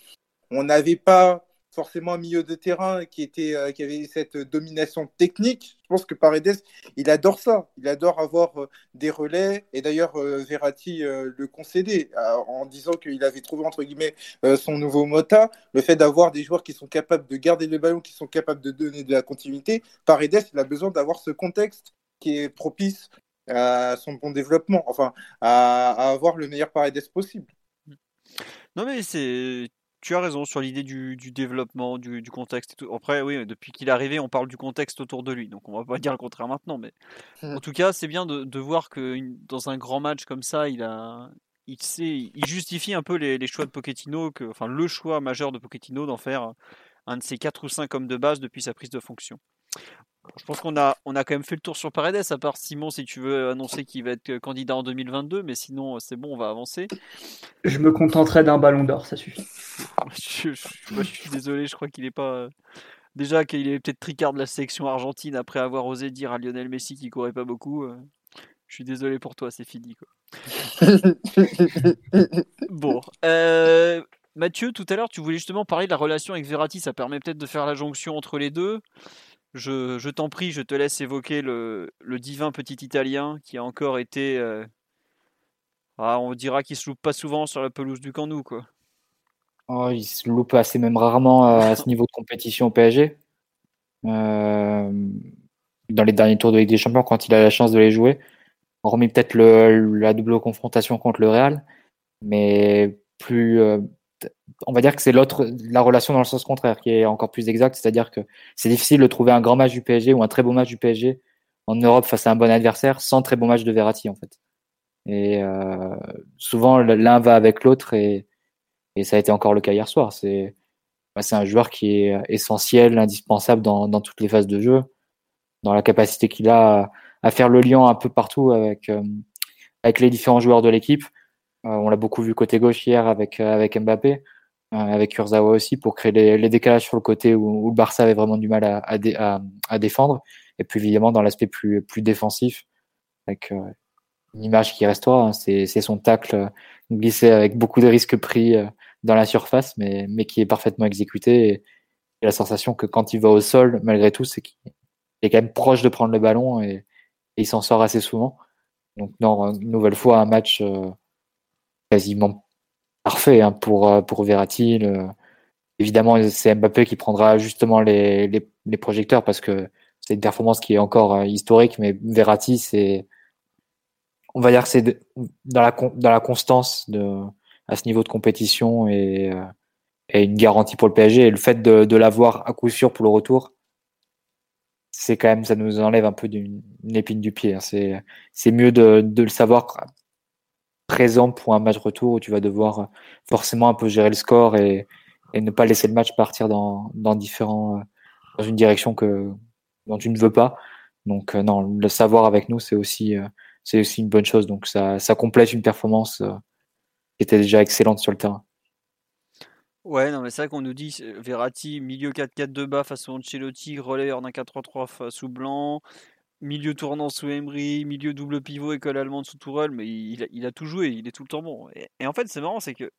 on n'avait pas forcément un milieu de terrain qui avait cette domination technique. Je pense que Paredes, il adore ça. Il adore avoir des relais. Et d'ailleurs, Verratti le concédait en disant qu'il avait trouvé, entre guillemets, son nouveau mota. Le fait d'avoir des joueurs qui sont capables de garder le ballon, qui sont capables de donner de la continuité. Paredes, il a besoin d'avoir ce contexte qui est propice à son bon développement. Enfin, à avoir le meilleur Paredes possible. Non, mais tu as raison sur l'idée du développement, du contexte et tout. Après, oui, depuis qu'il est arrivé, on parle du contexte autour de lui. Donc, on va pas dire le contraire maintenant. Mais en tout cas, c'est bien de voir que dans un grand match comme ça, il justifie un peu les choix de Pochettino, enfin, le choix majeur de Pochettino d'en faire un de ses 4 ou 5 hommes de base depuis sa prise de fonction. Je pense qu'on a quand même fait le tour sur Paredes, à part Simon, si tu veux annoncer qu'il va être candidat en 2022, mais sinon, c'est bon, on va avancer. Je me contenterai d'un ballon d'or, ça suffit. Moi, je suis désolé, je crois qu'il n'est pas... Déjà qu'il est peut-être tricard de la sélection argentine après avoir osé dire à Lionel Messi qu'il ne courait pas beaucoup. Je suis désolé pour toi, c'est fini, quoi. Bon. Mathieu, tout à l'heure, tu voulais justement parler de la relation avec Verratti. Ça permet peut-être de faire la jonction entre les deux. Je t'en prie, je te laisse évoquer le divin petit Italien qui a encore été... on dira qu'il ne se loupe pas souvent sur la pelouse du Camp Nou, quoi. Oh, il se loupe assez même rarement à ce niveau de compétition au PSG. Dans les derniers tours de Ligue des Champions, quand il a la chance de les jouer, hormis peut-être la double confrontation contre le Real, mais plus... on va dire que c'est la relation dans le sens contraire qui est encore plus exacte, c'est-à-dire que c'est difficile de trouver un grand match du PSG ou un très beau match du PSG en Europe face à un bon adversaire sans très beau match de Verratti, en fait. Et souvent, l'un va avec l'autre et ça a été encore le cas hier soir. C'est un joueur qui est essentiel, indispensable dans toutes les phases de jeu, dans la capacité qu'il a à faire le lien un peu partout avec les différents joueurs de l'équipe. On l'a beaucoup vu côté gauche hier avec Mbappé, avec Kurzawa aussi, pour créer les décalages sur le côté où le Barça avait vraiment du mal à défendre. Et puis évidemment, dans l'aspect plus défensif, avec une image qui restera, hein, c'est son tacle glissé avec beaucoup de risques pris dans la surface, mais qui est parfaitement exécuté. Et j'ai la sensation que quand il va au sol, malgré tout, c'est qu'il est quand même proche de prendre le ballon et il s'en sort assez souvent. Donc non, une nouvelle fois, un match... quasiment parfait hein, pour Verratti. Évidemment, c'est Mbappé qui prendra justement les projecteurs parce que c'est une performance qui est encore historique, mais Verratti, on va dire que c'est dans la constance à ce niveau de compétition et une garantie pour le PSG. Et le fait de l'avoir à coup sûr pour le retour, c'est quand même, ça nous enlève un peu d'une épine du pied. Hein. C'est mieux de le savoir présent pour un match retour où tu vas devoir forcément un peu gérer le score et ne pas laisser le match partir dans une direction dont tu ne veux pas. Donc non, le savoir avec nous, c'est aussi une bonne chose. Donc ça complète une performance qui était déjà excellente sur le terrain. Ouais, non mais c'est vrai qu'on nous dit Verratti, milieu 4-4-2 bas face à Ancelotti, relayeur d'un 4-3-3 face au Blanc. Milieu tournant sous Emery, milieu double pivot, école allemande sous Tourelle, mais il a tout joué, il est tout le temps bon. Et en fait, c'est marrant, c'est que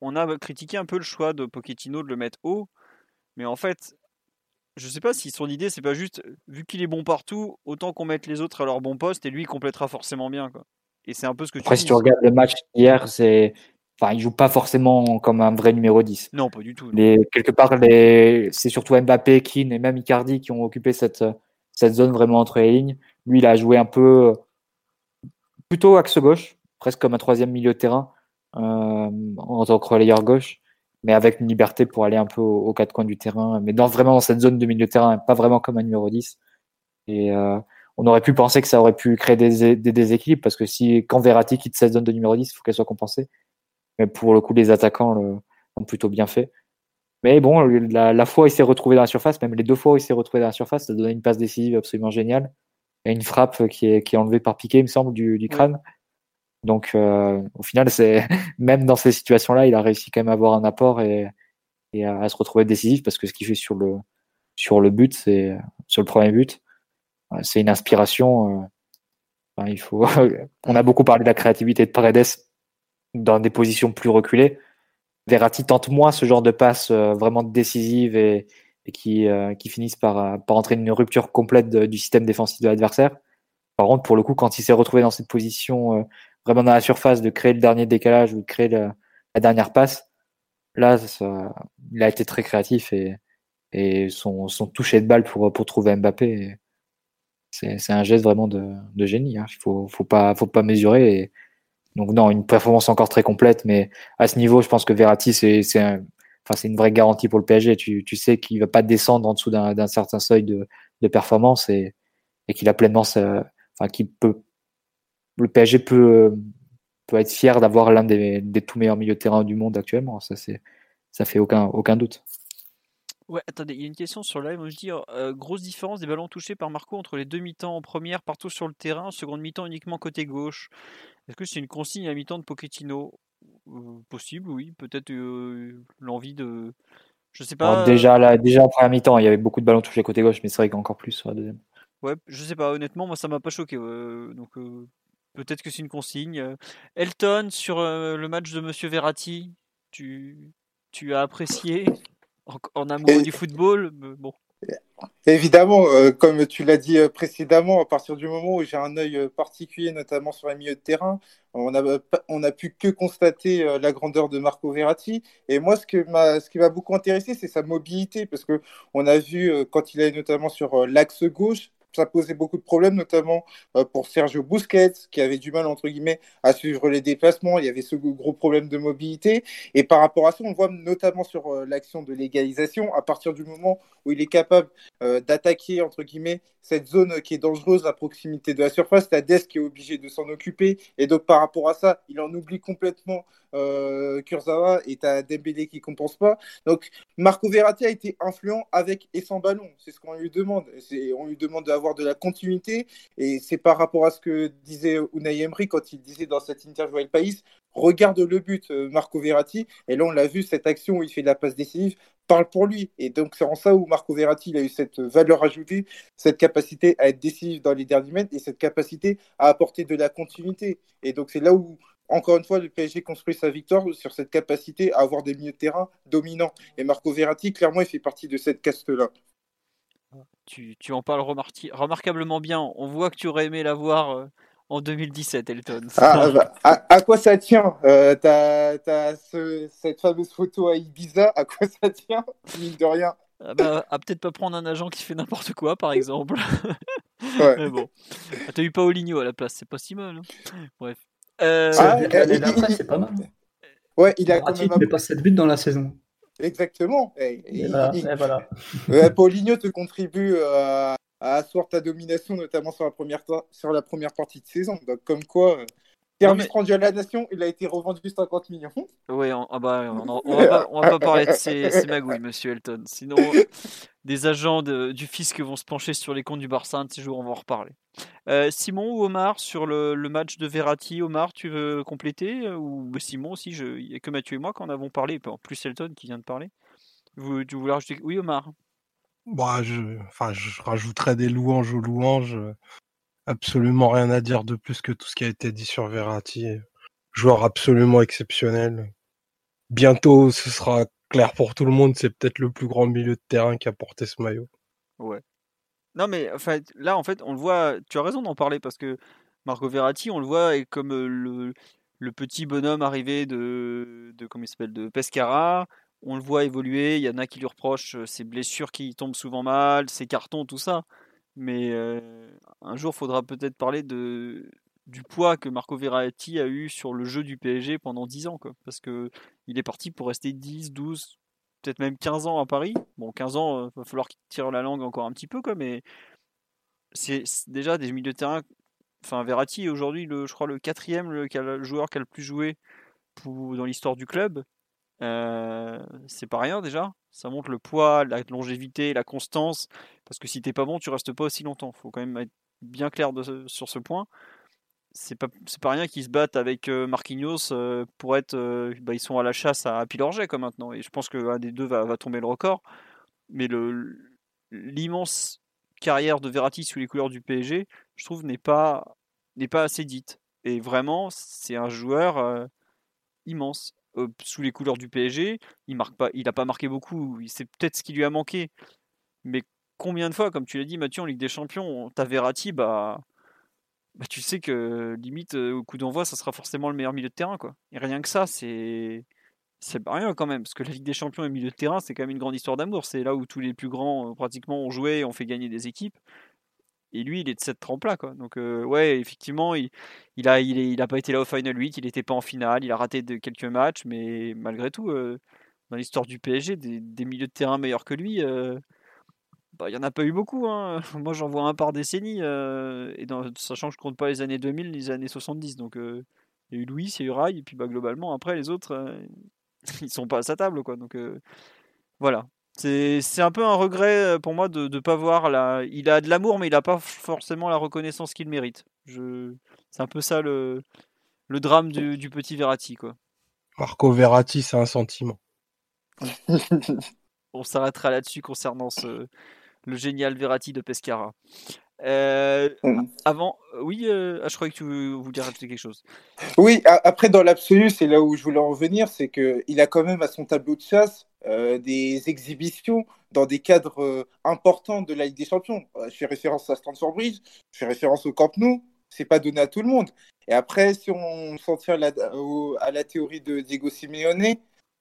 on a critiqué un peu le choix de Pochettino de le mettre haut, mais en fait, je sais pas si son idée, c'est pas juste, vu qu'il est bon partout, autant qu'on mette les autres à leur bon poste, et lui, il complétera forcément bien, quoi. Et c'est un peu ce que Après, si tu regardes le match hier, il joue pas forcément comme un vrai numéro 10. Non, pas du tout. Quelque part, c'est surtout Mbappé, Kean et même Icardi qui ont occupé cette zone vraiment entre les lignes. Lui, il a joué un peu plutôt axe gauche, presque comme un troisième milieu de terrain en tant que relayeur gauche, mais avec une liberté pour aller un peu aux quatre coins du terrain, mais vraiment dans cette zone de milieu de terrain, pas vraiment comme un numéro 10. Et on aurait pu penser que ça aurait pu créer des déséquilibres, parce que quand Verratti quitte cette zone de numéro 10, il faut qu'elle soit compensée. Mais pour le coup, les attaquants l'ont plutôt bien fait. Mais bon, la fois où il s'est retrouvé dans la surface, même les deux fois où il s'est retrouvé dans la surface, ça donnait une passe décisive absolument géniale. Et une frappe qui est enlevée par Piqué, il me semble, du crâne. Donc, au final, même dans ces situations-là, il a réussi quand même à avoir un apport et à se retrouver décisif, parce que ce qu'il fait sur le but, sur le premier but, c'est une inspiration. On a beaucoup parlé de la créativité de Paredes dans des positions plus reculées. Verratti tente moins ce genre de passes vraiment décisives et qui finissent par entraîner une rupture complète du système défensif de l'adversaire. Par contre, pour le coup, quand il s'est retrouvé dans cette position vraiment dans la surface de créer le dernier décalage ou de créer la dernière passe, là, il a été très créatif et son toucher de balle pour trouver Mbappé, c'est un geste vraiment de génie. Hein. Faut pas mesurer. Donc non, une performance encore très complète, mais à ce niveau, je pense que Verratti, c'est une vraie garantie pour le PSG. Tu sais qu'il ne va pas descendre en dessous d'un certain seuil de performance et qu'il a pleinement, le PSG peut être fier d'avoir l'un des tout meilleurs milieux de terrain du monde actuellement. Ça fait aucun doute. Ouais, attendez, il y a une question sur le live. Moi, je dis grosse différence des ballons touchés par Marco entre les deux mi-temps en première, partout sur le terrain, seconde mi-temps uniquement côté gauche. Est-ce que c'est une consigne à mi-temps de Pochettino? Possible, oui. Peut-être l'envie de. Je sais pas. Alors, déjà après la mi-temps, il y avait beaucoup de ballons touchés côté gauche, mais c'est vrai qu'encore plus sur la deuxième. Ouais, je sais pas. Honnêtement, moi, ça m'a pas choqué. Donc peut-être que c'est une consigne. Elton, sur le match de Monsieur Verratti, tu as apprécié? En amoureux du football, bon. Évidemment, comme tu l'as dit précédemment, à partir du moment où j'ai un œil particulier, notamment sur les milieux de terrain, on a pu que constater la grandeur de Marco Verratti. Et moi, ce qui m'a beaucoup intéressé, c'est sa mobilité, parce que on a vu quand il est notamment sur l'axe gauche, ça posait beaucoup de problèmes, notamment pour Sergio Busquets, qui avait du mal, entre guillemets, à suivre les déplacements. Il y avait ce gros problème de mobilité. Et par rapport à ça, on le voit notamment sur l'action de l'égalisation. À partir du moment où il est capable d'attaquer, entre guillemets, cette zone qui est dangereuse à proximité de la surface, c'est Dest qui est obligé de s'en occuper. Et donc, par rapport à ça, il en oublie complètement Kurzawa et t'as Dembélé qui ne compense pas. Donc, Marco Verratti a été influent avec et sans ballon. C'est ce qu'on lui demande. On lui demande d'avoir de la continuité, et c'est par rapport à ce que disait Unai Emery quand il disait dans cette interview à El País, regarde le but Marco Verratti, et là on l'a vu, cette action où il fait la passe décisive parle pour lui, et donc c'est en ça où Marco Verratti il a eu cette valeur ajoutée, cette capacité à être décisif dans les derniers mètres et cette capacité à apporter de la continuité, et donc c'est là où encore une fois, le PSG construit sa victoire sur cette capacité à avoir des milieux de terrain dominants, et Marco Verratti clairement il fait partie de cette caste-là. Tu en parles remarquablement bien. On voit que tu aurais aimé l'avoir en 2017, Elton. Ah, bah, à quoi ça tient t'as cette fameuse photo à Ibiza, à quoi ça tient? Mine de rien. Ah bah, à peut-être pas prendre un agent qui fait n'importe quoi, par exemple. Ouais. Mais bon. Ah, t'as eu Paulinho à la place, c'est pas si mal. Hein. Bref. Après, c'est pas mal. Ouais, il a quand même il fait pas 7 buts dans la saison. Exactement. Et voilà. Paulinho te contribue à asseoir ta domination, notamment sur la première partie de saison. Donc, comme quoi, service rendu à la nation, il a été revendu 50 millions. Oui, on va pas parler de ces magouilles, monsieur Elton. Sinon, des agents du fisc vont se pencher sur les comptes du Barça. Un de ces jours, on va en reparler. Simon ou Omar, sur le match de Verratti, Omar, tu veux compléter? Ou Simon aussi, il n'y a que Mathieu et moi qui en avons parlé, en plus Elton qui vient de parler. Tu voulais rajouter? Oui, Omar. Bah, je rajouterais des louanges aux louanges. Absolument rien à dire de plus que tout ce qui a été dit sur Verratti. Joueur absolument exceptionnel. Bientôt, ce sera clair pour tout le monde, c'est peut-être le plus grand milieu de terrain qui a porté ce maillot. Ouais. Non mais enfin, là en fait on le voit, tu as raison d'en parler parce que Marco Verratti on le voit est comme le petit bonhomme arrivé de comment il s'appelle, de Pescara, on le voit évoluer, il y en a qui lui reprochent ses blessures qui tombent souvent mal, ses cartons, tout ça. Mais un jour faudra peut-être parler du poids que Marco Verratti a eu sur le jeu du PSG pendant 10 ans quoi, parce que il est parti pour rester 10, 12 peut-être même 15 ans à Paris. Bon, 15 ans, il va falloir qu'il tire la langue encore un petit peu, quoi, mais c'est déjà des milieux de terrain. Enfin, Verratti est aujourd'hui, je crois, le quatrième le joueur qui a le plus joué dans l'histoire du club. C'est pas rien, déjà. Ça montre le poids, la longévité, la constance, parce que si t'es pas bon, tu restes pas aussi longtemps. Faut quand même être bien clair sur ce point. C'est pas rien qu'ils se battent avec Marquinhos pour être. Ils sont à la chasse à Pilorget comme maintenant. Et je pense qu'un des deux va tomber le record. Mais l'immense carrière de Verratti sous les couleurs du PSG, je trouve, n'est pas assez dite. Et vraiment, c'est un joueur immense. Sous les couleurs du PSG, il n'a pas marqué beaucoup. C'est peut-être ce qui lui a manqué. Mais combien de fois, comme tu l'as dit, Mathieu, en Ligue des Champions, t'as Verratti, bah tu sais que limite au coup d'envoi ça sera forcément le meilleur milieu de terrain quoi. Et rien que ça c'est pas rien quand même, parce que la Ligue des Champions et milieu de terrain c'est quand même une grande histoire d'amour, c'est là où tous les plus grands pratiquement ont joué et ont fait gagner des équipes, et lui il est de cette trempe là quoi. Donc ouais effectivement il a pas été là au Final 8, il était pas en finale, il a raté quelques matchs, mais malgré tout dans l'histoire du PSG des milieux de terrain meilleurs que lui il n'y en a pas eu beaucoup, hein. Moi j'en vois un par décennie, et sachant que je ne compte pas les années 2000, les années 70, donc il y a eu Louis, il y a eu Rail, et puis globalement après les autres, ils ne sont pas à sa table, quoi. Donc voilà, C'est un peu un regret pour moi de ne pas voir la... Il a de l'amour, mais il n'a pas forcément la reconnaissance qu'il mérite. C'est un peu ça le drame du petit Verratti, quoi. Marco Verratti, c'est un sentiment. On s'arrêtera là-dessus concernant le génial Verratti de Pescara. Avant, oui, je croyais que tu voulais rajouter quelque chose. Oui, après, dans l'absolu, c'est là où je voulais en venir, c'est qu'il a quand même à son tableau de chasse des exhibitions dans des cadres importants de la Ligue des Champions. Je fais référence à Stamford Bridge, je fais référence au Camp Nou, c'est pas donné à tout le monde. Et après, si on s'en tient à la théorie de Diego Simeone,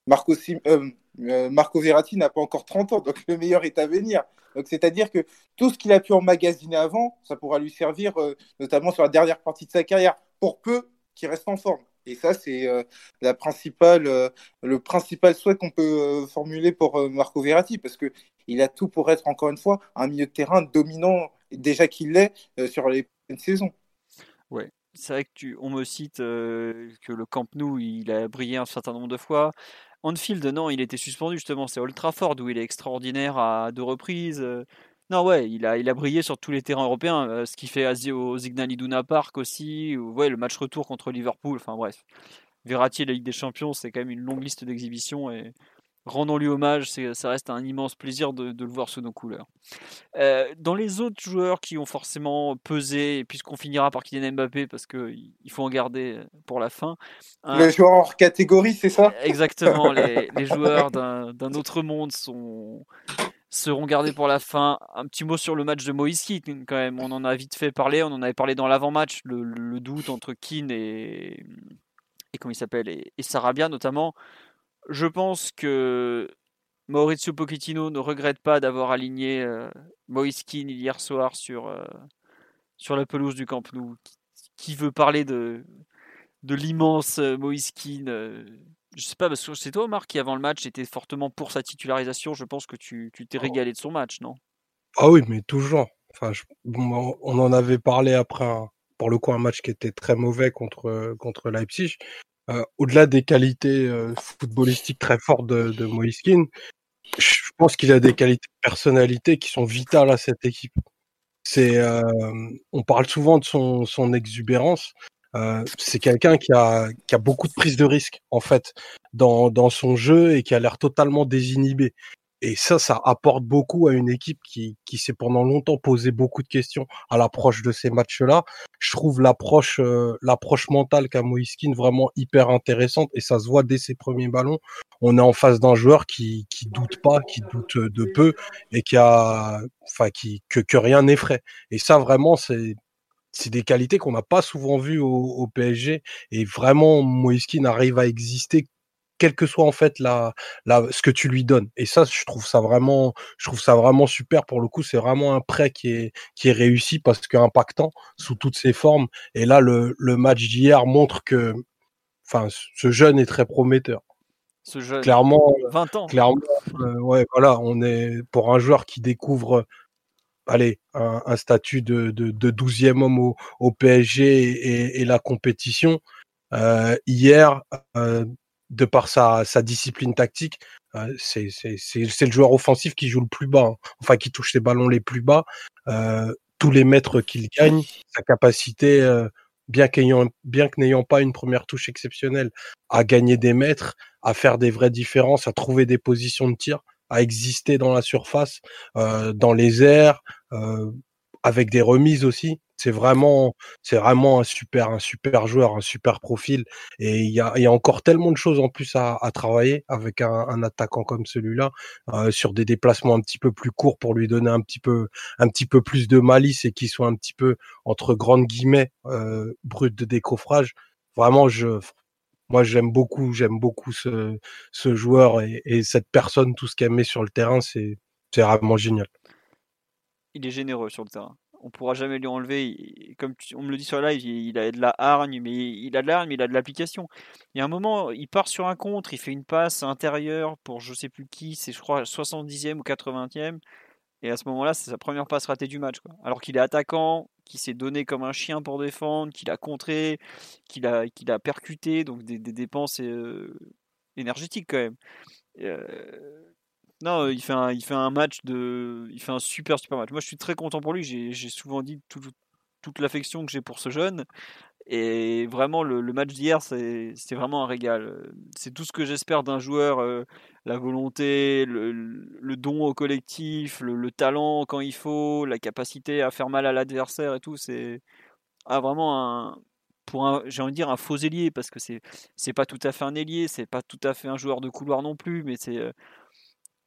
Marco Verratti n'a pas encore 30 ans, donc le meilleur est à venir. Donc, c'est-à-dire que tout ce qu'il a pu emmagasiner avant, ça pourra lui servir, notamment sur la dernière partie de sa carrière, pour peu qu'il reste en forme. Et ça, c'est le principal souhait qu'on peut formuler pour Marco Verratti, parce qu'il a tout pour être, encore une fois, un milieu de terrain dominant, déjà qu'il l'est, sur les prochaines saisons. Ouais. C'est vrai que on me cite que le Camp Nou, il a brillé un certain nombre de fois. Anfield, non, il était suspendu justement. C'est Old Trafford où il est extraordinaire à deux reprises. Non, ouais, il a brillé sur tous les terrains européens. Ce qu'il fait au Signal Iduna Park aussi. Ou, ouais, le match retour contre Liverpool. Enfin bref, Verratti et la Ligue des Champions, c'est quand même une longue liste d'exhibitions et rendons-lui hommage, ça reste un immense plaisir de le voir sous nos couleurs. Dans les autres joueurs qui ont forcément pesé, et puisqu'on finira par Kylian Mbappé, parce qu'il faut en garder pour la fin. Les joueurs hors catégorie, c'est ça ? Exactement, les joueurs d'un autre monde seront gardés pour la fin. Un petit mot sur le match de Moïse Kean, quand même. On en a vite fait parler, on en avait parlé dans l'avant-match, le doute entre Kean et comment il s'appelle, et Sarabia notamment. Je pense que Mauricio Pochettino ne regrette pas d'avoir aligné Moïse Kean hier soir sur la pelouse du Camp Nou. Qui veut parler de l'immense Moïse Kean je sais pas, parce que c'est toi, Marc, qui avant le match était fortement pour sa titularisation. Je pense que tu t'es régalé de son match, non ? Ah oui, mais toujours. Enfin, on en avait parlé après, pour le coup, un match qui était très mauvais contre Leipzig. Au-delà des qualités footballistiques très fortes de Moïse Kean, je pense qu'il a des qualités de personnalité qui sont vitales à cette équipe. On parle souvent de son exubérance. C'est quelqu'un qui a beaucoup de prise de risque en fait dans son jeu et qui a l'air totalement désinhibé. Et ça apporte beaucoup à une équipe qui s'est pendant longtemps posé beaucoup de questions à l'approche de ces matchs-là. Je trouve l'approche mentale qu'a Moïse Kean vraiment hyper intéressante et ça se voit dès ses premiers ballons. On est en face d'un joueur qui doute pas, qui doute de peu et que rien n'effraie. Et ça vraiment c'est des qualités qu'on n'a pas souvent vues au PSG et vraiment Moïse Kean arrive à exister quelle que soit en fait ce que tu lui donnes. Et ça, je trouve ça vraiment super. Pour le coup, c'est vraiment un prêt qui est réussi parce qu'impactant sous toutes ses formes. Et là, le match d'hier montre que, enfin, ce jeune est très prometteur. Ce jeune, clairement, 20 ans. Clairement, ouais, voilà, on est pour un joueur qui découvre. Allez, un statut de 12e homme au PSG et la compétition. Hier. De par sa discipline tactique, c'est le joueur offensif qui joue le plus bas, enfin qui touche ses ballons les plus bas, tous les mètres qu'il gagne, sa capacité, bien que n'ayant pas une première touche exceptionnelle, à gagner des mètres, à faire des vraies différences, à trouver des positions de tir, à exister dans la surface, dans les airs, avec des remises aussi. C'est vraiment un super joueur, un super profil. Et il y a encore tellement de choses en plus à travailler avec un attaquant comme celui-là, sur des déplacements un petit peu plus courts pour lui donner un petit peu plus de malice et qu'il soit un petit peu, entre grandes guillemets, brut de décoffrage. Vraiment, moi, j'aime beaucoup ce joueur et cette personne, tout ce qu'elle met sur le terrain, c'est vraiment génial. Il est généreux sur le terrain. On ne pourra jamais lui enlever, comme on me le dit sur la live, il a de la hargne, mais il a de l'application. Il y a un moment, il part sur un contre, il fait une passe intérieure pour je ne sais plus qui, c'est je crois 70e ou 80e, et à ce moment-là, c'est sa première passe ratée du match, quoi. Alors qu'il est attaquant, qu'il s'est donné comme un chien pour défendre, qu'il a contré, qu'il a percuté, donc des dépenses énergétiques quand même. Non, il fait un match de. Il fait un super match. Moi, je suis très content pour lui. J'ai souvent dit toute l'affection que j'ai pour ce jeune. Et vraiment, le match d'hier, c'était vraiment un régal. C'est tout ce que j'espère d'un joueur, la volonté, le don au collectif, le talent quand il faut, la capacité à faire mal à l'adversaire et tout. C'est vraiment j'ai envie de dire un faux ailier, parce que c'est pas tout à fait un ailier, c'est pas tout à fait un joueur de couloir non plus, mais c'est...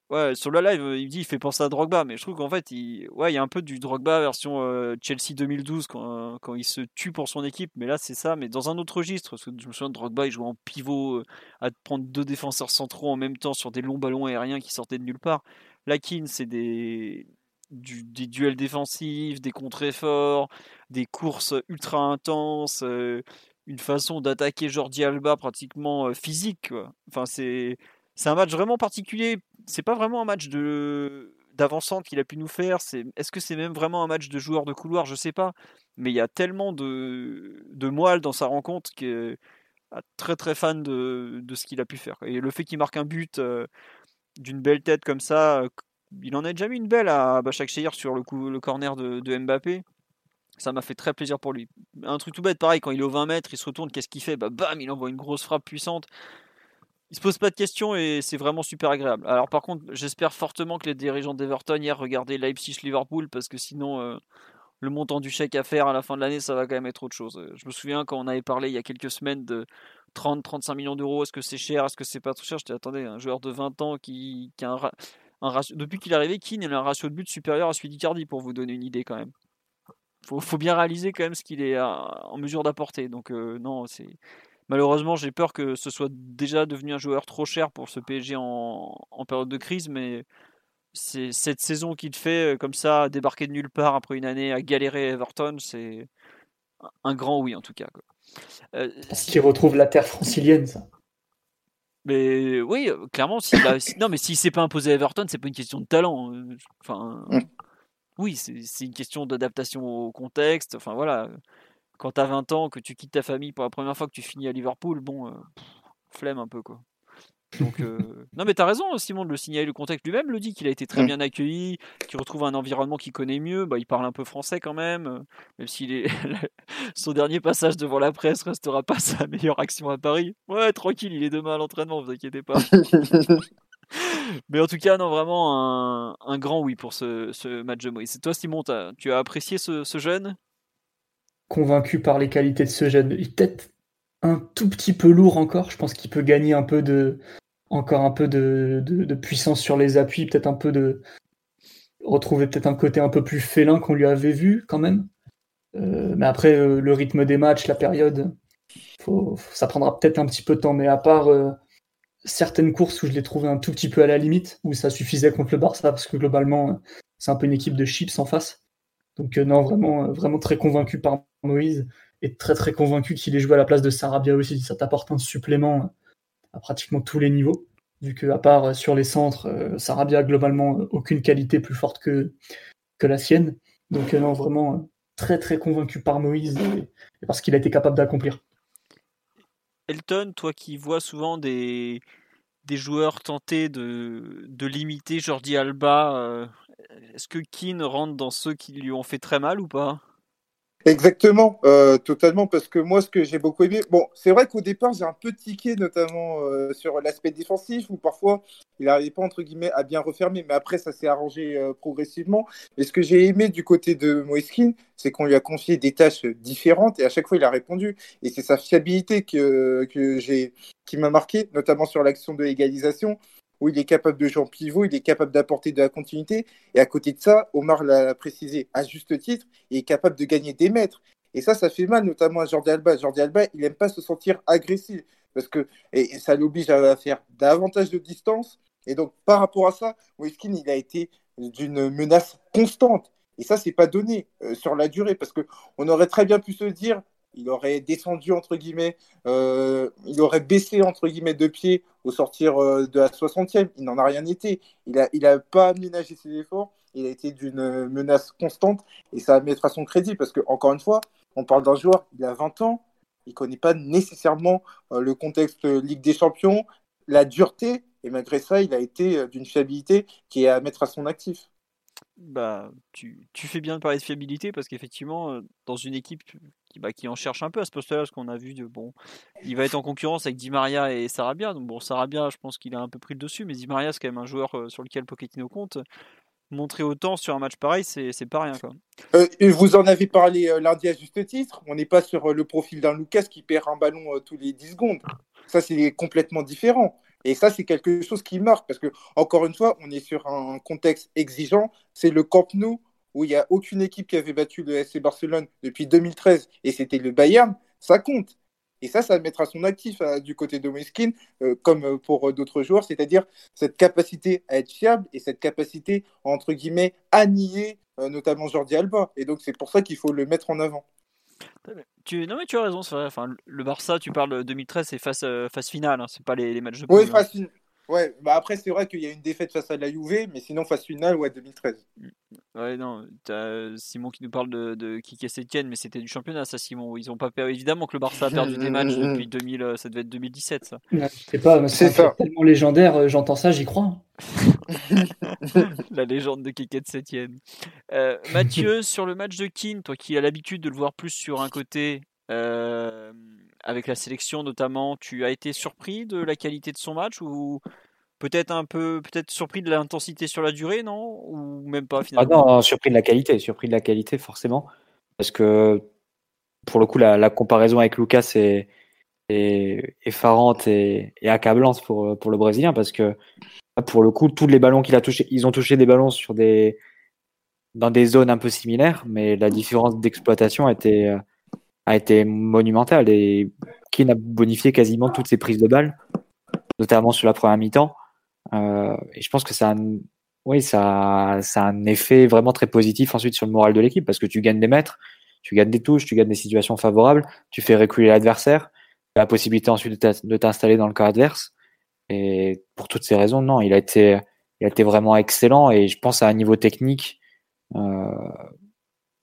Ouais, sur le live, il me dit il fait penser à Drogba, mais je trouve qu'en fait, il y a un peu du Drogba version Chelsea 2012 quand il se tue pour son équipe, mais là c'est ça, mais dans un autre registre. Parce que je me souviens de Drogba, il jouait en pivot à prendre deux défenseurs centraux en même temps sur des longs ballons aériens qui sortaient de nulle part. Là, Kean, c'est des duels défensifs, des contre-efforts, des courses ultra intenses, une façon d'attaquer Jordi Alba pratiquement physique, quoi. Enfin, c'est un match vraiment particulier. C'est pas vraiment un match d'avant-centre qu'il a pu nous faire. Est-ce que c'est même vraiment un match de joueur de couloir? Je sais pas. Mais il y a tellement de moelle dans sa rencontre que très très fan de ce qu'il a pu faire. Et le fait qu'il marque un but d'une belle tête comme ça, il en a déjà mis une belle à Başakşehir sur le corner de Mbappé. Ça m'a fait très plaisir pour lui. Un truc tout bête, pareil, quand il est au 20 mètres, il se retourne, qu'est-ce qu'il fait? Bam, il envoie une grosse frappe puissante. Il se pose pas de questions et c'est vraiment super agréable. Alors par contre, j'espère fortement que les dirigeants d'Everton hier regardaient Leipzig-Liverpool, parce que sinon, le montant du chèque à faire à la fin de l'année, ça va quand même être autre chose. Je me souviens quand on avait parlé il y a quelques semaines de 30-35 millions d'euros, est-ce que c'est cher, est-ce que c'est pas trop cher? Je dis, attendez, un joueur de 20 ans qui a un ratio... Depuis qu'il est arrivé, Kean a un ratio de but supérieur à celui d'Icardi, pour vous donner une idée quand même. Faut bien réaliser quand même ce qu'il est en mesure d'apporter. Donc non, c'est... Malheureusement, j'ai peur que ce soit déjà devenu un joueur trop cher pour ce PSG en période de crise, mais c'est cette saison qu'il fait, comme ça, débarquer de nulle part après une année à galérer à Everton, c'est un grand oui en tout cas, quoi. Parce qu'il retrouve la terre francilienne, ça. Mais oui, clairement, s'il ne s'est pas imposé à Everton, c'est pas une question de talent. Enfin, oui, c'est une question d'adaptation au contexte. Enfin voilà. Quand t'as 20 ans, que tu quittes ta famille pour la première fois, que tu finis à Liverpool, bon, flemme un peu, quoi. Donc, non mais t'as raison, Simon, de le signaler. Le contexte lui-même le dit, qu'il a été très bien accueilli, qu'il retrouve un environnement qu'il connaît mieux. Il parle un peu français quand même, même s'il est son dernier passage devant la presse restera pas sa meilleure action à Paris. Ouais, tranquille, il est demain à l'entraînement, vous inquiétez pas. Mais en tout cas, non, vraiment un grand oui pour ce match de Moïse. Toi, Simon, tu as apprécié ce jeune? Convaincu par les qualités de ce jeune. Il est peut-être un tout petit peu lourd encore. Je pense qu'il peut gagner un peu de puissance sur les appuis, peut-être un peu de retrouver peut-être un côté un peu plus félin qu'on lui avait vu quand même. Mais après, le rythme des matchs, la période, ça prendra peut-être un petit peu de temps. Mais à part certaines courses où je l'ai trouvé un tout petit peu à la limite, où ça suffisait contre le Barça, parce que globalement, c'est un peu une équipe de chips en face. Donc non, vraiment très convaincu par Moïse, et très très convaincu qu'il ait joué à la place de Sarabia aussi. Ça t'apporte un supplément à pratiquement tous les niveaux, vu qu'à part sur les centres, Sarabia globalement aucune qualité plus forte que la sienne. Donc non, vraiment très très convaincu par Moïse et parce qu'il a été capable d'accomplir. Elton, toi qui vois souvent des joueurs tenter de l'imiter Jordi Alba... Est-ce que Kean rentre dans ceux qui lui ont fait très mal ou pas? Exactement, totalement, parce que moi, ce que j'ai beaucoup aimé... Bon, c'est vrai qu'au départ, j'ai un peu tiqué, notamment sur l'aspect défensif, où parfois, il n'arrivait pas, entre guillemets, à bien refermer, mais après, ça s'est arrangé progressivement. Et ce que j'ai aimé du côté de Moïse Kean, c'est qu'on lui a confié des tâches différentes, et à chaque fois, il a répondu. Et c'est sa fiabilité qui m'a marqué, notamment sur l'action de l'égalisation, où il est capable de jouer en pivot, il est capable d'apporter de la continuité. Et à côté de ça, Omar l'a précisé à juste titre, il est capable de gagner des mètres. Et ça fait mal, notamment à Jordi Alba. Jordi Alba, il n'aime pas se sentir agressif, parce que et ça l'oblige à faire davantage de distance. Et donc, par rapport à ça, Moïse Kean, il a été d'une menace constante. Et ça, c'est pas donné sur la durée, parce qu'on aurait très bien pu se dire... Il aurait descendu, entre guillemets, il aurait baissé, entre guillemets, de pied au sortir de la 60e. Il n'en a rien été. Il a pas ménagé ses efforts. Il a été d'une menace constante. Et ça mettra son crédit parce que, encore une fois, on parle d'un joueur, il a 20 ans. Il ne connaît pas nécessairement le contexte Ligue des Champions, la dureté. Et malgré ça, il a été d'une fiabilité qui est à mettre à son actif. Bah, tu fais bien de parler de fiabilité parce qu'effectivement, dans une équipe qui en cherche un peu à ce poste-là, parce qu'on a vu, il va être en concurrence avec Di Maria et Sarabia. Donc bon, Sarabia, je pense qu'il a un peu pris le dessus, mais Di Maria, c'est quand même un joueur sur lequel Pochettino compte. Montrer autant sur un match pareil, c'est pas rien, quoi. Vous en avez parlé lundi à juste titre. On n'est pas sur le profil d'un Lucas qui perd un ballon tous les 10 secondes. Ça, c'est complètement différent. Et ça, c'est quelque chose qui marque. Parce que, encore une fois, on est sur un contexte exigeant. C'est le Camp Nou, où il n'y a aucune équipe qui avait battu le FC Barcelone depuis 2013. Et c'était le Bayern. Ça compte. Et ça mettra son actif du côté de Moïse Kean, comme pour d'autres joueurs. C'est-à-dire cette capacité à être fiable et cette capacité, entre guillemets, à nier, notamment Jordi Alba. Et donc, c'est pour ça qu'il faut le mettre en avant. Non mais tu as raison, c'est vrai. Enfin, le Barça, tu parles 2013, c'est phase finale, hein. C'est pas les matchs de poule. Oui, phase finale. Ouais, bah après c'est vrai qu'il y a une défaite face à la Juve, mais sinon phase finale, ouais, 2013. Ouais, non, t'as Simon qui nous parle de Kiké Sétienne, mais c'était du championnat, ça, Simon. Ils ont pas perdu. Évidemment que le Barça a perdu des matchs depuis 2000, ça devait être 2017, ça. Ouais, je sais pas, c'est tellement légendaire, j'entends ça, j'y crois. La légende de Kiké Sétienne. Mathieu, sur le match de Kean, toi qui as l'habitude de le voir plus sur un côté. Avec la sélection notamment, tu as été surpris de la qualité de son match ou peut-être surpris de l'intensité sur la durée, non? Ou même pas finalement? Ah non, surpris de la qualité forcément, parce que pour le coup la comparaison avec Lucas est effarante et accablante pour le Brésilien, parce que pour le coup tous les ballons qu'il a touchés, ils ont touché des ballons dans des zones un peu similaires, mais la différence d'exploitation a été monumental, et Kean a bonifié quasiment toutes ses prises de balles, notamment sur la première mi-temps. Et je pense que ça a un effet vraiment très positif ensuite sur le moral de l'équipe, parce que tu gagnes des mètres, tu gagnes des touches, tu gagnes des situations favorables, tu fais reculer l'adversaire, tu as la possibilité ensuite de t'installer dans le camp adverse. Et pour toutes ces raisons, non, il a été vraiment excellent, et je pense à un niveau technique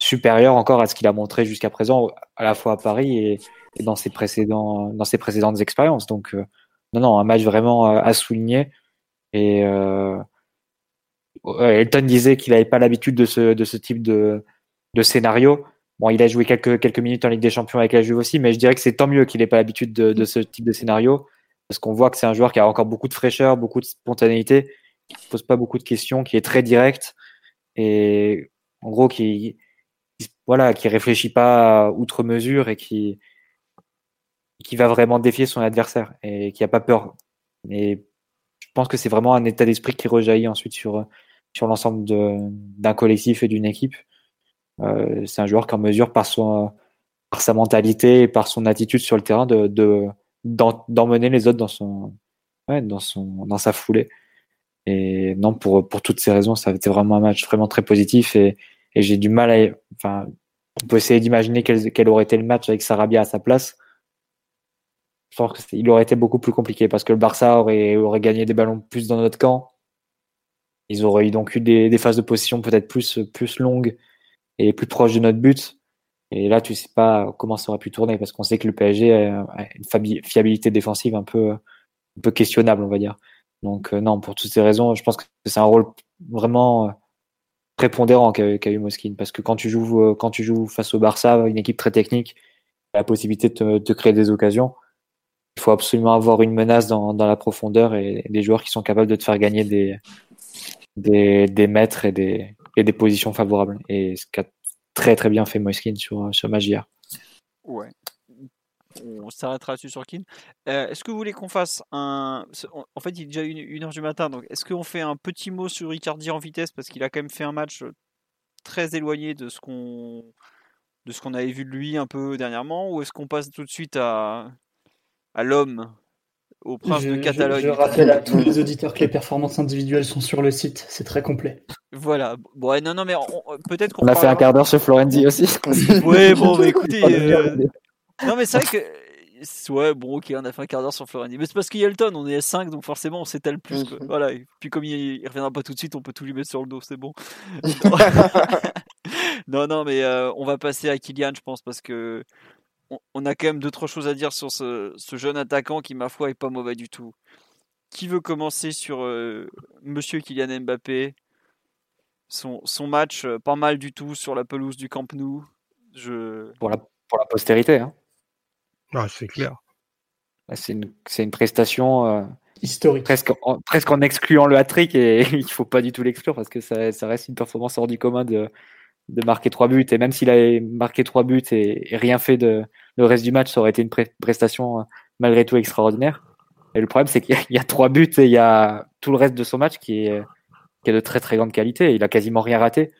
supérieur encore à ce qu'il a montré jusqu'à présent, à la fois à Paris et dans ses précédentes expériences. Donc, non, un match vraiment à souligner. Et Elton disait qu'il n'avait pas l'habitude de ce type de scénario. Bon, il a joué quelques minutes en Ligue des Champions avec la Juve aussi, mais je dirais que c'est tant mieux qu'il n'ait pas l'habitude de ce type de scénario, parce qu'on voit que c'est un joueur qui a encore beaucoup de fraîcheur, beaucoup de spontanéité, qui ne pose pas beaucoup de questions, qui est très direct, et en gros qui réfléchit pas outre mesure et qui va vraiment défier son adversaire et qui a pas peur. Et je pense que c'est vraiment un état d'esprit qui rejaillit ensuite sur l'ensemble d'un collectif et d'une équipe. C'est un joueur qui est en mesure par sa mentalité et par son attitude sur le terrain d'emmener les autres dans sa foulée. Et non, pour toutes ces raisons, ça a été vraiment un match vraiment très positif. Et j'ai du mal on peut essayer d'imaginer quel aurait été le match avec Sarabia à sa place. Je pense qu'il aurait été beaucoup plus compliqué, parce que le Barça aurait gagné des ballons plus dans notre camp. Ils auraient donc eu des phases de possession peut-être plus longues et plus proches de notre but. Et là, tu sais pas comment ça aurait pu tourner, parce qu'on sait que le PSG a une fiabilité défensive un peu questionnable, on va dire. Donc non, pour toutes ces raisons, je pense que c'est un rôle vraiment prépondérant qu'a eu Moïse Kean, parce que quand tu joues face au Barça, une équipe très technique, la possibilité de créer des occasions, il faut absolument avoir une menace dans la profondeur et des joueurs qui sont capables de te faire gagner des mètres et des positions favorables. Et ce qu'a très très bien fait Moïse Kean sur match d'hier. Ouais. On s'arrêtera là-dessus sur Kean. Est-ce que vous voulez qu'on fasse un... En fait, il est déjà 1h du matin, donc est-ce qu'on fait un petit mot sur Icardi en vitesse, parce qu'il a quand même fait un match très éloigné de ce qu'on avait vu de lui un peu dernièrement, ou est-ce qu'on passe tout de suite à l'homme, au prince de Catalogne? Je rappelle à tous les auditeurs que les performances individuelles sont sur le site, c'est très complet. Voilà. Bon, non, mais peut-être qu'on... On a fait un quart d'heure sur Florenzi aussi. Oui, bon, mais écoutez... Non, mais c'est vrai que. Ouais, bon, ok, on a fait un quart d'heure sur Florenzi. Mais c'est parce qu'il y a Elton, on est à 5, donc forcément, on s'étale plus. Quoi. Voilà. Et puis, comme il reviendra pas tout de suite, on peut tout lui mettre sur le dos, c'est bon. Non, mais on va passer à Kylian, je pense, parce que. On a quand même d'autres choses à dire sur ce jeune attaquant qui, ma foi, est pas mauvais du tout. Qui veut commencer sur Monsieur Kylian Mbappé, son match pas mal du tout sur la pelouse du Camp Nou. Pour la postérité, hein. Ah, c'est clair. C'est une prestation historique. Presque en excluant le hat-trick, et il faut pas du tout l'exclure parce que ça reste une performance hors du commun de marquer 3 buts. Et même s'il avait marqué 3 buts et rien fait le reste du match, ça aurait été une prestation malgré tout extraordinaire. Et le problème, c'est qu'il y a 3 buts et il y a tout le reste de son match qui est de très très grande qualité. Il a quasiment rien raté.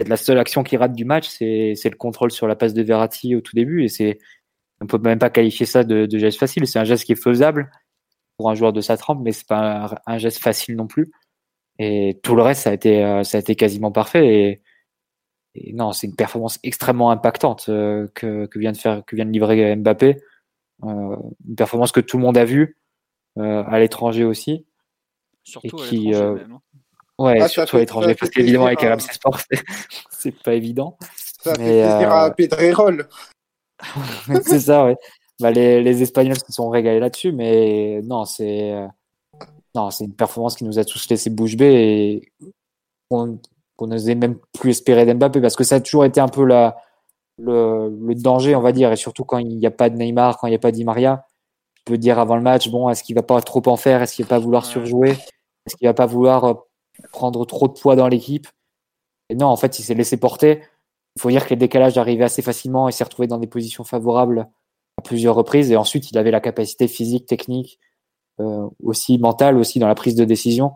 C'est la seule action qu'il rate du match, c'est le contrôle sur la passe de Verratti au tout début. Et on peut même pas qualifier ça de geste facile. C'est un geste qui est faisable pour un joueur de sa trempe, mais c'est pas un geste facile non plus. Et tout le reste, ça a été quasiment parfait. Et non, c'est une performance extrêmement impactante que vient de livrer Mbappé. Une performance que tout le monde a vue. À l'étranger aussi. Surtout à l'étranger même. Hein. Ouais, surtout à l'étranger, parce qu'évidemment avec RMC Sport, c'est pas évident. Ça fait plaisir à Pedrerol. C'est ça, ouais. Bah, les Espagnols se sont régalés là-dessus, mais non, c'est une performance qui nous a tous laissé bouche bée et qu'on n'osait même plus espérer d'Mbappé, parce que ça a toujours été un peu le danger, on va dire, et surtout quand il n'y a pas de Neymar, quand il n'y a pas de Di Maria. Peut dire avant le match, bon, est-ce qu'il va pas trop en faire, est-ce qu'il va pas vouloir surjouer, est-ce qu'il va pas vouloir prendre trop de poids dans l'équipe. Et non, en fait, il s'est laissé porter. Il faut dire que les décalages arrivaient assez facilement et s'est retrouvé dans des positions favorables à plusieurs reprises. Et ensuite, il avait la capacité physique, technique, aussi mentale, aussi dans la prise de décision,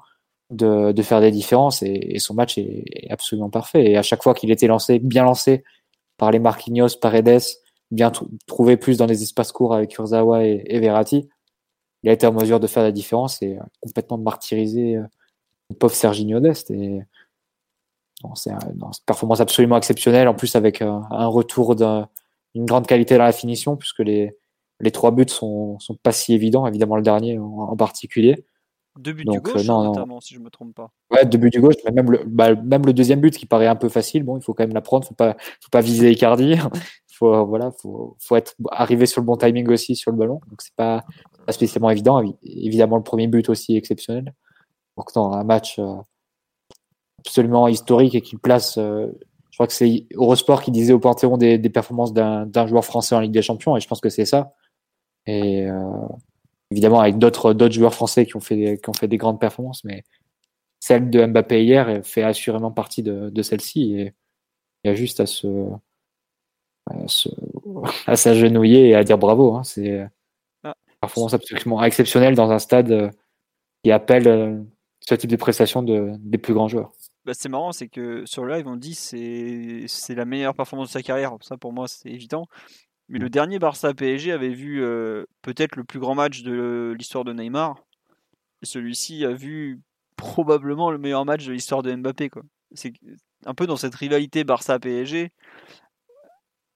de faire des différences. Et son match est absolument parfait. Et à chaque fois qu'il était bien lancé par les Marquinhos, Paredes, bien trouvé plus dans les espaces courts avec Kurzawa et Verratti, il a été en mesure de faire la différence et complètement martyriser le pauvre Serginho Dest. Et bon, c'est une performance absolument exceptionnelle, en plus avec un retour d'une grande qualité dans la finition, puisque les 3 buts sont pas si évidents, évidemment le dernier en particulier. 2 buts donc, du gauche, notamment, si je me trompe pas. Ouais, 2 buts du gauche, mais même le deuxième but qui paraît un peu facile, bon, il faut quand même la prendre, faut pas viser Icardi. Faut être arrivé sur le bon timing aussi sur le ballon, donc c'est pas spécialement évident. Évidemment, le premier but aussi exceptionnel. Pourtant, un match absolument historique et qui place, je crois que c'est Eurosport qui disait au Panthéon des performances d'un joueur français en Ligue des Champions, et je pense que c'est ça. Et évidemment, avec d'autres joueurs français qui ont fait des grandes performances, mais celle de Mbappé hier fait assurément partie de celle-ci. Et il y a juste à s'agenouiller et à dire bravo, hein. C'est une performance absolument exceptionnelle dans un stade qui appelle ce type de prestations des plus grands joueurs. Bah c'est marrant, c'est que sur le live on dit c'est la meilleure performance de sa carrière, ça pour moi c'est évident, mais le dernier Barça PSG avait vu peut-être le plus grand match de l'histoire de Neymar, et celui-ci a vu probablement le meilleur match de l'histoire de Mbappé, quoi. C'est un peu dans cette rivalité Barça PSG.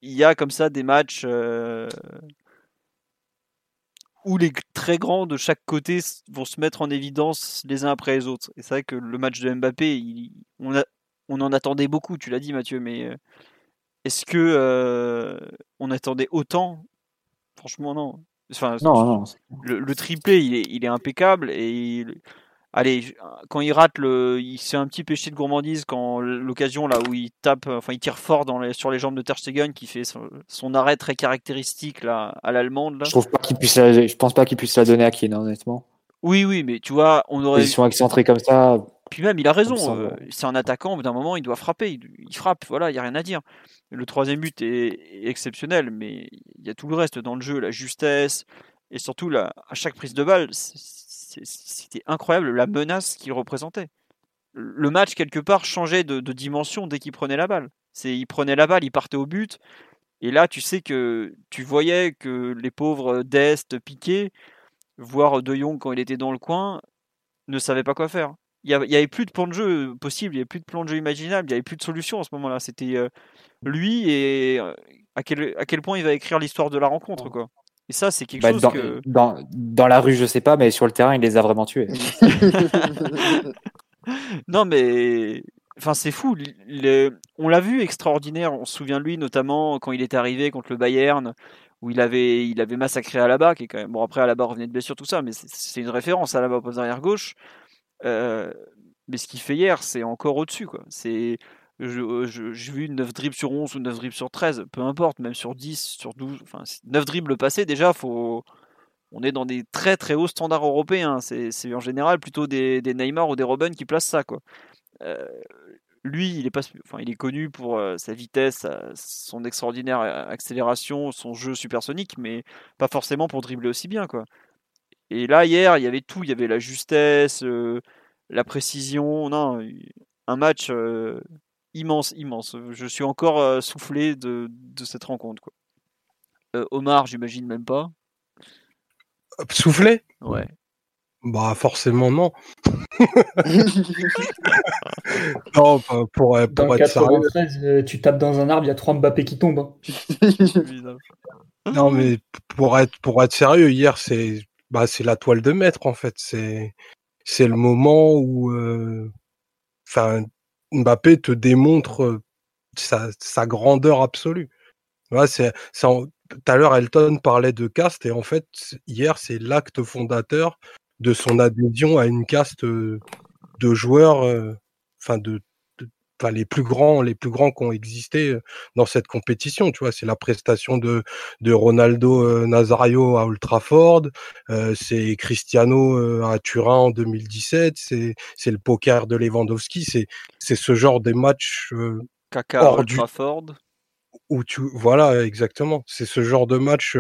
Il y a comme ça des matchs où les très grands de chaque côté vont se mettre en évidence les uns après les autres. Et c'est vrai que le match de Mbappé, on en attendait beaucoup, tu l'as dit Mathieu, mais est-ce que on attendait autant ? Franchement, non. Enfin, non. Le triplé, il est impeccable et quand il rate il s'est un petit péché de gourmandise quand l'occasion là où il tire fort sur les jambes de Ter Stegen, qui fait son arrêt très caractéristique là à l'allemande là. Je pense pas qu'il puisse la donner à Kean, honnêtement. Oui, mais tu vois, on aurait position excentrée comme ça. Puis même il a raison, c'est un attaquant, au bout d'un moment il doit frapper, il frappe, voilà, il y a rien à dire. Le troisième but est exceptionnel, mais il y a tout le reste dans le jeu, la justesse et surtout à chaque prise de balle, c'était incroyable la menace qu'il représentait. Le match, quelque part, changeait de dimension dès qu'il prenait la balle. Il prenait la balle, il partait au but. Et là, tu sais que tu voyais que les pauvres Dest, Piqué, voire De Jong quand il était dans le coin, ne savaient pas quoi faire. Il n'y avait plus de plan de jeu possible, il n'y avait plus de plan de jeu imaginable, il n'y avait plus de solution à ce moment-là. C'était lui et à quel point il va écrire l'histoire de la rencontre, quoi. Et ça, c'est quelque chose que... Dans la rue, je sais pas, mais sur le terrain, il les a vraiment tués. Non, mais... Enfin, c'est fou. On l'a vu extraordinaire. On se souvient de lui, notamment, quand il est arrivé contre le Bayern, où il avait massacré Alaba, qui est quand même... Bon, après Alaba revenait de blessure, tout ça, mais c'est une référence, Alaba pose arrière gauche. Mais ce qu'il fait hier, c'est encore au-dessus, quoi. C'est... J'ai vu 9 dribbles sur 11 ou 9 dribbles sur 13, peu importe, même sur 10, sur 12, enfin 9 dribbles passés, déjà, faut... on est dans des très très hauts standards européens, hein. C'est en général plutôt des Neymar ou des Robben qui placent ça, quoi. Lui, il est connu pour sa vitesse, son extraordinaire accélération, son jeu supersonique, mais pas forcément pour dribbler aussi bien, quoi. Et là, hier, il y avait tout. Il y avait la justesse, la précision. Non, un match immense. Je suis encore soufflé de cette rencontre, quoi. Omar, j'imagine même pas. Soufflé ? Ouais. Bah forcément non. Non, pour être sérieux. 93, tu tapes dans un arbre, il y a 3 Mbappé qui tombent. Non mais pour être sérieux, hier c'est la toile de maître en fait. C'est le moment où Mbappé te démontre sa grandeur absolue. Voilà, c'est tout à l'heure Elton parlait de caste et en fait hier c'est l'acte fondateur de son adhésion à une caste de joueurs, les plus grands qui ont existé dans cette compétition. Tu vois, c'est la prestation de Ronaldo Nazario à Old Trafford, c'est Cristiano à Turin en 2017, c'est le poker de Lewandowski, c'est ce genre de match Kaka à Old Trafford. Voilà, exactement. C'est ce genre de match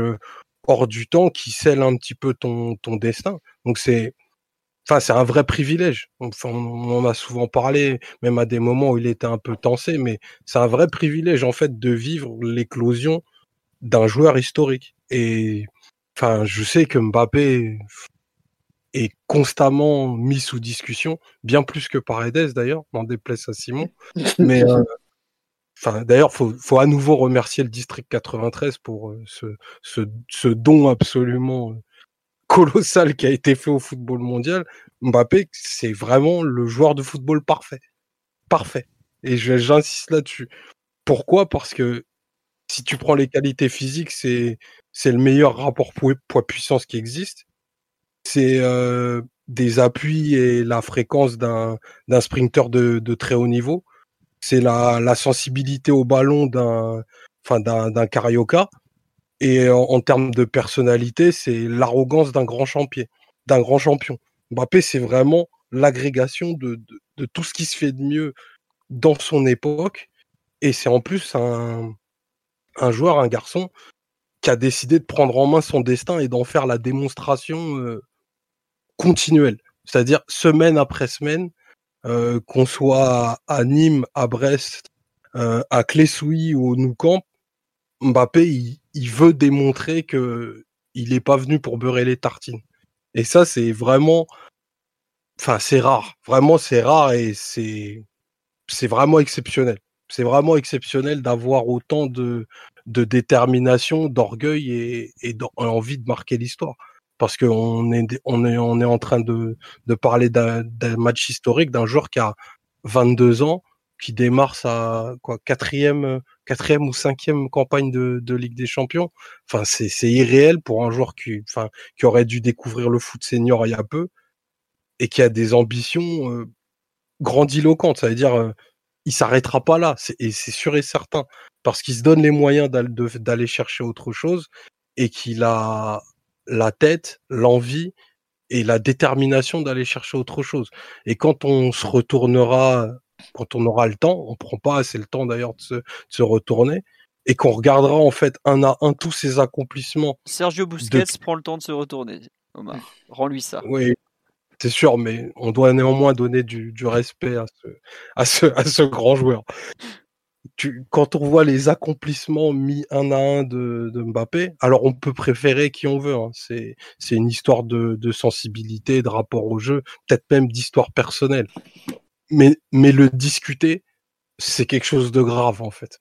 hors du temps qui scelle un petit peu ton destin. Donc c'est un vrai privilège. Enfin, on en a souvent parlé, même à des moments où il était un peu tensé, mais c'est un vrai privilège en fait de vivre l'éclosion d'un joueur historique. Et enfin, je sais que Mbappé est constamment mis sous discussion, bien plus que Paredes d'ailleurs, n'en déplaise à Simon. Mais d'ailleurs, faut à nouveau remercier le district 93 pour ce don absolument colossal qui a été fait au football mondial. Mbappé, c'est vraiment le joueur de football parfait. Parfait. Et j'insiste là-dessus. Pourquoi ? Parce que si tu prends les qualités physiques, c'est le meilleur rapport poids-puissance qui existe. C'est des appuis et la fréquence d'un sprinter de très haut niveau. C'est la sensibilité au ballon d'un Carioca. Et en termes de personnalité, c'est l'arrogance d'un grand champion. Mbappé, c'est vraiment l'agrégation de tout ce qui se fait de mieux dans son époque. Et c'est en plus un joueur, un garçon, qui a décidé de prendre en main son destin et d'en faire la démonstration continuelle. C'est-à-dire semaine après semaine, qu'on soit à Nîmes, à Brest, à Clé-Souilly ou au Nou Camp, Mbappé, il veut démontrer que il n'est pas venu pour beurrer les tartines. Et ça, c'est vraiment... Enfin, c'est rare. Vraiment, c'est rare et c'est vraiment exceptionnel. C'est vraiment exceptionnel d'avoir autant de détermination, d'orgueil et envie de marquer l'histoire. Parce qu'on est en train de parler d'un match historique, d'un joueur qui a 22 ans, qui démarre sa quatrième ou cinquième campagne de Ligue des Champions. Enfin, c'est irréel pour un joueur qui aurait dû découvrir le foot senior il y a peu et qui a des ambitions grandiloquentes. Ça veut dire il s'arrêtera pas là, et c'est sûr et certain, parce qu'il se donne les moyens d'aller chercher autre chose et qu'il a la tête, l'envie et la détermination d'aller chercher autre chose. Et quand on se retournera, quand on aura le temps, on prend pas assez le temps d'ailleurs de se retourner, et qu'on regardera en fait un à un tous ses accomplissements. Sergio Busquets prend le temps de se retourner, Omar. Rends-lui ça. Oui, c'est sûr, mais on doit néanmoins donner du respect à ce grand joueur. Quand on voit les accomplissements mis un à un de Mbappé, alors on peut préférer qui on veut, hein. C'est une histoire de sensibilité, de rapport au jeu, peut-être même d'histoire personnelle. Mais le discuter, c'est quelque chose de grave en fait.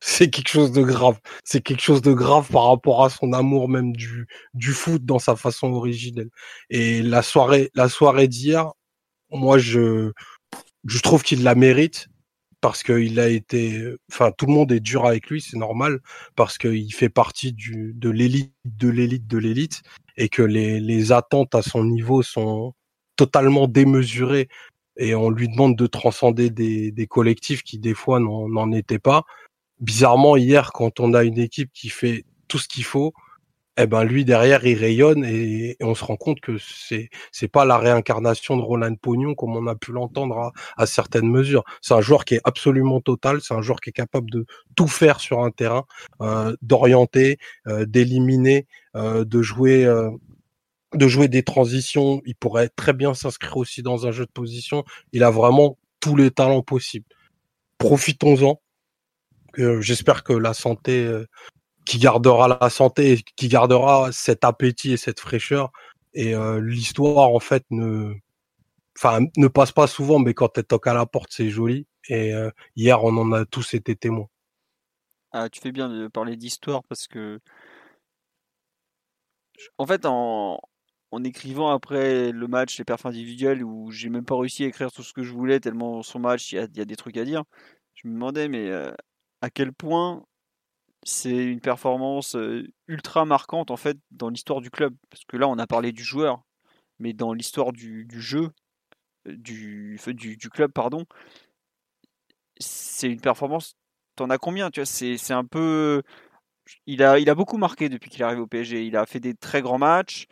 C'est quelque chose de grave. C'est quelque chose de grave par rapport à son amour même du foot dans sa façon originelle. Et la soirée d'hier, moi je trouve qu'il la mérite. parce qu'il a été, enfin tout le monde est dur avec lui, c'est normal, parce qu'il fait partie de l'élite, de l'élite, et que les attentes à son niveau sont totalement démesurées, et on lui demande de transcender des collectifs qui des fois n'en étaient pas. Bizarrement, hier, quand on a une équipe qui fait tout ce qu'il faut, eh ben lui derrière il rayonne, et on se rend compte que c'est pas la réincarnation de Ronald Pognon comme on a pu l'entendre à certaines mesures. C'est un joueur qui est absolument total, c'est un joueur qui est capable de tout faire sur un terrain, d'orienter, d'éliminer, de jouer des transitions. Il pourrait très bien s'inscrire aussi dans un jeu de position. Il a vraiment tous les talents possibles. Profitons-en. J'espère que la santé qui gardera la santé, qui gardera cet appétit et cette fraîcheur. Et l'histoire, en fait, ne passe pas souvent, mais quand elle toque à la porte, c'est joli. Et hier, on en a tous été témoins. Ah, tu fais bien de parler d'histoire, parce que, en fait, en écrivant après le match, les perfs individuels, où j'ai même pas réussi à écrire tout ce que je voulais, tellement sur le match, il y a des trucs à dire. Je me demandais, mais à quel point c'est une performance ultra marquante en fait dans l'histoire du club, parce que là on a parlé du joueur, mais dans l'histoire du jeu du club, pardon, c'est une performance. T'en as combien, tu vois? C'est un peu, il a beaucoup marqué depuis qu'il arrive au PSG. Il a fait des très grands matchs,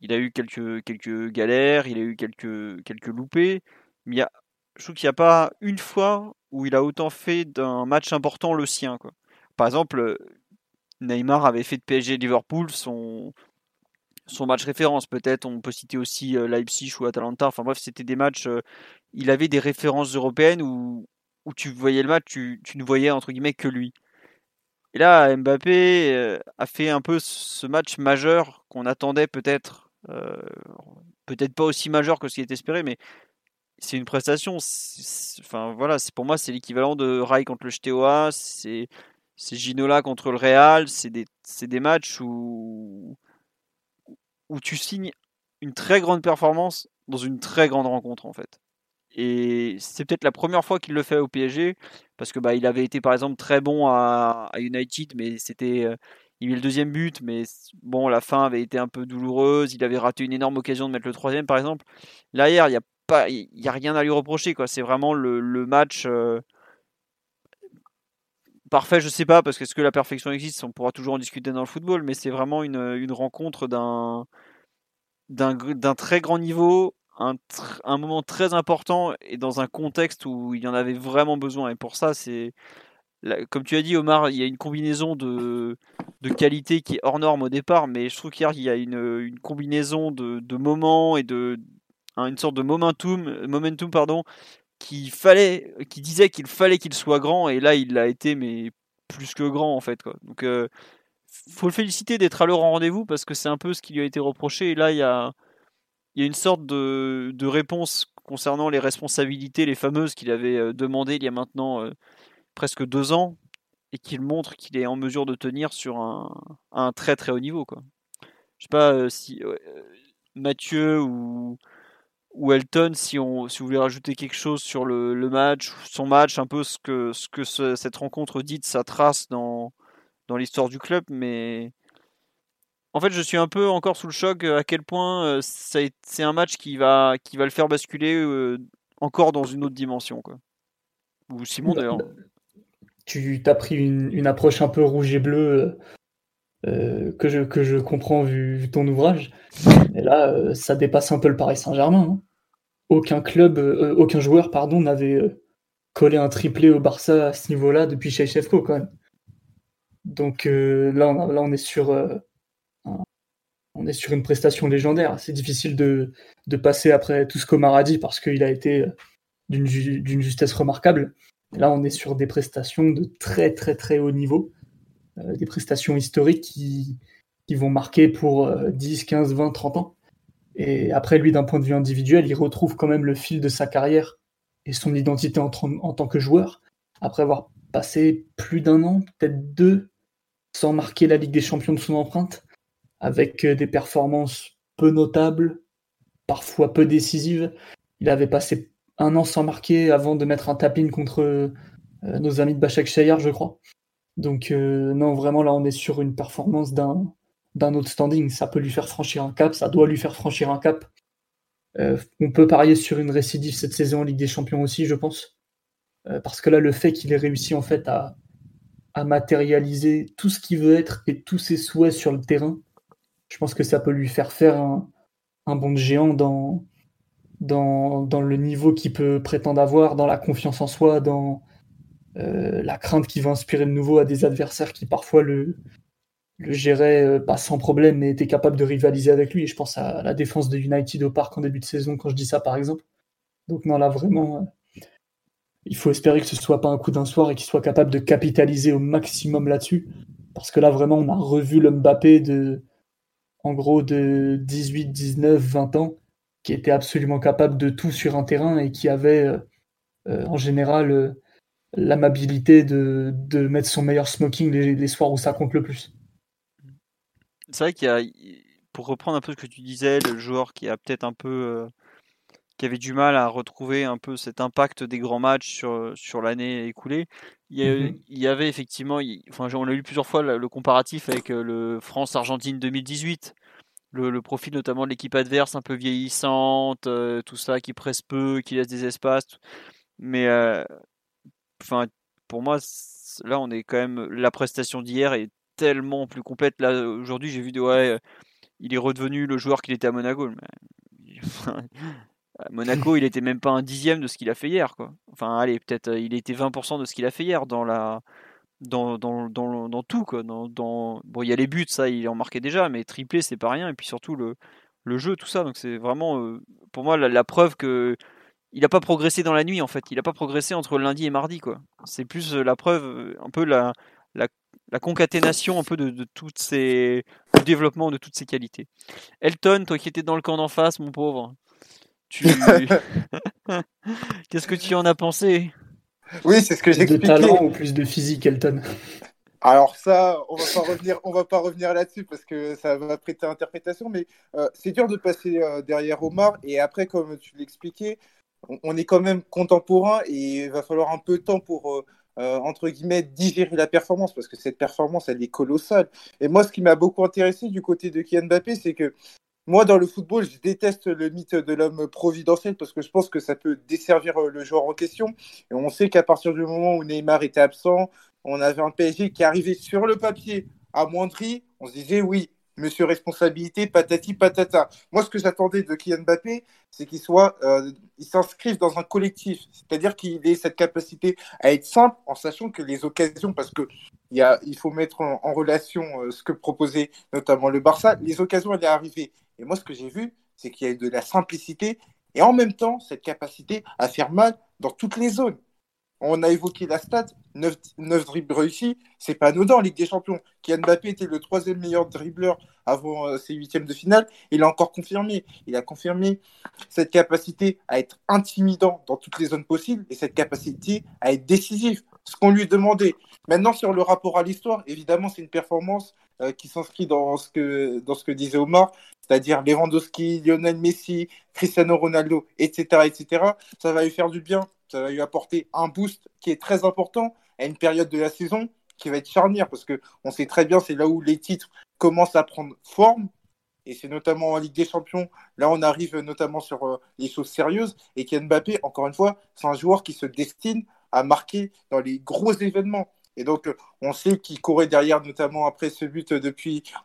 il a eu quelques galères, il a eu quelques loupés, mais je trouve qu'il n'y a pas une fois où il a autant fait d'un match important le sien, quoi. Par exemple, Neymar avait fait de PSG-Liverpool son match référence. Peut-être on peut citer aussi Leipzig ou Atalanta. Enfin bref, c'était des matchs... il avait des références européennes où tu voyais le match, tu ne voyais entre guillemets que lui. Et là, Mbappé a fait un peu ce match majeur qu'on attendait peut-être. Peut-être pas aussi majeur que ce qui était espéré, mais c'est une prestation. Enfin voilà, pour moi, c'est l'équivalent de Rai contre le Steaua. C'est Ginola contre le Real, c'est des matchs où tu signes une très grande performance dans une très grande rencontre en fait. Et c'est peut-être la première fois qu'il le fait au PSG, parce que il avait été par exemple très bon à United, mais c'était il met le deuxième but, mais bon, la fin avait été un peu douloureuse, il avait raté une énorme occasion de mettre le troisième par exemple. Là hier, il y a rien à lui reprocher, quoi. C'est vraiment le match parfait, je sais pas, parce que est-ce que la perfection existe? On pourra toujours en discuter dans le football, mais c'est vraiment une rencontre d'un très grand niveau, un moment très important, et dans un contexte où il y en avait vraiment besoin. Et pour ça, comme tu as dit, Omar, il y a une combinaison de qualité qui est hors norme au départ, mais je trouve qu'hier, il y a une combinaison de moments et une sorte de momentum, qui disait qu'il fallait qu'il soit grand, et là il l'a été, mais plus que grand en fait, quoi. Donc faut le féliciter d'être à l'heure en rendez-vous, parce que c'est un peu ce qui lui a été reproché, et là il y a une sorte de réponse concernant les responsabilités, les fameuses, qu'il avait demandées il y a maintenant presque 2 ans, et qu'il montre qu'il est en mesure de tenir sur un très très haut niveau, quoi. Je sais pas si Mathieu ou Elton, si vous voulez rajouter quelque chose sur le match, son match, un peu ce que cette rencontre dit de sa trace dans l'histoire du club. Mais en fait, je suis un peu encore sous le choc à quel point c'est un match qui va le faire basculer encore dans une autre dimension, quoi. Ou Simon, d'ailleurs. Tu t'as pris une approche un peu rouge et bleue que je comprends vu ton ouvrage. Et là, ça dépasse un peu le Paris Saint-Germain, hein. Aucun joueur n'avait collé un triplé au Barça à ce niveau-là depuis Cheichefko, quand même. Donc là, on est sur une prestation légendaire. C'est difficile de passer après tout ce qu'Omar a dit, parce qu'il a été d'une justesse remarquable. Et là, on est sur des prestations de très très très haut niveau, des prestations historiques qui vont marquer pour 10, 15, 20, 30 ans. Et après, lui, d'un point de vue individuel, il retrouve quand même le fil de sa carrière et son identité en tant que joueur, après avoir passé plus d'un an, peut-être 2, sans marquer la Ligue des Champions de son empreinte, avec des performances peu notables, parfois peu décisives. Il avait passé un an sans marquer avant de mettre un tap-in contre nos amis de Başakşehir, je crois. Donc non, vraiment, là, on est sur une performance d'un autre standing. Ça peut lui faire franchir un cap, ça doit lui faire franchir un cap. On peut parier sur une récidive cette saison en Ligue des Champions aussi, je pense. Parce que là, le fait qu'il ait réussi en fait à matérialiser tout ce qu'il veut être et tous ses souhaits sur le terrain, je pense que ça peut lui faire un bond de géant dans le niveau qu'il peut prétendre avoir, dans la confiance en soi, dans la crainte qu'il va inspirer de nouveau à des adversaires qui parfois le géraient pas sans problème, mais étaient capables de rivaliser avec lui. Et je pense à la défense de United au parc en début de saison, quand je dis ça par exemple. Donc non, là vraiment... il faut espérer que ce ne soit pas un coup d'un soir et qu'il soit capable de capitaliser au maximum là-dessus. Parce que là, vraiment, on a revu le Mbappé de 18, 19, 20 ans, qui était absolument capable de tout sur un terrain et qui avait, en général, l'amabilité de mettre son meilleur smoking les soirs où ça compte le plus. C'est vrai qu'il y a, pour reprendre un peu ce que tu disais, le joueur qui a peut-être un peu... qui avait du mal à retrouver un peu cet impact des grands matchs sur l'année écoulée. Il y avait effectivement, on a eu plusieurs fois le comparatif avec le France-Argentine 2018, le profil notamment de l'équipe adverse un peu vieillissante, tout ça, qui presse peu, qui laisse des espaces. Mais pour moi, là, on est quand même, la prestation d'hier est tellement plus complète. Là, aujourd'hui, j'ai vu il est redevenu le joueur qu'il était à Monaco. Mais... à Monaco, il était même pas un dixième de ce qu'il a fait hier, quoi. Enfin, allez, peut-être, il était 20% de ce qu'il a fait hier dans tout, quoi. Bon, il y a les buts, ça, il en marquait déjà, mais triplé, c'est pas rien. Et puis surtout le jeu, tout ça. Donc c'est vraiment, pour moi, la preuve que il a pas progressé dans la nuit, en fait. Il a pas progressé entre lundi et mardi, quoi. C'est plus la preuve, un peu la concaténation un peu du développement de toutes ces qualités. Elton, toi qui étais dans le camp d'en face, mon pauvre. Qu'est-ce que tu en as pensé ? Oui, c'est ce que j'expliquais. Plus de talent ou plus de physique, Elton ? Alors ça, on va pas revenir là-dessus parce que ça va prêter à interprétation, mais c'est dur de passer derrière Omar. Et après, comme tu l'expliquais, on est quand même contemporain et il va falloir un peu de temps pour entre guillemets digérer la performance, parce que cette performance, elle est colossale. Et moi, ce qui m'a beaucoup intéressé du côté de Kylian Mbappé, c'est que moi, dans le football, je déteste le mythe de l'homme providentiel parce que je pense que ça peut desservir le joueur en question. Et on sait qu'à partir du moment où Neymar était absent, on avait un PSG qui arrivait sur le papier amoindri. On se disait oui, monsieur responsabilité, patati patata. Moi, ce que j'attendais de Kylian Mbappé, c'est qu'il soit, il s'inscrive dans un collectif. C'est-à-dire qu'il ait cette capacité à être simple en sachant que les occasions, parce que il faut mettre en relation ce que proposait notamment le Barça, les occasions, elles arrivaient. Et moi, ce que j'ai vu, c'est qu'il y a eu de la simplicité et en même temps, cette capacité à faire mal dans toutes les zones. On a évoqué la stat, 9 dribbles réussis, c'est pas anodin en Ligue des Champions. Kylian Mbappé était le troisième meilleur dribbleur avant ses huitièmes de finale. Il a encore confirmé. Il a confirmé cette capacité à être intimidant dans toutes les zones possibles et cette capacité à être décisif, ce qu'on lui demandait. Maintenant, sur le rapport à l'histoire, évidemment, c'est une performance qui s'inscrit dans ce que disait Omar, c'est-à-dire Lewandowski, Lionel Messi, Cristiano Ronaldo, etc. Ça va lui faire du bien, ça va lui apporter un boost qui est très important à une période de la saison qui va être charnière, parce qu'on sait très bien, c'est là où les titres commencent à prendre forme, et c'est notamment en Ligue des Champions, là on arrive notamment sur les choses sérieuses, et Kylian Mbappé, encore une fois, c'est un joueur qui se destine à marquer dans les gros événements. Et donc, on sait qu'il courait derrière, notamment après ce but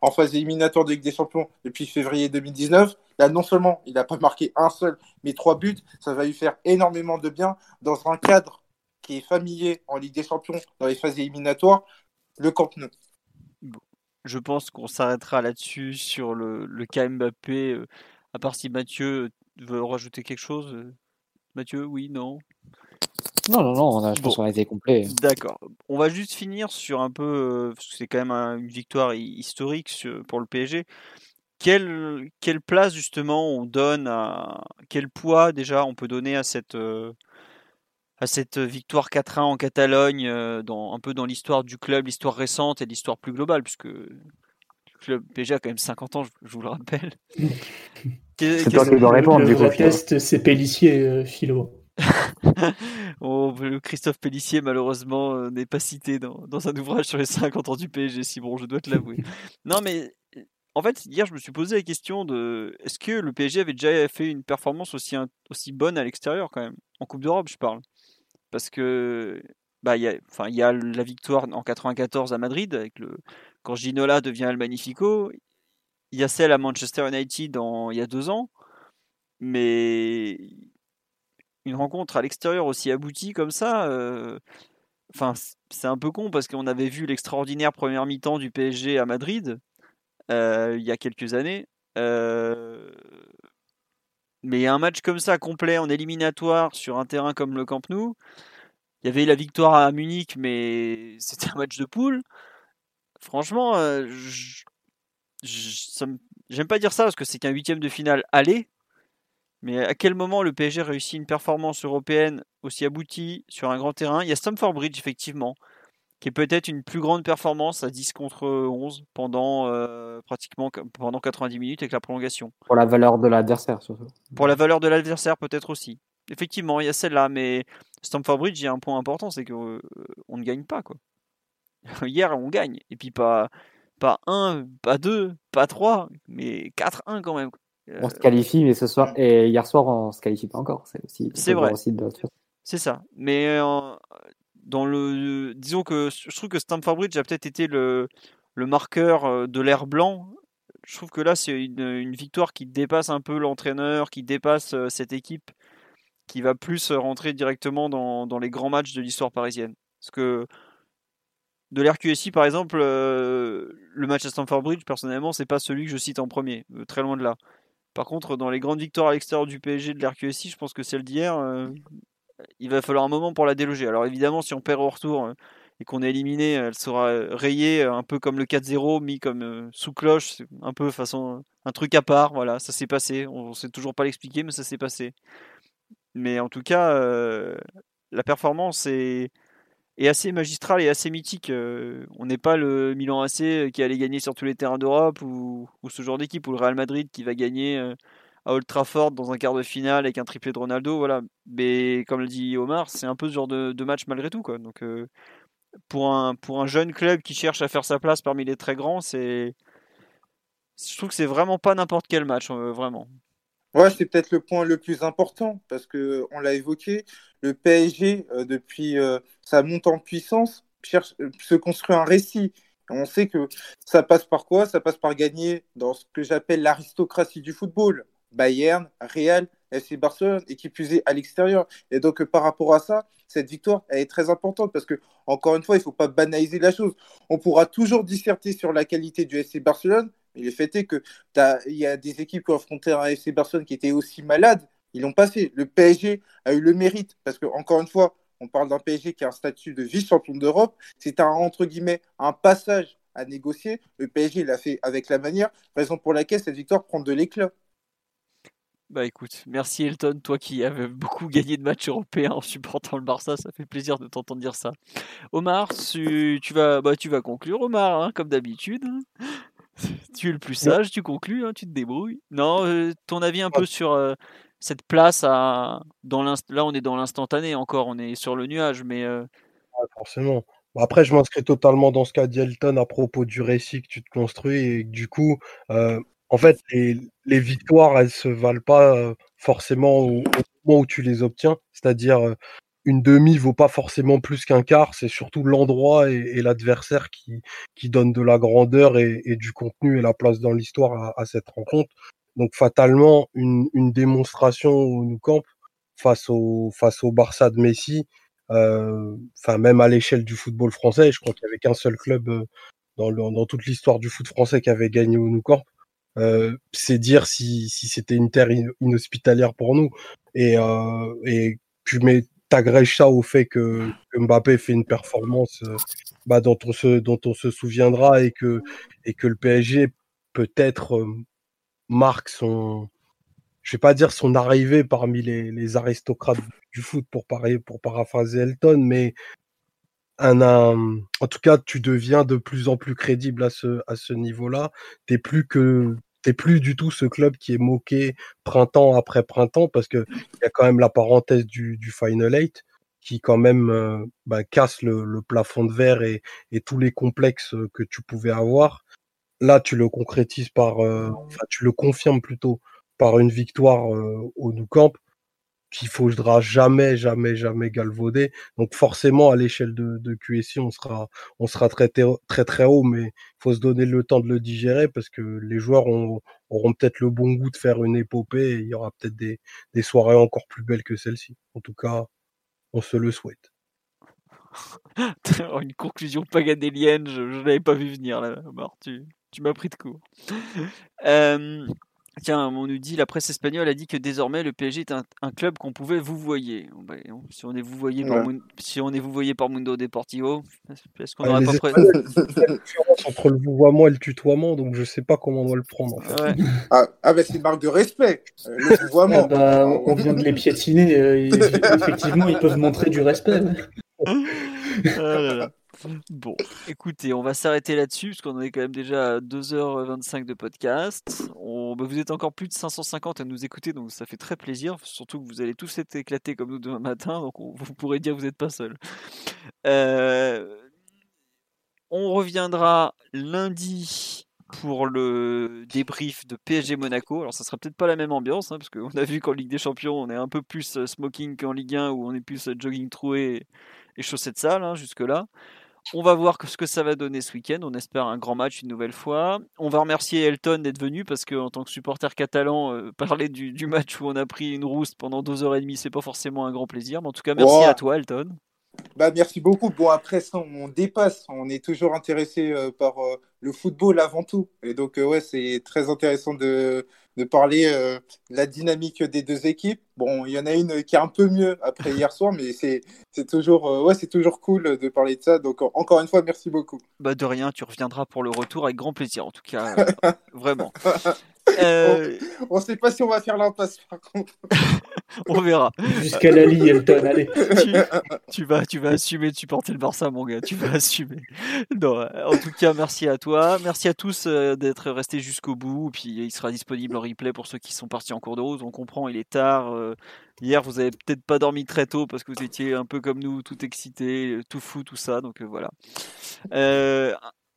en phase éliminatoire de Ligue des Champions depuis février 2019. Là, non seulement il n'a pas marqué un seul, mais 3 buts. Ça va lui faire énormément de bien dans un cadre qui est familier en Ligue des Champions dans les phases éliminatoires, le Camp Nou. Je pense qu'on s'arrêtera là-dessus sur le cas Mbappé. À part si Mathieu veut rajouter quelque chose. Mathieu, oui, non ? Non, je pense qu'on a été complet. D'accord. On va juste finir sur un peu, parce que c'est quand même une victoire historique pour le PSG. Quelle place justement on donne quel poids déjà on peut donner à cette victoire 4-1 en Catalogne, un peu dans l'histoire du club, l'histoire récente et l'histoire plus globale, puisque le club PSG a quand même 50 ans, je vous le rappelle. C'est toi qui dois répondre. Le vrai test, c'est Pélissier, Philo. Le Christophe Pellissier, malheureusement, n'est pas cité dans un ouvrage sur les 50 ans du PSG, si bon, je dois te l'avouer. Non, mais en fait, hier, je me suis posé la question de est-ce que le PSG avait déjà fait une performance aussi bonne à l'extérieur, quand même, en Coupe d'Europe, je parle. Parce que il y a la victoire en 94 à Madrid, quand Ginola devient El Magnifico. Il y a celle à Manchester United il y a 2 ans. Mais une rencontre à l'extérieur aussi aboutie comme ça, c'est un peu con parce qu'on avait vu l'extraordinaire première mi-temps du PSG à Madrid il y a quelques années. Mais un match comme ça, complet, en éliminatoire, sur un terrain comme le Camp Nou, il y avait la victoire à Munich, mais c'était un match de poule. Franchement, j'aime pas dire ça parce que c'est qu'un 8e de finale aller. Mais à quel moment le PSG réussit une performance européenne aussi aboutie sur un grand terrain ? Il y a Stamford Bridge, effectivement, qui est peut-être une plus grande performance à 10 contre 11 pendant 90 minutes avec la prolongation. Pour la valeur de l'adversaire, surtout. Pour la valeur de l'adversaire, peut-être aussi. Effectivement, il y a celle-là, mais Stamford Bridge, il y a un point important, c'est qu'on ne gagne pas, quoi. Hier, on gagne. Et puis pas 1, pas 2, pas 3, mais 4-1 quand même, quoi. On se qualifie, mais ce soir et hier soir, on se qualifie pas encore. C'est vrai. C'est ça. Mais disons que je trouve que Stamford Bridge a peut-être été le marqueur de l'ère blanc. Je trouve que là, c'est une victoire qui dépasse un peu l'entraîneur, qui dépasse cette équipe, qui va plus rentrer directement dans les grands matchs de l'histoire parisienne. Parce que de l'RQSI, par exemple, le match à Stamford Bridge, personnellement, c'est pas celui que je cite en premier. Très loin de là. Par contre, dans les grandes victoires à l'extérieur du PSG de l'RQSI, je pense que celle d'hier, il va falloir un moment pour la déloger. Alors évidemment, si on perd au retour et qu'on est éliminé, elle sera rayée, un peu comme le 4-0, mis comme sous cloche, un peu façon un truc à part. Voilà, ça s'est passé. On sait toujours pas l'expliquer, mais ça s'est passé. Mais en tout cas, la performance est assez magistrale et assez mythique. On n'est pas le Milan AC qui allait gagner sur tous les terrains d'Europe ou ce genre d'équipe, ou le Real Madrid qui va gagner à Old Trafford dans un quart de finale avec un triplé de Ronaldo, voilà. Mais comme le dit Omar, c'est un peu ce genre de match malgré tout, quoi. Donc pour un jeune club qui cherche à faire sa place parmi les très grands, je trouve que c'est vraiment pas n'importe quel match, vraiment. Ouais, c'est peut-être le point le plus important parce que on l'a évoqué, le PSG depuis sa montée en puissance cherche se construit un récit. On sait que ça passe par quoi? Ça passe par gagner dans ce que j'appelle l'aristocratie du football, Bayern, Real, FC Barcelone et qui plus est à l'extérieur. Et donc par rapport à ça, cette victoire elle est très importante parce que encore une fois, il faut pas banaliser la chose. On pourra toujours disserter sur la qualité du FC Barcelone. Et le fait est qu'il y a des équipes qui ont affronté un FC Barcelone qui était aussi malade, ils l'ont passé. Le PSG a eu le mérite, parce que encore une fois, on parle d'un PSG qui a un statut de vice-champion d'Europe, c'est un, entre guillemets, un passage à négocier. Le PSG l'a fait avec la manière, raison pour laquelle cette victoire prend de l'éclat. Bah écoute, merci Elton, toi qui avais beaucoup gagné de matchs européens en supportant le Barça, ça fait plaisir de t'entendre dire ça. Omar, tu vas conclure, Omar, hein, comme d'habitude. Tu es le plus sage, tu conclus, hein, tu te débrouilles. Non, ton avis un peu sur cette place là, on est dans l'instantané encore, on est sur le nuage, mais ouais, forcément. Après, je m'inscris totalement dans ce qu'a dit Elton à propos du récit que tu te construis et que, du coup, en fait, les victoires, elles se valent pas forcément au moment où tu les obtiens. C'est-à-dire, une demi vaut pas forcément plus qu'un quart, c'est surtout l'endroit et l'adversaire qui donne de la grandeur et du contenu et la place dans l'histoire à cette rencontre. Donc fatalement, une démonstration au Nou Camp face au Barça de Messi, même à l'échelle du football français, je crois qu'il y avait qu'un seul club dans toute l'histoire du foot français qui avait gagné au Nou Camp. C'est dire si c'était une terre inhospitalière pour nous. Et tu mets t'agrèges ça au fait que Mbappé fait une performance dont on se souviendra et que le PSG peut-être marque son, je vais pas dire son arrivée parmi les aristocrates du foot pour paraphraser Elton, mais en tout cas tu deviens de plus en plus crédible à ce niveau-là. T'es plus que t'es plus du tout ce club qui est moqué printemps après printemps, parce que il y a quand même la parenthèse du Final 8 qui quand même casse le plafond de verre et tous les complexes que tu pouvais avoir. Là, tu le concrétises tu le confirmes plutôt par une victoire au Nou Camp, qu'il faudra jamais, jamais, jamais galvauder. Donc forcément, à l'échelle de QSI, on sera très, très, très haut, mais il faut se donner le temps de le digérer, parce que les joueurs auront peut-être le bon goût de faire une épopée, et il y aura peut-être des soirées encore plus belles que celle-ci. En tout cas, on se le souhaite. Une conclusion paganélienne, je l'avais pas vu venir, là. Omar, tu m'as pris de court. Tiens, on nous dit, la presse espagnole a dit que désormais le PSG est un club qu'on pouvait vouvoyer. Si on est vouvoyé par Mundo Deportivo, est-ce qu'on n'aurait pas pris la différence entre le vouvoiement et le tutoiement, donc je sais pas comment on doit le prendre. En fait. Ouais. Ah, c'est une marque de respect, le vouvoiement. On vient de les piétiner, effectivement, ils peuvent montrer du respect. Voilà. Bon, écoutez, on va s'arrêter là-dessus parce qu'on est quand même déjà à 2h25 de podcast. Vous êtes encore plus de 550 à nous écouter, donc ça fait très plaisir. Surtout que vous allez tous être éclatés comme nous demain matin, donc vous pourrez dire que vous n'êtes pas seuls. On reviendra lundi pour le débrief de PSG Monaco. Alors ça sera peut-être pas la même ambiance, parce qu'on a vu qu'en Ligue des Champions, on est un peu plus smoking qu'en Ligue 1, où on est plus jogging troué et chaussettes sales jusque-là. On va voir ce que ça va donner ce week-end. On espère un grand match une nouvelle fois. On va remercier Elton d'être venu, parce qu'en tant que supporter catalan, parler du match où on a pris une rouste pendant 2h30, c'est pas forcément un grand plaisir. Mais en tout cas, merci à toi, Elton. Merci beaucoup. Bon, après ça, on dépasse. On est toujours intéressé par le football avant tout. Et donc, c'est très intéressant de parler de la dynamique des deux équipes. Bon, il y en a une qui est un peu mieux après hier soir, mais c'est toujours cool de parler de ça. Donc, encore une fois, merci beaucoup. De rien, tu reviendras pour le retour avec grand plaisir, en tout cas, vraiment. On ne sait pas si on va faire l'impasse, par contre. On verra. Jusqu'à la Ligue, Elton, allez. Tu vas assumer de supporter le Barça, mon gars, tu vas assumer. Non, en tout cas, merci à toi. Merci à tous d'être restés jusqu'au bout. Puis, il sera disponible en replay pour ceux qui sont partis en cours de route. On comprend, il est tard. Hier, vous n'avez peut-être pas dormi très tôt parce que vous étiez un peu comme nous, tout excité, tout fou, tout ça. Donc, voilà.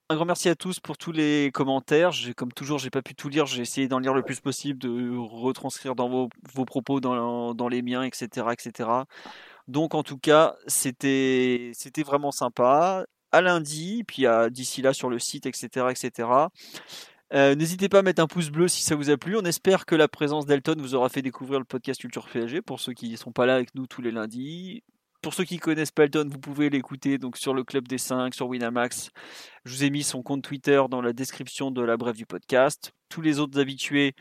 Un grand merci à tous pour tous les commentaires. Comme toujours, j'ai pas pu tout lire. J'ai essayé d'en lire le plus possible, de retranscrire dans vos propos, dans les miens, etc., etc. Donc, en tout cas, c'était vraiment sympa. À lundi, puis d'ici là sur le site, etc., etc. N'hésitez pas à mettre un pouce bleu si ça vous a plu. On espère que la présence d'Elton vous aura fait découvrir le podcast Culture PSG, pour ceux qui ne sont pas là avec nous tous les lundis. Pour ceux qui ne connaissent pas Elton, vous pouvez l'écouter donc sur le Club des 5, sur Winamax. Je vous ai mis son compte Twitter dans la description de la brève du podcast. Tous les autres habitués,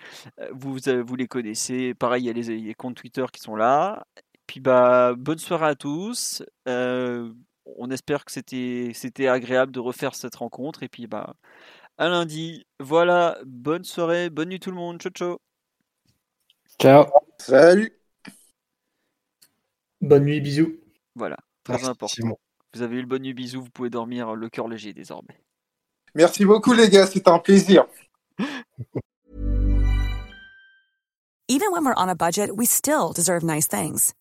vous les connaissez. Pareil, il y a les comptes Twitter qui sont là. Et puis, bonne soirée à tous. On espère que c'était agréable de refaire cette rencontre. Et puis, à lundi. Voilà, bonne soirée, bonne nuit tout le monde. Ciao, ciao. Ciao. Salut. Bonne nuit, bisous. Voilà, très important. Simon. Vous avez eu le bonne nuit, bisous. Vous pouvez dormir le cœur léger désormais. Merci beaucoup, les gars. C'était un plaisir. Even when we're on a budget, we still deserve nice things.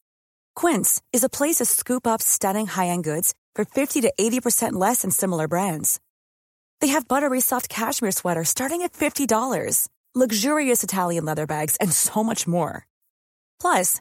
Quince is a place to scoop up stunning high-end goods for 50 to 80% less than similar brands. They have buttery soft cashmere sweaters starting at $50, luxurious Italian leather bags, and so much more. Plus,